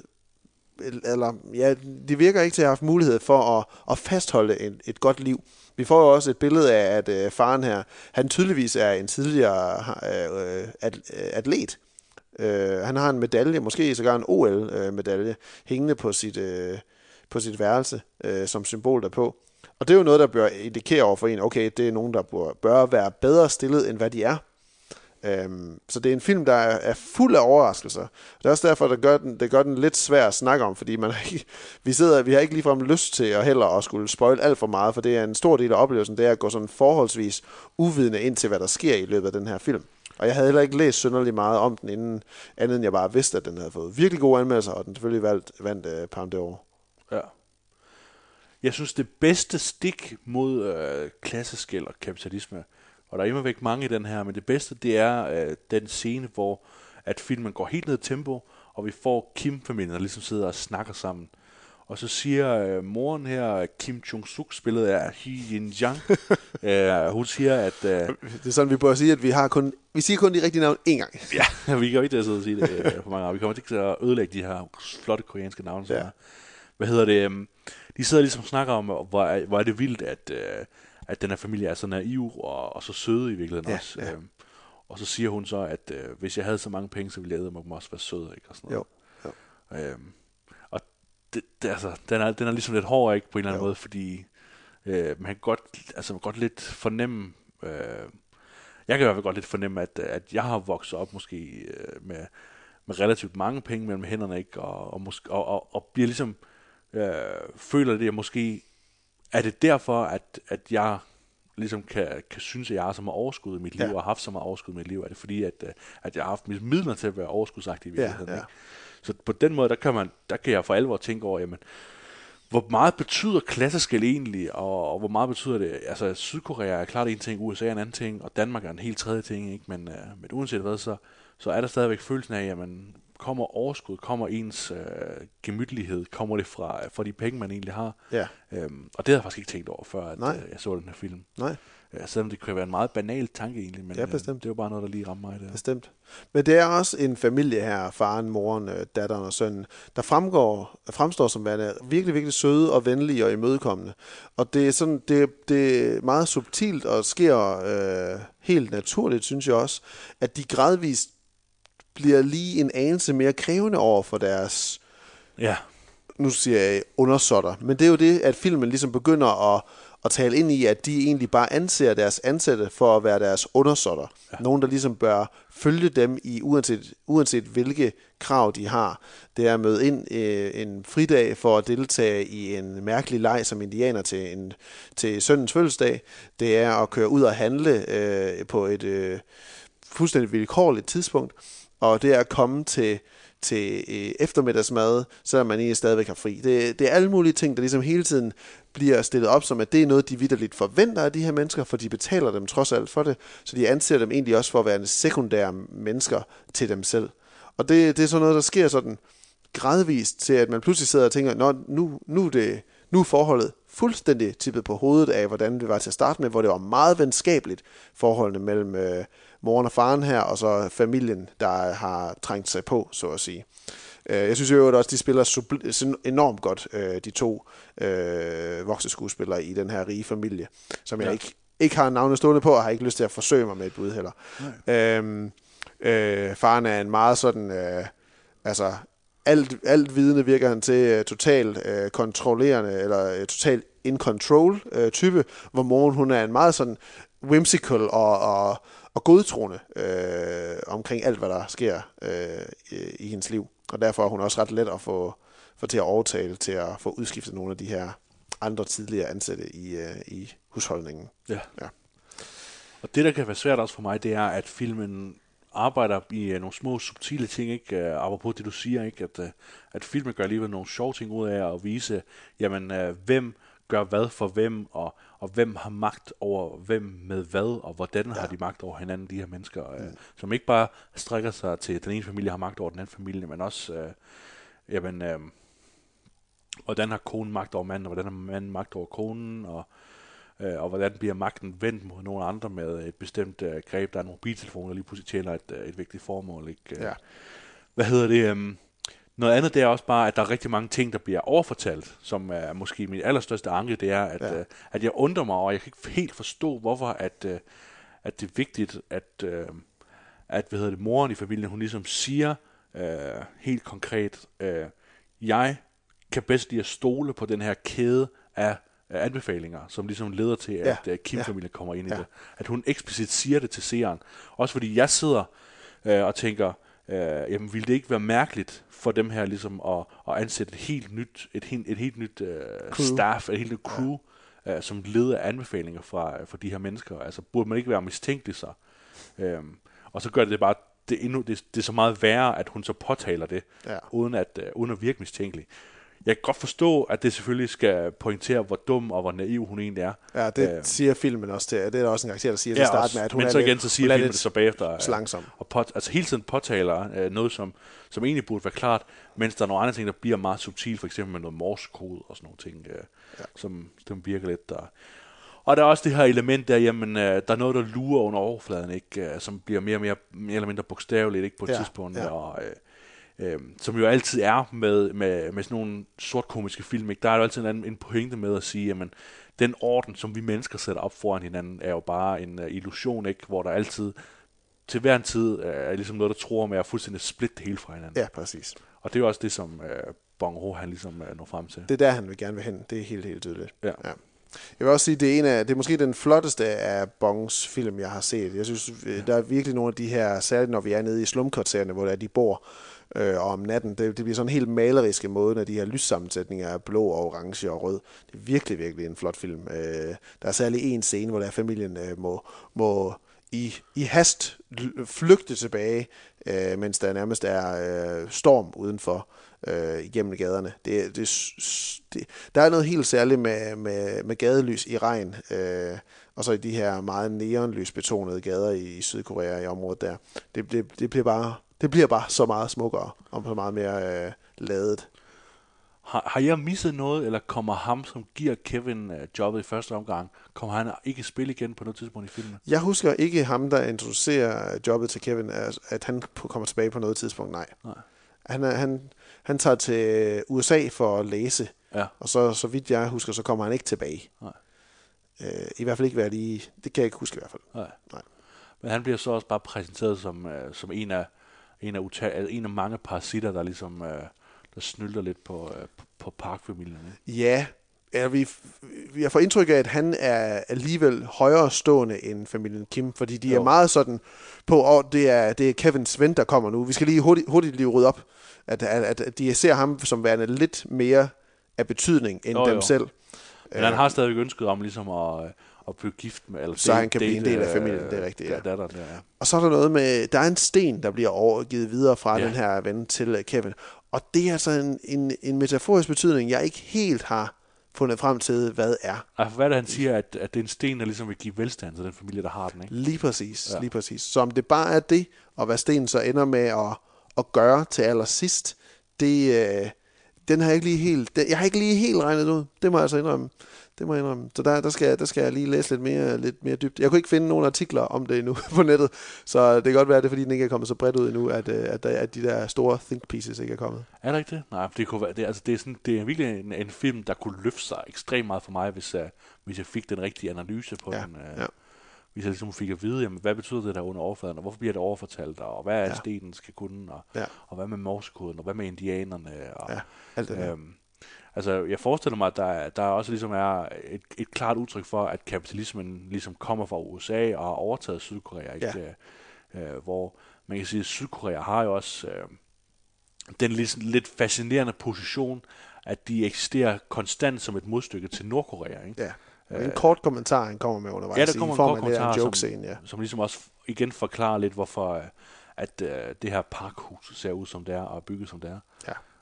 eller ja, det virker ikke til at have haft mulighed for at, at fastholde en, et godt liv. Vi får jo også et billede af, at øh, faren her, han tydeligvis er en tidligere øh, at, atlet. Øh, han har en medalje, måske sågar en O L-medalje, hængende på sit, øh, på sit værelse øh, som symbol derpå. Og det er jo noget, der bør indikere over for en, okay, det er nogen, der bør, bør være bedre stillet, end hvad de er. Øhm, så det er en film, der er, er fuld af overraskelser. Det er også derfor, der gør den, det gør den lidt svær at snakke om, fordi man ikke, vi, sidder, vi har ikke ligefrem lyst til at heller at skulle spoil alt for meget, for det er en stor del af oplevelsen, det er at gå sådan forholdsvis uvidende ind til, hvad der sker i løbet af den her film. Og jeg havde heller ikke læst synderlig meget om den inden, andet end jeg bare vidste, at den havde fået virkelig gode anmeldelser, og den selvfølgelig valgt, vandt øh, Palme d'Or. Ja. Jeg synes, det bedste stik mod øh, klasseskel og kapitalisme, og der er imodvæk mange i den her, men det bedste, det er øh, den scene, hvor at filmen går helt ned i tempo, og vi får Kim-familien, der ligesom sidder og snakker sammen. Og så siger øh, moren her, Kim Jong-suks spillet af Hee-Jin-Yang, øh, hun siger, at... Øh, det er sådan, vi bør sige, at vi har kun... Vi siger kun de rigtige navne én gang. Ja, vi kan jo ikke sidde og sige det øh, for mange år. Vi kommer ikke til at ødelægge de her flotte koreanske navne. Ja. Hvad hedder det? Øh, de sidder ligesom og snakker om, hvor er, hvor er det vildt, at... Øh, at den her familie er så naiv og, og så søde i virkeligheden ja, også. Ja. Øhm, og så siger hun så, at øh, hvis jeg havde så mange penge, så ville jeg mig også være sød, ikke? Og sådan noget. Jo, jo. Øhm, og det, det, altså, den, er, den er ligesom lidt hård, ikke? På en eller anden jo. Måde, fordi øh, man kan godt, altså, man kan godt lidt fornemme, øh, jeg kan i hvert fald godt lidt fornemme, at, at jeg har vokset op måske øh, med, med relativt mange penge mellem hænderne, ikke? Og, og, måske, og, og, og bliver ligesom, øh, føler det, at jeg måske... Er det derfor, at, at jeg ligesom kan, kan synes, at jeg har så meget overskud i mit liv, ja. Og har haft så meget overskud i mit liv? Er det fordi, at, at jeg har haft midler til at være overskudsagtig i virkeligheden? Ja, ja. Ikke? Så på den måde, der kan, man, der kan jeg for alvor tænke over, jamen, hvor meget betyder klasseskel egentlig, og, og hvor meget betyder det? Altså, Sydkorea er klart en ting, U S A er en anden ting, og Danmark er en helt tredje ting, ikke? Men, øh, men uanset hvad, så, så er der stadigvæk følelsen af, jamen, kommer overskud, kommer ens øh, gemytlighed, kommer det fra, fra de penge, man egentlig har. Ja. Øhm, og det havde jeg faktisk ikke tænkt over, før at, øh, jeg så den her film. Nej. Øh, selvom det kunne være en meget banal tanke egentlig, men ja, øh, det var bare noget, der lige ramte mig der. Bestemt. Men det er også en familie her, faren, moren, øh, datteren og sønnen, der fremgår, fremstår som værende virkelig, virkelig søde og venlige og imødekommende. Og det er, sådan, det, det er meget subtilt og sker øh, helt naturligt, synes jeg også, at de gradvist bliver lige en anelse mere krævende over for deres, ja. Nu siger jeg, undersåtter. Men det er jo det, at filmen ligesom begynder at, at tale ind i, at de egentlig bare anser deres ansatte for at være deres undersåtter. Ja. Nogen, der ligesom bør følge dem i, uanset, uanset hvilke krav de har. Det er at møde ind øh, en fridag for at deltage i en mærkelig leg som indianer til, en, til søndens fødselsdag. Det er at køre ud og handle øh, på et øh, fuldstændig vilkårligt tidspunkt. Og det er at komme til, til eftermiddagsmad, selvom man egentlig stadigvæk har fri. Det, det er alle mulige ting, der ligesom hele tiden bliver stillet op, som at det er noget, de vitterligt forventer af de her mennesker, for de betaler dem trods alt for det, så de anser dem egentlig også for at være en sekundære mennesker til dem selv. Og det, det er sådan noget, der sker sådan gradvist til, at man pludselig sidder og tænker, nå, nu, nu, det, nu er forholdet fuldstændig tippet på hovedet af, hvordan det var til at starte med, hvor det var meget venskabeligt forholdene mellem... Øh, moren og faren her, og så familien, der har trængt sig på, så at sige. Jeg synes jo også, de spiller subli- enormt godt, de to øh, voksne skuespillere i den her rige familie, som jeg ja. ikke, ikke har navnet stående på, og har ikke lyst til at forsøge mig med et bud heller. Øhm, øh, faren er en meget sådan, øh, altså alt, alt vidende virker han til, totalt øh, kontrollerende, eller totalt in control øh, type, hvor moren hun er en meget sådan whimsical og, og og godtroende øh, omkring alt, hvad der sker øh, i hendes liv. Og derfor er hun også ret let at få, få til at overtale, til at få udskiftet nogle af de her andre tidligere ansatte i, øh, i husholdningen. Ja. Ja. Og det, der kan være svært også for mig, det er, at filmen arbejder i nogle små, subtile ting, ikke? Apropos det, du siger, ikke? At, at filmen gør alligevel nogle sjove ting ud af at vise, jamen, hvem gør hvad for hvem, og, og hvem har magt over hvem med hvad, og hvordan ja. har de magt over hinanden, de her mennesker, mm. øh, som ikke bare strækker sig til, den ene familie har magt over den anden familie, men også, øh, jamen, øh, hvordan har konen magt over manden, og hvordan har manden magt over konen, og, øh, og hvordan bliver magten vendt mod nogle andre med et bestemt øh, greb. Der er en mobiltelefon, der lige pludselig tjener et, et vigtigt formål, ikke? Ja. Hvad hedder det? Øh, Noget andet, det er også bare, at der er rigtig mange ting, der bliver overfortalt, som er måske min allerstørste anke, det er, at, ja. øh, at jeg undrer mig over, og jeg kan ikke helt forstå, hvorfor at, øh, at det er vigtigt, at, øh, at hvad hedder det, moren i familien, hun ligesom siger øh, helt konkret, øh, jeg kan bedst lide at stole på den her kæde af anbefalinger, som ligesom leder til, at ja. Kim-familien ja. kommer ind i ja. det. At hun eksplicit siger det til seeren. Også fordi jeg sidder øh, og tænker, øh, jamen ville det ikke være mærkeligt for dem her ligesom at, at ansætte et helt nyt, et helt, et helt nyt øh, staff, et helt nyt crew, ja. øh, som leder anbefalinger fra, fra de her mennesker. Altså burde man ikke være mistænkelig så? Øh, og så gør det bare det endnu, det, det er så meget værre, at hun så påtaler det, ja. uden, at, øh, uden at virke mistænkelig. Jeg kan godt forstå, at det selvfølgelig skal pointere, hvor dum og hvor naiv hun egentlig er. Ja, det æm. siger filmen også til. Det er også en karakter, der siger til ja, start med, at hun men er så igen, lidt, så siger filmen det så bagefter. Slangsom. Og pot, altså hele tiden påtaler øh, noget, som, som egentlig burde være klart, mens der er nogle andre ting, der bliver meget subtil, for eksempel med noget morsekode og sådan nogle ting, øh, ja. som, som virker lidt der. Og der er også det her element der, jamen, øh, der er noget, der lurer under overfladen, ikke, øh, som bliver mere og mere, mere eller mindre bogstaveligt, ikke, på et ja, tidspunkt, ja. og... Øh, Øhm, som jo altid er med, med, med sådan nogle sortkomiske film, ikke? Der er jo altid en, anden, en pointe med at sige, jamen, den orden, som vi mennesker sætter op foran hinanden, er jo bare en uh, illusion, ikke? Hvor der altid, til hver en tid, uh, er ligesom noget, der tror med at fuldstændig splitte det hele fra hinanden. Ja, præcis. Og det er jo også det, som uh, Bong Joon-ho han ligesom uh, når frem til. Det er der, han vil gerne vil hen. Det er helt, helt tydeligt. Ja. Ja. Jeg vil også sige, det er en af, det er måske den flotteste af Bongs film, jeg har set. Jeg synes, der er virkelig nogle af de her, særligt når vi er nede i slumkvartererne, hvor der de bor, øh, og om natten, det, det bliver sådan en helt maleriske måde, når de her lyssammensætninger er blå og orange og rød. Det er virkelig, virkelig en flot film. Øh, der er særlig en scene, hvor der familien øh, må, må i, i hast flygte tilbage, øh, mens der nærmest er øh, storm udenfor. Øh, igennem gaderne. Det, det, det, der er noget helt særligt med, med, med gadelys i regn, øh, og så i de her meget neonlysbetonede gader i, i Sydkorea i området der. Det, det, det, bliver bare, det bliver bare så meget smukkere, og så meget mere øh, ladet. Har, har jeg misset noget, eller kommer ham, som giver Kevin øh, jobbet i første omgang, kommer han ikke spille igen på noget tidspunkt i filmen? Jeg husker ikke ham, der introducerer jobbet til Kevin, at, at han kommer tilbage på noget tidspunkt, nej. nej. Han, han, han tager til U S A for at læse, ja. og så, så vidt jeg husker, så kommer han ikke tilbage. Nej. Øh, I hvert fald ikke være lige... Det kan jeg ikke huske i hvert fald. Nej. Nej. Men han bliver så også bare præsenteret som, øh, som en, af, en, af uta- en af mange parasitter, der ligesom øh, der snylder lidt på, øh, på, på parkfamilierne. Ja, ja vi, jeg får indtryk af, at han er alligevel højere stående end familien Kim, fordi de jo. er meget sådan på, og oh, det, er, det er Kevins ven, der kommer nu. Vi skal lige hurtigt, hurtigt lige rydde op. At, at, at de ser ham som værende lidt mere af betydning end oh, dem jo. selv. Men han har stadig ønsket om ligesom at, at blive gift med, eller så date, han kan date, blive en del af familien, øh, det er rigtigt. Ja. Datteren, ja. Og så er der noget med, der er en sten, der bliver overgivet videre fra ja. den her ven til Kevin. Og det er altså en, en, en metaforisk betydning, jeg ikke helt har fundet frem til, hvad er. Altså, hvad er det, han siger, at, at det er en sten, der ligesom vil give velstand til den familie, der har den, ikke? Lige præcis, ja. lige præcis. Så om det bare er det, og hvad stenen så ender med at at gøre til allersidst, det, øh, den har jeg ikke lige helt, den, jeg har ikke lige helt regnet ud. Det må jeg altså indrømme. Det må jeg indrømme. Så der, der, skal, der skal jeg lige læse lidt mere, lidt mere dybt. Jeg kunne ikke finde nogen artikler om det endnu på nettet, så det kan godt være, at det er, fordi den ikke er kommet så bredt ud endnu, at, at, at de der store think pieces ikke er kommet. Er det ikke det? Nej, det, kunne være, det, altså, det, er, sådan, det er virkelig en, en film, der kunne løfte sig ekstremt meget for mig, hvis, uh, hvis jeg fik den rigtige analyse på ja, den. Uh, ja. Hvis jeg ligesom fik at vide, jamen, hvad betyder det der under overfladen, og hvorfor bliver det overfortalt, og hvad er ja. stenen skal kunne, og, ja. og hvad med morsekoden, og hvad med indianerne. Og, ja, alt det øhm, altså, jeg forestiller mig, at der, der også ligesom er et, et klart udtryk for, at kapitalismen ligesom kommer fra U S A og har overtaget Sydkorea. Ikke? Ja. Øh, hvor man kan sige, at Sydkorea har jo også øh, den ligesom, lidt fascinerende position, at de eksisterer konstant som et modstykke til Nordkorea. Ikke? Ja. En kort kommentar, han kommer med undervejs. Ja, der kommer en kort kommentar, en joke scene, ja. som, som ligesom også igen forklarer lidt, hvorfor at, at det her parkhus ser ud som det er, og er bygget som det er.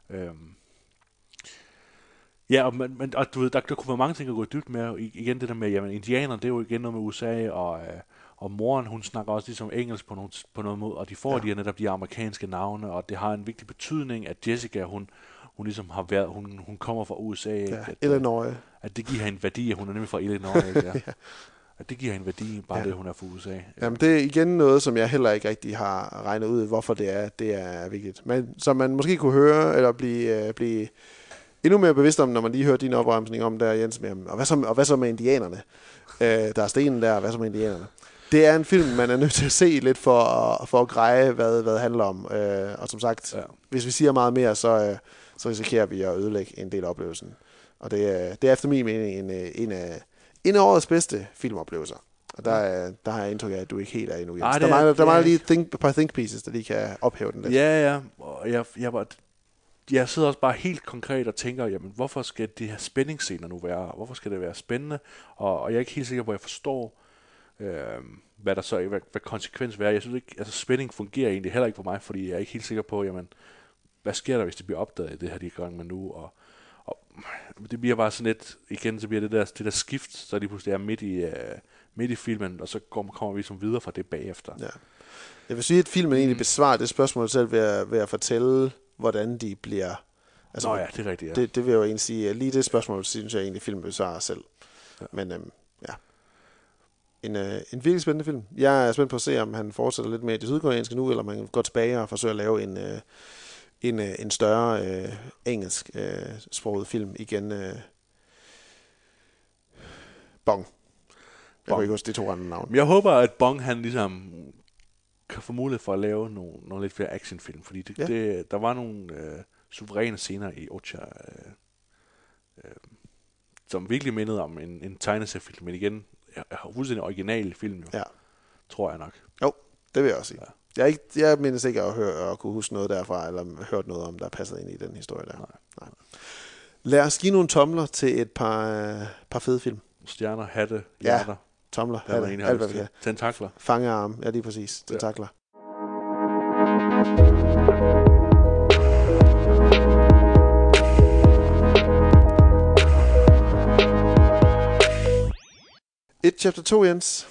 Ja. Øhm. Ja, og, men, og du ved, der, der kunne være mange ting at gå dybt med. I, igen det der med, jamen, indianerne, det er jo igen noget med U S A, og, og moren, hun snakker også ligesom engelsk på, nogle, på noget måde, og de får ja. de her netop de amerikanske navne, og det har en vigtig betydning, at Jessica, hun hun ligesom har været, hun, hun kommer fra U S A, ja, at, Illinois. At det giver hende værdi, at hun er nemlig fra Illinois. Ja. Og det giver hende værdi, bare ja. det, hun er fra U S A. Jamen, det er igen noget, som jeg heller ikke rigtig har regnet ud, hvorfor det er, det er vigtigt. Men som man måske kunne høre, eller blive, øh, blive endnu mere bevidst om, når man lige hører din opremsning om der, Jens, med, og, hvad så, og hvad så med indianerne? Øh, der er stenen der, og hvad så med indianerne? Det er en film, man er nødt til at se lidt for at, for at greje, hvad, hvad det handler om. Øh, og som sagt, ja. hvis vi siger meget mere, så, øh, så risikerer vi at ødelægge en del af oplevelsen. Og det, øh, det er efter min mening en af... En, øh, en af årets bedste filmoplevelser. Og der, der har jeg indtryk af, at du ikke helt er endnu. Ej, der mangler der lige think, et par think pieces, der lige kan ophæve den lidt. Ja, ja. Og jeg, jeg, var, jeg sidder også bare helt konkret og tænker, jamen, hvorfor skal de her spændingsscener nu være? Hvorfor skal det være spændende? Og, og jeg er ikke helt sikker på, at jeg forstår, øh, hvad der så hvad, hvad konsekvens er. Jeg synes ikke, altså spænding fungerer egentlig heller ikke for mig, fordi jeg er ikke helt sikker på, jamen, hvad sker der, hvis det bliver opdaget, det her de gør med nu, og det bliver bare sådan lidt, igen, så bliver det der, det der skift, så lige pludselig er midt i, uh, midt i filmen, og så kommer vi som videre fra det bagefter. Ja. Jeg vil sige, at filmen egentlig besvarer det spørgsmål selv ved at, ved at fortælle, hvordan de bliver... Altså, nå ja, det er rigtigt, ja. Det, det vil jeg jo egentlig sige, lige det spørgsmål, synes jeg egentlig, filmen besvarer selv. Ja. Men øhm, ja, en, øh, en virkelig spændende film. Jeg er spændt på at se, om han fortsætter lidt mere i det sydkoreanske nu, eller om han går tilbage og forsøger at lave en... Øh, En, en større øh, engelsk øh, sproget film igen. Øh. Bong. Jeg kan ikke huske de to andre navne. Jeg håber, at Bong han ligesom kan få mulighed for at lave nogle, nogle lidt flere actionfilm, fordi det, ja. det, der var nogle øh, suveræne scener i Okja, øh, øh, som virkelig mindede om en, en tegneseriefilm, men igen, jeg har fuldstændig original film, jo, ja. tror jeg nok. Jo, det vil jeg også sige. Ja. Jeg, ikke, jeg mindes ikke at høre, at kunne huske noget derfra, eller hørt noget om, der passede ind i den historie der. Nej. Nej. Lad os give nogle tomler til et par, øh, par fede film. Stjerner, hatte, hjerter. Ja, tomler, hatte, hatte alt hvad vi kan. Tentakler. Fangearme, ja lige præcis. Tentakler. Ja. Et chapter to, Jens.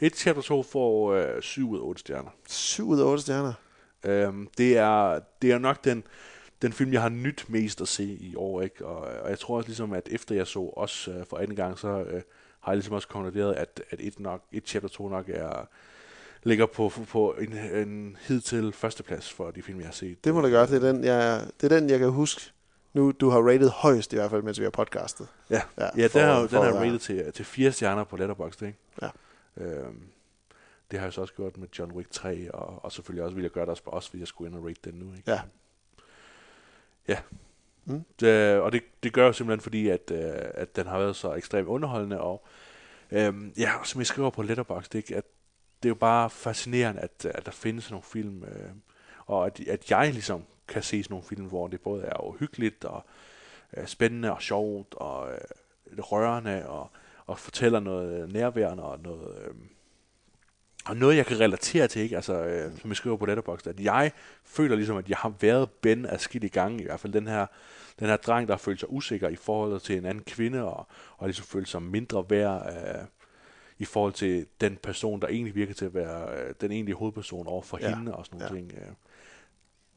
Et chapter to får øh, syv ud af otte stjerner. Syv ud af otte stjerner? Øhm, det, er, det er nok den, den film, jeg har nyt mest at se i år, ikke? Og, og jeg tror også ligesom, at efter jeg så også øh, for anden gang, så øh, har jeg ligesom også konkluderet, at, at et, nok, et chapter to nok er, ligger på, på en, en hidtil førsteplads for de film, jeg har set. Det må da gøre. Det er den, jeg, det er den, jeg kan huske. Nu, du har rated højst i hvert fald, mens vi har podcastet. Ja, ja, ja for, den har den er rated til, til fire stjerner på Letterboxd, ikke? Ja. Det har jeg så også gjort med John Wick tre, og, og selvfølgelig også ville jeg gøre det også på os, hvis jeg skulle ind og rate den nu, ikke? Ja. Ja. Mm. Det, og det, det gør jeg simpelthen fordi, at, at den har været så ekstremt underholdende, og øhm, ja, som jeg skriver på Letterboxd, det, at det er jo bare fascinerende, at, at der findes nogle film, øh, og at, at jeg ligesom kan se sådan nogle film, hvor det både er uhyggeligt, og øh, spændende, og sjovt, og øh, rørende, og og fortæller noget nærværende og noget, øh, og noget, jeg kan relatere til, ikke? Altså, øh, som jeg skriver på Letterboxd, at jeg føler ligesom, at jeg har været Ben adskillige gange, i hvert fald den her, den her dreng, der har følt sig usikker i forhold til en anden kvinde, og, og ligesom følt sig mindre værd øh, i forhold til den person, der egentlig virker til at være øh, den egentlige hovedperson over for ja. hende og sådan nogle ja. ting. Øh.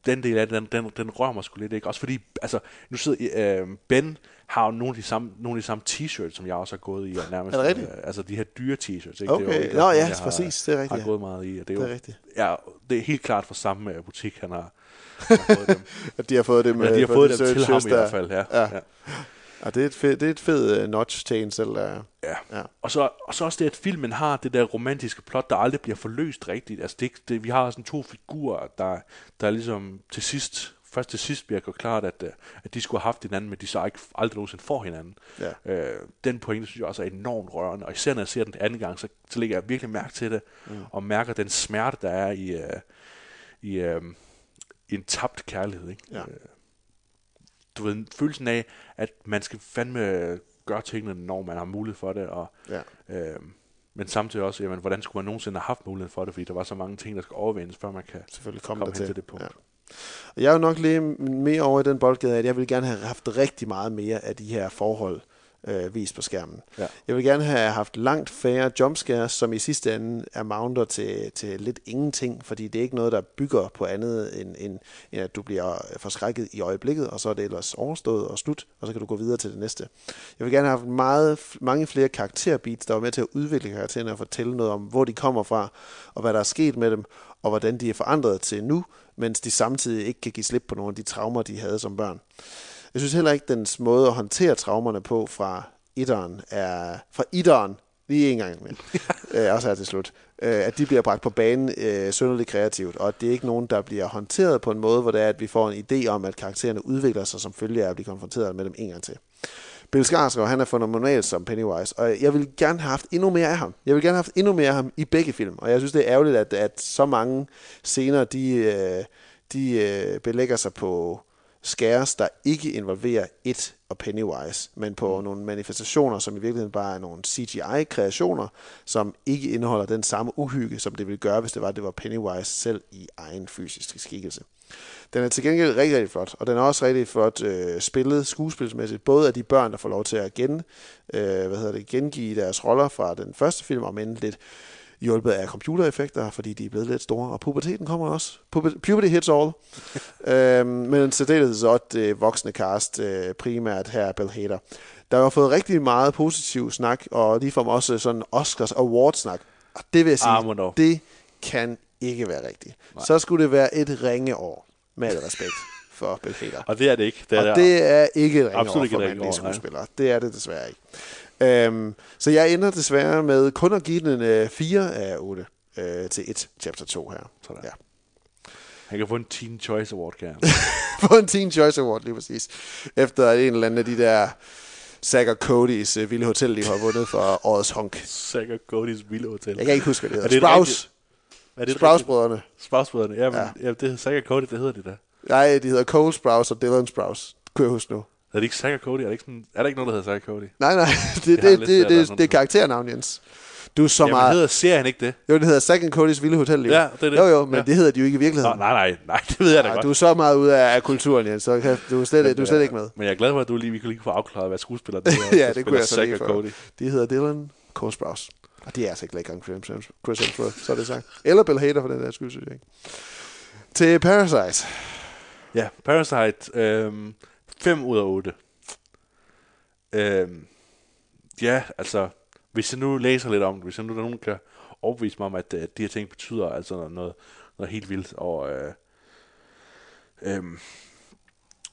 Den del af den, den, den rører mig sgu lidt, ikke? Også fordi, altså, nu sidder øh, Ben har jo nogle af de samme, nogle af de samme t-shirts, som jeg også har gået i, og nærmest, er det rigtigt? Øh, altså de her dyre t-shirts, ikke? Okay, det er jo ikke, Nå, ja, jeg præcis, har, det er rigtigt. Har gået meget i, og det er, det er jo, rigtigt. Ja, det er helt klart fra samme butik, han har, han har fået dem. At de har fået dem, ja, de har fået dem til ham der. I hvert fald, ja. ja. ja. Og det er et fed, det er et fed notch til en selv. Der... Ja. ja. Og, så, og så også det, at filmen har det der romantiske plot, der aldrig bliver forløst rigtigt. Altså det, det, vi har sådan to figurer, der, der ligesom til sidst, først til sidst bliver gjort klart, at, at de skulle have haft hinanden, men de så ikke aldrig nogensinde får hinanden. Ja. Øh, den pointe, synes jeg også er enormt rørende. Og især når jeg ser den anden gang, så, så lægger jeg virkelig mærke til det, mm. og mærker den smerte, der er i, øh, i, øh, i en tabt kærlighed, ikke? Ja. Du ved, følelsen af, at man skal fandme gøre tingene, når man har mulighed for det, og, ja. øh, men samtidig også, jamen, hvordan skulle man nogensinde have haft mulighed for det, fordi der var så mange ting, der skal overvindes, før man kan selvfølgelig komme, komme hen til, til det punkt. Ja. Og jeg er jo nok lige mere over i den boldgade, at jeg ville gerne have haft rigtig meget mere af de her forhold, øh, vist på skærmen. Ja. Jeg vil gerne have haft langt færre jumpscares, som i sidste ende er mounter til, til lidt ingenting, fordi det er ikke noget, der bygger på andet, end, end, end at du bliver forskrækket i øjeblikket, og så er det ellers overstået og slut, og så kan du gå videre til det næste. Jeg vil gerne have haft meget, mange flere karakterbeats, der var med til at udvikle karaktererne og fortælle noget om, hvor de kommer fra, og hvad der er sket med dem, og hvordan de er forandret til nu, mens de samtidig ikke kan give slip på nogle af de traumer, de havde som børn. Jeg synes heller ikke, dens måde at håndtere traumerne på fra etteren er... Fra etteren, lige en gang mere, øh, også her til slut, øh, at de bliver bragt på banen øh, synderligt kreativt, og at det er ikke nogen, der bliver håndteret på en måde, hvor det er, at vi får en idé om, at karaktererne udvikler sig, som følge af at blive konfronteret med dem en gang til. Bill Skarsgård, han er fenomenal som Pennywise, og jeg vil gerne have haft endnu mere af ham. Jeg vil gerne have haft endnu mere af ham i begge film, og jeg synes, det er ærgerligt, at, at så mange scener, de, de belægger sig på scares, der ikke involverer et og Pennywise, men på mm. nogle manifestationer, som i virkeligheden bare er nogle C G I-kreationer, som ikke indeholder den samme uhygge, som det ville gøre, hvis det var, det var Pennywise selv i egen fysisk skikkelse. Den er til gengæld rigtig, rigtig flot, og den er også rigtig flot øh, spillet skuespilsmæssigt, både af de børn, der får lov til at gen, øh, hvad hedder det, gengive deres roller fra den første film, om end lidt hjulpet af computereffekter, fordi de er blevet lidt store, og puberteten kommer også. Puber- puberty hits all. øhm, men så deles så det voksne cast, øh, primært her Bill Hader. Der har fået rigtig meget positiv snak, og ligefrem også sådan Oscars awardsnak, og det vil jeg sige, ah, det kan ikke være rigtigt. Nej. Så skulle det være et ringe år, med al respekt for Bill Hader. Og det er det ikke. Det er og der... det er ikke et ringe absolut år for mandlige skuespillere. Det er det desværre ikke. Øhm, så jeg ender desværre med kun at give den øh, fire af otte øh, til et chapter to her. Sådan. Ja. Han kan få en Teen Choice Award, kan han. Få en Teen Choice Award, lige præcis. Efter en eller anden af de der Zack og Codys øh, Vilde Hotel, de har vundet for årets honk. Zack og Codys Vilde Hotel. Jeg kan ikke huske, hvad det hedder. Sprouse. Sprouse-brødrene. Sprouse-brødrene, ja, men ja. Ja, det er Zack og Cody, det hedder de da. Nej, de hedder Cole Sprouse og Dylan Sprouse, kunne jeg huske nu. Er det ikke Zack og Cody? Er det ikke, sådan, er der ikke noget, der hedder Zack og Cody? Nej, nej. Det, det, det, det, det, det, det er karakternavn, Jens. Du er så jamen, meget... Jamen, hedder serien ikke det? Jo, det hedder Zack og Codys Vilde Hotel. Ja, det er det. Jo, jo, men ja. Det hedder de jo ikke i virkeligheden. Nå, nej, nej, nej, det ved jeg da nej, godt. Du er så meget ude af, af kulturen, Jens, så du er slet, men, du er slet ja, ikke med. Men jeg er glad for, at du lige, vi kunne lige få afklaret, hvad skuespiller det er. Ja, det kunne jeg så lige for. De hedder Dylan Cole Sprouse. Og det er altså ikke lækkeren Chris Hemsworth, så er det sagt. Eller Bill Hader for den der skyld, synes jeg ikke. Til Parasite. Ja, Parasite. Øhm, fem ud af otte. Øhm, ja, altså, hvis jeg nu læser lidt om det, hvis jeg nu der nogen kan overbevise mig om, at, at de her ting betyder altså noget, noget helt vildt, og øh, øhm,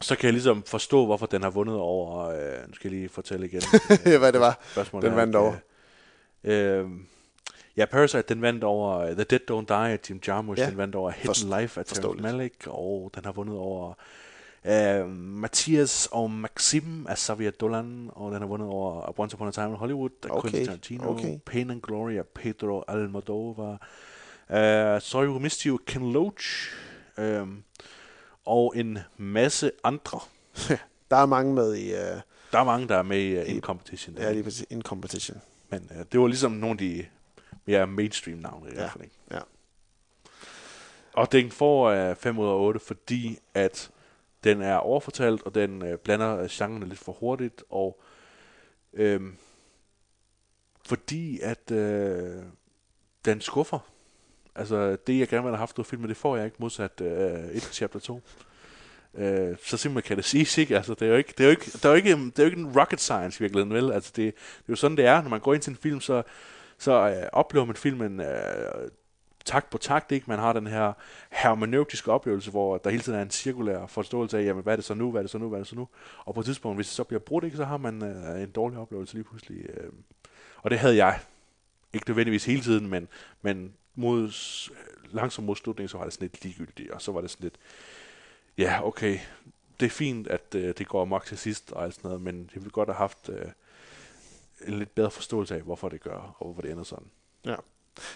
så kan jeg ligesom forstå, hvorfor den har vundet over, øh, nu skal jeg lige fortælle igen. Øh, hvad det var, den vandt over. Øhm, ja, Parasite, den vandt over The Dead Don't Die af Jim Jarmusch, ja. Den vandt over Hidden Forst- Life af Terrence Malick, og den har vundet over uh, Mathias og Maxim af Xavier Dolan, og den har vundet over Once Upon a Time in Hollywood af okay. Quentin Tarantino, okay. Pain and Glory af Pedro Almodovar, uh, Sorry We Missed You af Ken Loach, um, og en masse andre. Der er mange med i... Uh, der er mange, der er med i uh, In Competition. Ja, lige præcis, In Competition. Men øh, det var ligesom nogle af de mere mainstream-navne i hvert fald, ikke? Ja. Og den får øh, fem ud af otte, fordi at den er overfortalt, og den øh, blander genrerne lidt for hurtigt, og øh, fordi at øh, den skuffer. Altså det, jeg gerne ville have haft ud af filmen, det får jeg ikke modsat øh, et chapter to. Øh, så simpelthen kan det siges, ikke? Altså, det er jo ikke, det er jo ikke, det er jo ikke, det er jo ikke en rocket science i virkeligheden, vel? Altså, det, det er jo sådan, det er. Når man går ind til en film, så, så øh, oplever man filmen øh, takt på takt, ikke? Man har den her hermeneutiske oplevelse, hvor der hele tiden er en cirkulær forståelse af, jamen, hvad er det så nu, hvad er det så nu, hvad er det så nu? Og på et tidspunkt, hvis det så bliver brudt, ikke, så har man øh, en dårlig oplevelse lige pludselig. Øh. Og det havde jeg. Ikke nødvendigvis hele tiden, men, men mod, langsomt mod slutningen, så var det sådan lidt ligegyldigt, og så var det sådan lidt... Ja, okay. Det er fint, at øh, det går amok til sidst og alt sådan noget, men jeg vil godt have haft øh, en lidt bedre forståelse af, hvorfor det gør, og hvorfor det ender sådan. Ja.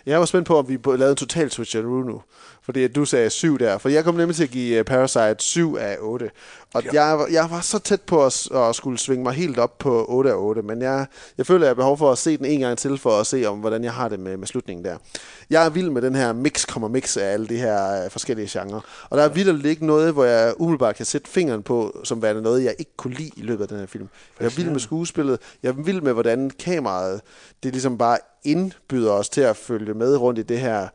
Jeg var spændt på, om vi lavede en total switch and nu, fordi du sagde syv der. For jeg kom nemlig til at give Parasite syv af otte. Og ja. jeg, jeg var så tæt på at, at skulle svinge mig helt op på otte af otte. Men jeg, jeg føler, at jeg har behov for at se den en gang til, for at se, om hvordan jeg har det med, med slutningen der. Jeg er vild med den her mix kommer mix af alle de her forskellige genrer. Og der er vildt ikke noget, hvor jeg umiddelbart kan sætte fingeren på, som værende noget, jeg ikke kunne lide i løbet af den her film. Jeg er vild med skuespillet. Jeg er vild med, hvordan kameraet, det ligesom bare indbyder os til at følge med rundt i det her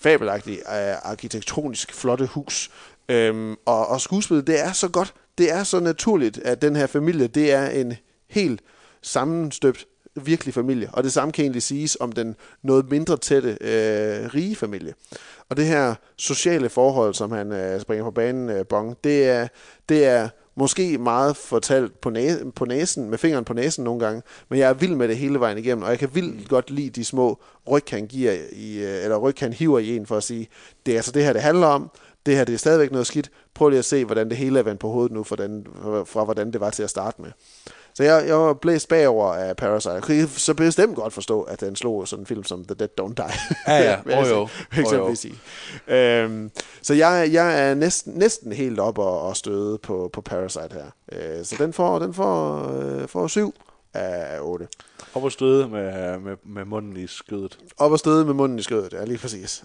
fabelagtige, uh, arkitektonisk flotte hus. Øhm, og, og skuespillet, det er så godt. Det er så naturligt, at den her familie, det er en helt sammenstøbt, virkelig familie. Og det samme kan egentlig siges om den noget mindre tætte, øh, rige familie. Og det her sociale forhold, som han øh, springer på banen, øh, Bong, det er, det er måske meget fortalt på, næ- på næsen, med fingeren på næsen nogle gange, men jeg er vild med det hele vejen igennem, og jeg kan vildt godt lide de små ryg, han giver i, eller ryg, han hiver i en for at sige, det er altså det her, det handler om, det her, det er stadigvæk noget skidt, prøv lige at se, hvordan det hele er vendt på hovedet nu, fra, den, fra hvordan det var til at starte med. Så jeg, jeg var blæst bagover af Parasite. Jeg kunne så bestemt godt forstå, at den slog sådan en film som The Dead Don't Die. Ja, ja. Oh, jo. Eksempelvis oh, jo. Øhm, så jeg, jeg er næsten, næsten helt op og, og støde på, på Parasite her. Øh, så den får, den får, øh, får syv af otte. Op og støde med, med, med munden i skødet. Op og støde med munden i skødet, ja, lige præcis.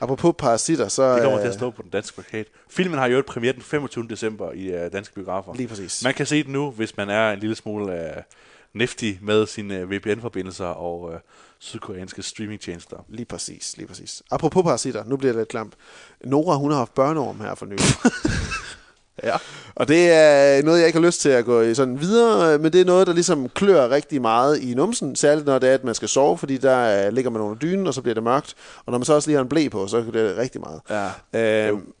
Apropos parasitter, så... Det kommer til at stå på den danske plakat. Filmen har jo et premiere den femogtyvende december i uh, danske biografer. Lige præcis. Man kan se den nu, hvis man er en lille smule uh, nifty med sine V P N-forbindelser og uh, sydkoreanske streamingtjenester. Lige præcis, lige præcis. Apropos parasitter, nu bliver det lidt klamt. Nora, hun har haft børneorm her for nylig. Ja. Og det er noget, jeg ikke har lyst til at gå sådan videre, men det er noget, der ligesom klør rigtig meget i numsen, særligt når det er, at man skal sove, fordi der ligger man under dynen, og så bliver det mørkt, og når man så også lige har en ble på, så bliver det rigtig meget. Ja. Øhm,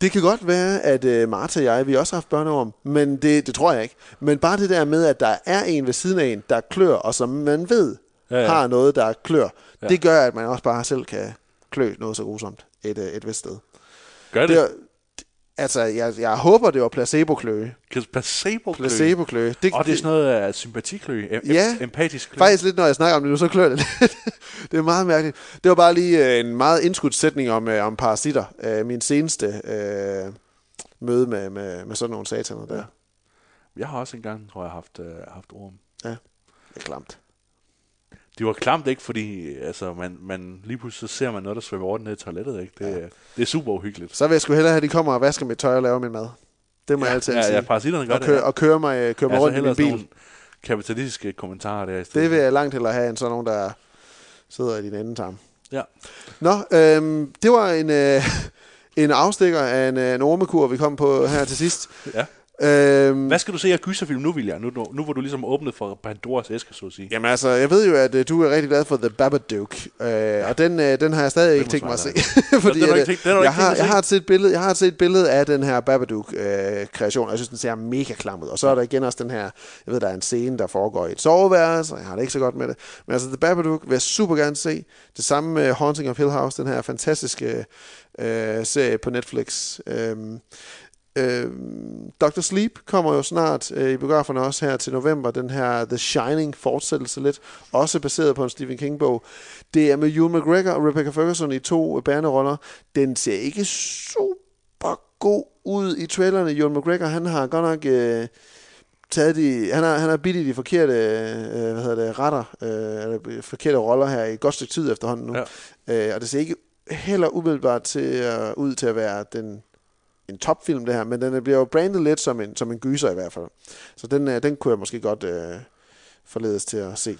det kan godt være, at Martha og jeg, vi også har haft børneorm, men det, det tror jeg ikke. Men bare det der med, at der er en ved siden af en, der klør, og som man ved, ja, ja. har noget, der klør, ja. det gør, at man også bare selv kan klø noget så grusomt et, et vist sted. Gør det? det Altså, jeg, jeg håber, det var placebo-kløe. Placebo-kløe? Placebo-kløe. Det, og det er sådan noget uh, sympatikløe, em- ja, empatisk kløe. Faktisk lidt, når jeg snakker om det nu, så klør det lidt. Det er meget mærkeligt. Det var bare lige uh, en meget indskudssætning om, uh, om parasitter. Uh, min seneste uh, møde med, med, med sådan nogle sataner der. Ja. Jeg har også engang, tror jeg, haft, uh, haft orm. Ja, det er klamt. Det var klamt, ikke? Fordi altså, man, man, lige pludselig så ser man noget, der svømmer over ned i toilettet, ikke? Det, ja. det er super uhyggeligt. Så vil jeg sgu hellere have, at de kommer og vasker mit tøj og laver min mad. Det må ja, jeg altid ja, sige. Ja, parasitterne gør og kø- det. Ja. Og kører mig, kører mig ja, rundt i min bil. Kapitalistiske kommentarer der i stedet. Det vil jeg langt hellere have, end sådan nogen, der sidder i din anden tarm. Ja. Nå, øhm, det var en, øh, en afstikker af en, øh, en ormekur, vi kom på her til sidst. Ja. Øhm, Hvad skal du se af gyserfilm nu, William? Nu, nu, nu hvor du ligesom åbnet for Pandoras æske, så at sige. Jamen altså, jeg ved jo, at uh, du er rigtig glad for The Babadook, uh, ja. og den, uh, den har jeg stadig den ikke tænkt mig at se. Fordi at, tænkt, jeg, jeg, har, jeg, har set billede, jeg har set et billede af den her Babadook-kreation, uh, og jeg synes, den ser mega klam ud. Og så er der igen også den her, jeg ved, der er en scene, der foregår i et soveværelse, og jeg har det ikke så godt med det. Men altså, The Babadook vil jeg super gerne se. Det samme med Haunting of Hill House, den her fantastiske uh, serie på Netflix. Um, Uh, doktor Sleep kommer jo snart uh, i biograferne også her til november. Den her The Shining fortsættelse lidt, også baseret på en Stephen King-bog. Det er med Ewan McGregor og Rebecca Ferguson i to bærende. Den ser ikke super god ud i trailerne. Ewan McGregor, han har godt nok uh, taget de, han har, han har bidt i de forkerte uh, hvad hedder det, retter, uh, eller forkerte roller her i et godt stykke tid efterhånden nu. Ja. Uh, og det ser ikke heller umiddelbart til, uh, ud til at være den en topfilm det her, men den bliver jo brandet lidt som en, som en gyser i hvert fald. Så den, den kunne jeg måske godt øh, forledes til at se.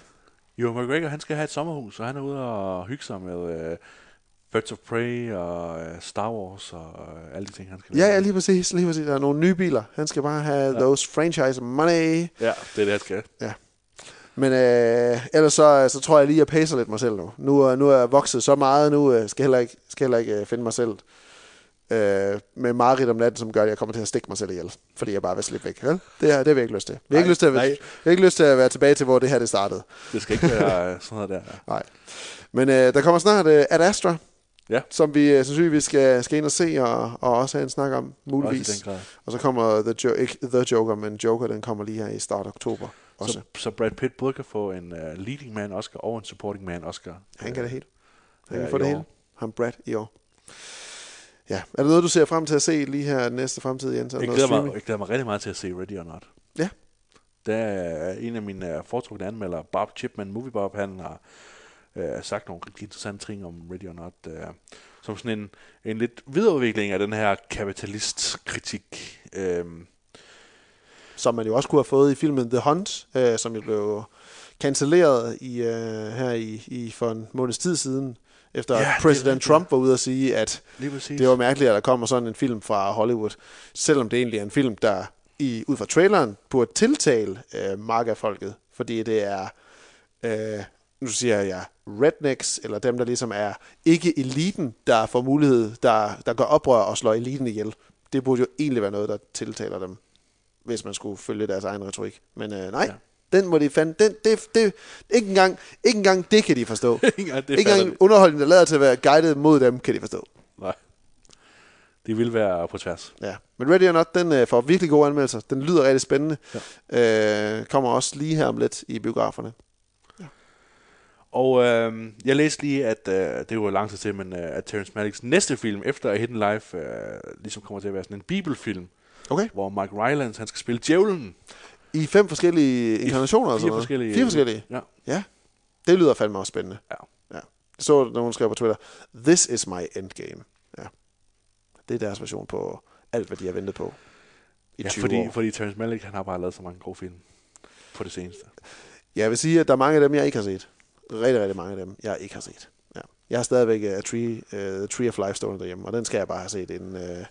Jo, McGregor, han skal have et sommerhus, og han er ude og hygge sig med øh, Birds of Prey og øh, Star Wars og øh, alle de ting, han skal lave. Ja, ja, lige præcis, lige præcis. Der er nogle nye biler. Han skal bare have ja. those franchise money. Ja, det er det, han skal. Ja. Men øh, ellers så, så tror jeg lige, at jeg pacer lidt mig selv nu. Nu, nu er jeg vokset så meget, nu øh, skal jeg heller ikke, skal heller ikke øh, finde mig selv med mareridt om natten, som gør, at jeg kommer til at stikke mig selv ihjel, fordi jeg bare vil slippe væk. Vel? Det, er, det har vi ikke lyst til. Vi har ikke, ikke lyst til at være tilbage til, hvor det her det startede. Det skal ikke være sådan noget der. Nej. Men uh, der kommer snart uh, Ad Astra, ja. som vi uh, sandsynligvis skal, skal ind og se, og, og også have en snak om, muligvis. Og så kommer The, jo- ikke The Joker, men Joker, den kommer lige her i start oktober. også. Så, så Brad Pitt både kan få en uh, leading man Oscar og en supporting man Oscar. Han kan det helt. Han kan få det hele. Han Brad i år. Ja, er det noget, du ser frem til at se lige her næste fremtid, Jens? Jeg glæder, mig, jeg glæder mig rigtig meget til at se Ready or Not. Ja. Der er en af mine foretrukne anmeldere, Bob Chipman, Movie Bob, han har øh, sagt nogle rigtig interessante ting om Ready or Not, øh, som sådan en, en lidt videreudvikling af den her kapitalistkritik. Øh. Som man jo også kunne have fået i filmen The Hunt, øh, som jo blev cancelleret i, øh, her i, i for en måneds tid siden. Efter ja, præsident Trump var ude at sige, at det var mærkeligt, at der kommer sådan en film fra Hollywood. Selvom det egentlig er en film, der i, ud fra traileren burde tiltale øh, mafia-folket. Fordi det er, øh, nu siger jeg, rednecks, eller dem, der ligesom er ikke eliten, der får mulighed, der, der gør oprør og slår eliten ihjel. Det burde jo egentlig være noget, der tiltaler dem, hvis man skulle følge deres egen retorik. Men øh, nej. Ja. Den må de fandme... Den, det, det, ikke, engang, ikke engang det kan de forstå. ikke engang, engang underholdningen, der lader til at være guidet mod dem, kan de forstå. Nej. Det vil være på tværs. Ja. Men Ready or Not, den får virkelig gode anmeldelser. Den lyder rigtig spændende. Ja. Øh, kommer også lige her om lidt i biograferne. Ja. Og øh, jeg læste lige, at... Øh, det var lang tid til, men øh, at Terrence Malicks næste film efter A Hidden Life øh, ligesom kommer til at være sådan en bibelfilm. Okay. Hvor Mike Rylance, han skal spille djævlen. I fem forskellige inkarnationer? I fire forskellige. Fire forskellige? Ja. Ja. Det lyder fandme også spændende. Ja. Ja. Det så nogen skrev på Twitter, this is my endgame. Ja. Det er deres version på alt, hvad de har ventet på i ja, tyve fordi, år. Fordi Terrence Malick, han har bare lavet så mange gode film på det seneste. Jeg vil sige, at der er mange af dem, jeg ikke har set. Rigtig, rigtig mange af dem, jeg ikke har set. Ja. Jeg har stadigvæk uh, tree, uh, The Tree of Life stående derhjemme, og den skal jeg bare have set inden... Uh,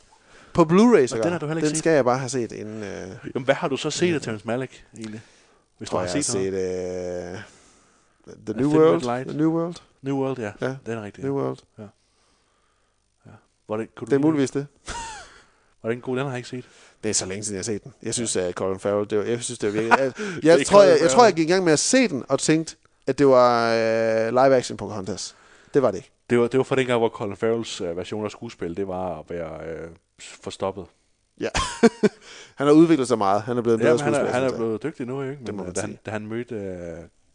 på Blu-ray så den, har du den set. Skal jeg bare have set inden... Øh... Jamen, hvad har du så set af Terrence Malick egentlig? Hvis tror, du har jeg set, har set øh... The, New World. The New World. New World, ja. ja. Den er rigtig. New World. Ja. Ja. Var det, kunne det er du... muligvis det. Var det en god? Den har jeg ikke set. Det er så længe siden, jeg har set den. Jeg synes, at Colin Farrell... Det var, jeg synes, det var virkelig... jeg, jeg, tror, jeg, jeg tror, jeg gik i gang med at se den og tænkte, at det var øh, live-action på Pocahontas. Det var det ikke. Det var, det var for den gang, hvor Colin Farrells øh, version af skuespil, det var at være... Øh, forstoppet. Ja. Han har udviklet sig meget. Han er blevet bedre skuespiller. Ja, han er, han er blevet dygtig nu, ikke? Men det må man da, han, da han mødte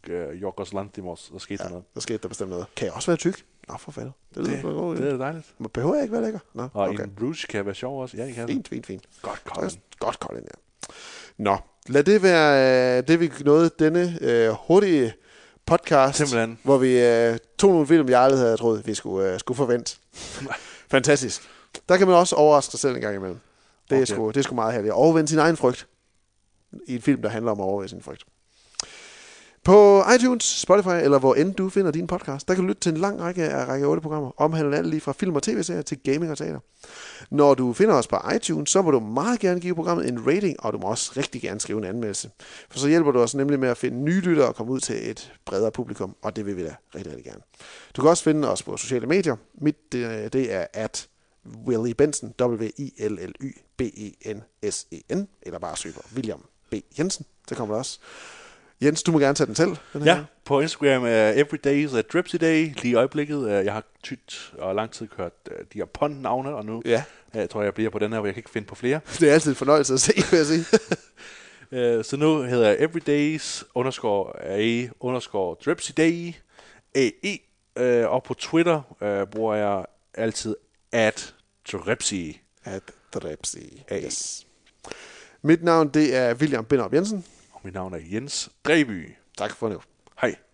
uh, Yorgos Lanthimos, der skete ja, der noget. Der skete der bestemt noget. Kan jeg også være tyk? Nå, for fanden. Det, det, det, det er dejligt. Man behøver jeg ikke være lækker? Nå, og okay. En Bruce kan være sjov også. Ja, jeg kan. Fint, fint, fint. Godt, Colin. Godt, Colin, ja. Nå, lad det være det, vi nåede denne øh, hurtige podcast, simpelthen. Hvor vi øh, tog nogle film, jeg aldrig havde troet, vi skulle, øh, skulle forvente. Fantastisk. Der kan man også overraske sig selv en gang imellem. Det er, okay. sgu, det er sgu meget herligt. Overvinde sin egen frygt. I en film, der handler om at overvinde sin frygt. På iTunes, Spotify eller hvor end du finder din podcast, der kan du lytte til en lang række af række otte-programmer, omhandlende alt lige fra film og tv-serier til gaming og teater. Når du finder os på iTunes, så må du meget gerne give programmet en rating, og du må også rigtig gerne skrive en anmeldelse. For så hjælper du os nemlig med at finde nye lyttere og komme ud til et bredere publikum, og det vil vi da rigtig, rigtig gerne. Du kan også finde os på sociale medier. Mit, det, det er at... Willy Benson, W I L L Y B E N S E N, eller bare søg på William B. Jensen, så kommer der også. Jens, du må gerne tage den selv. Den ja, her. På Instagram er uh, everyday is a dripsy day, lige i øjeblikket. Uh, jeg har tydt og lang tid kørt uh, de her pond-navne, og nu ja. uh, tror jeg, jeg bliver på den her, hvor jeg kan ikke finde på flere. Det er altid en fornøjelse at se, vil jeg sige. uh, så nu hedder jeg everydays underscore A underscore dripsy day A E, uh, og på Twitter uh, bruger jeg altid at Drepsi. At Drepsi. Yes. Mit navn, det er William Binderup Jensen. Og mit navn er Jens Dreby. Tak for nu. Hej.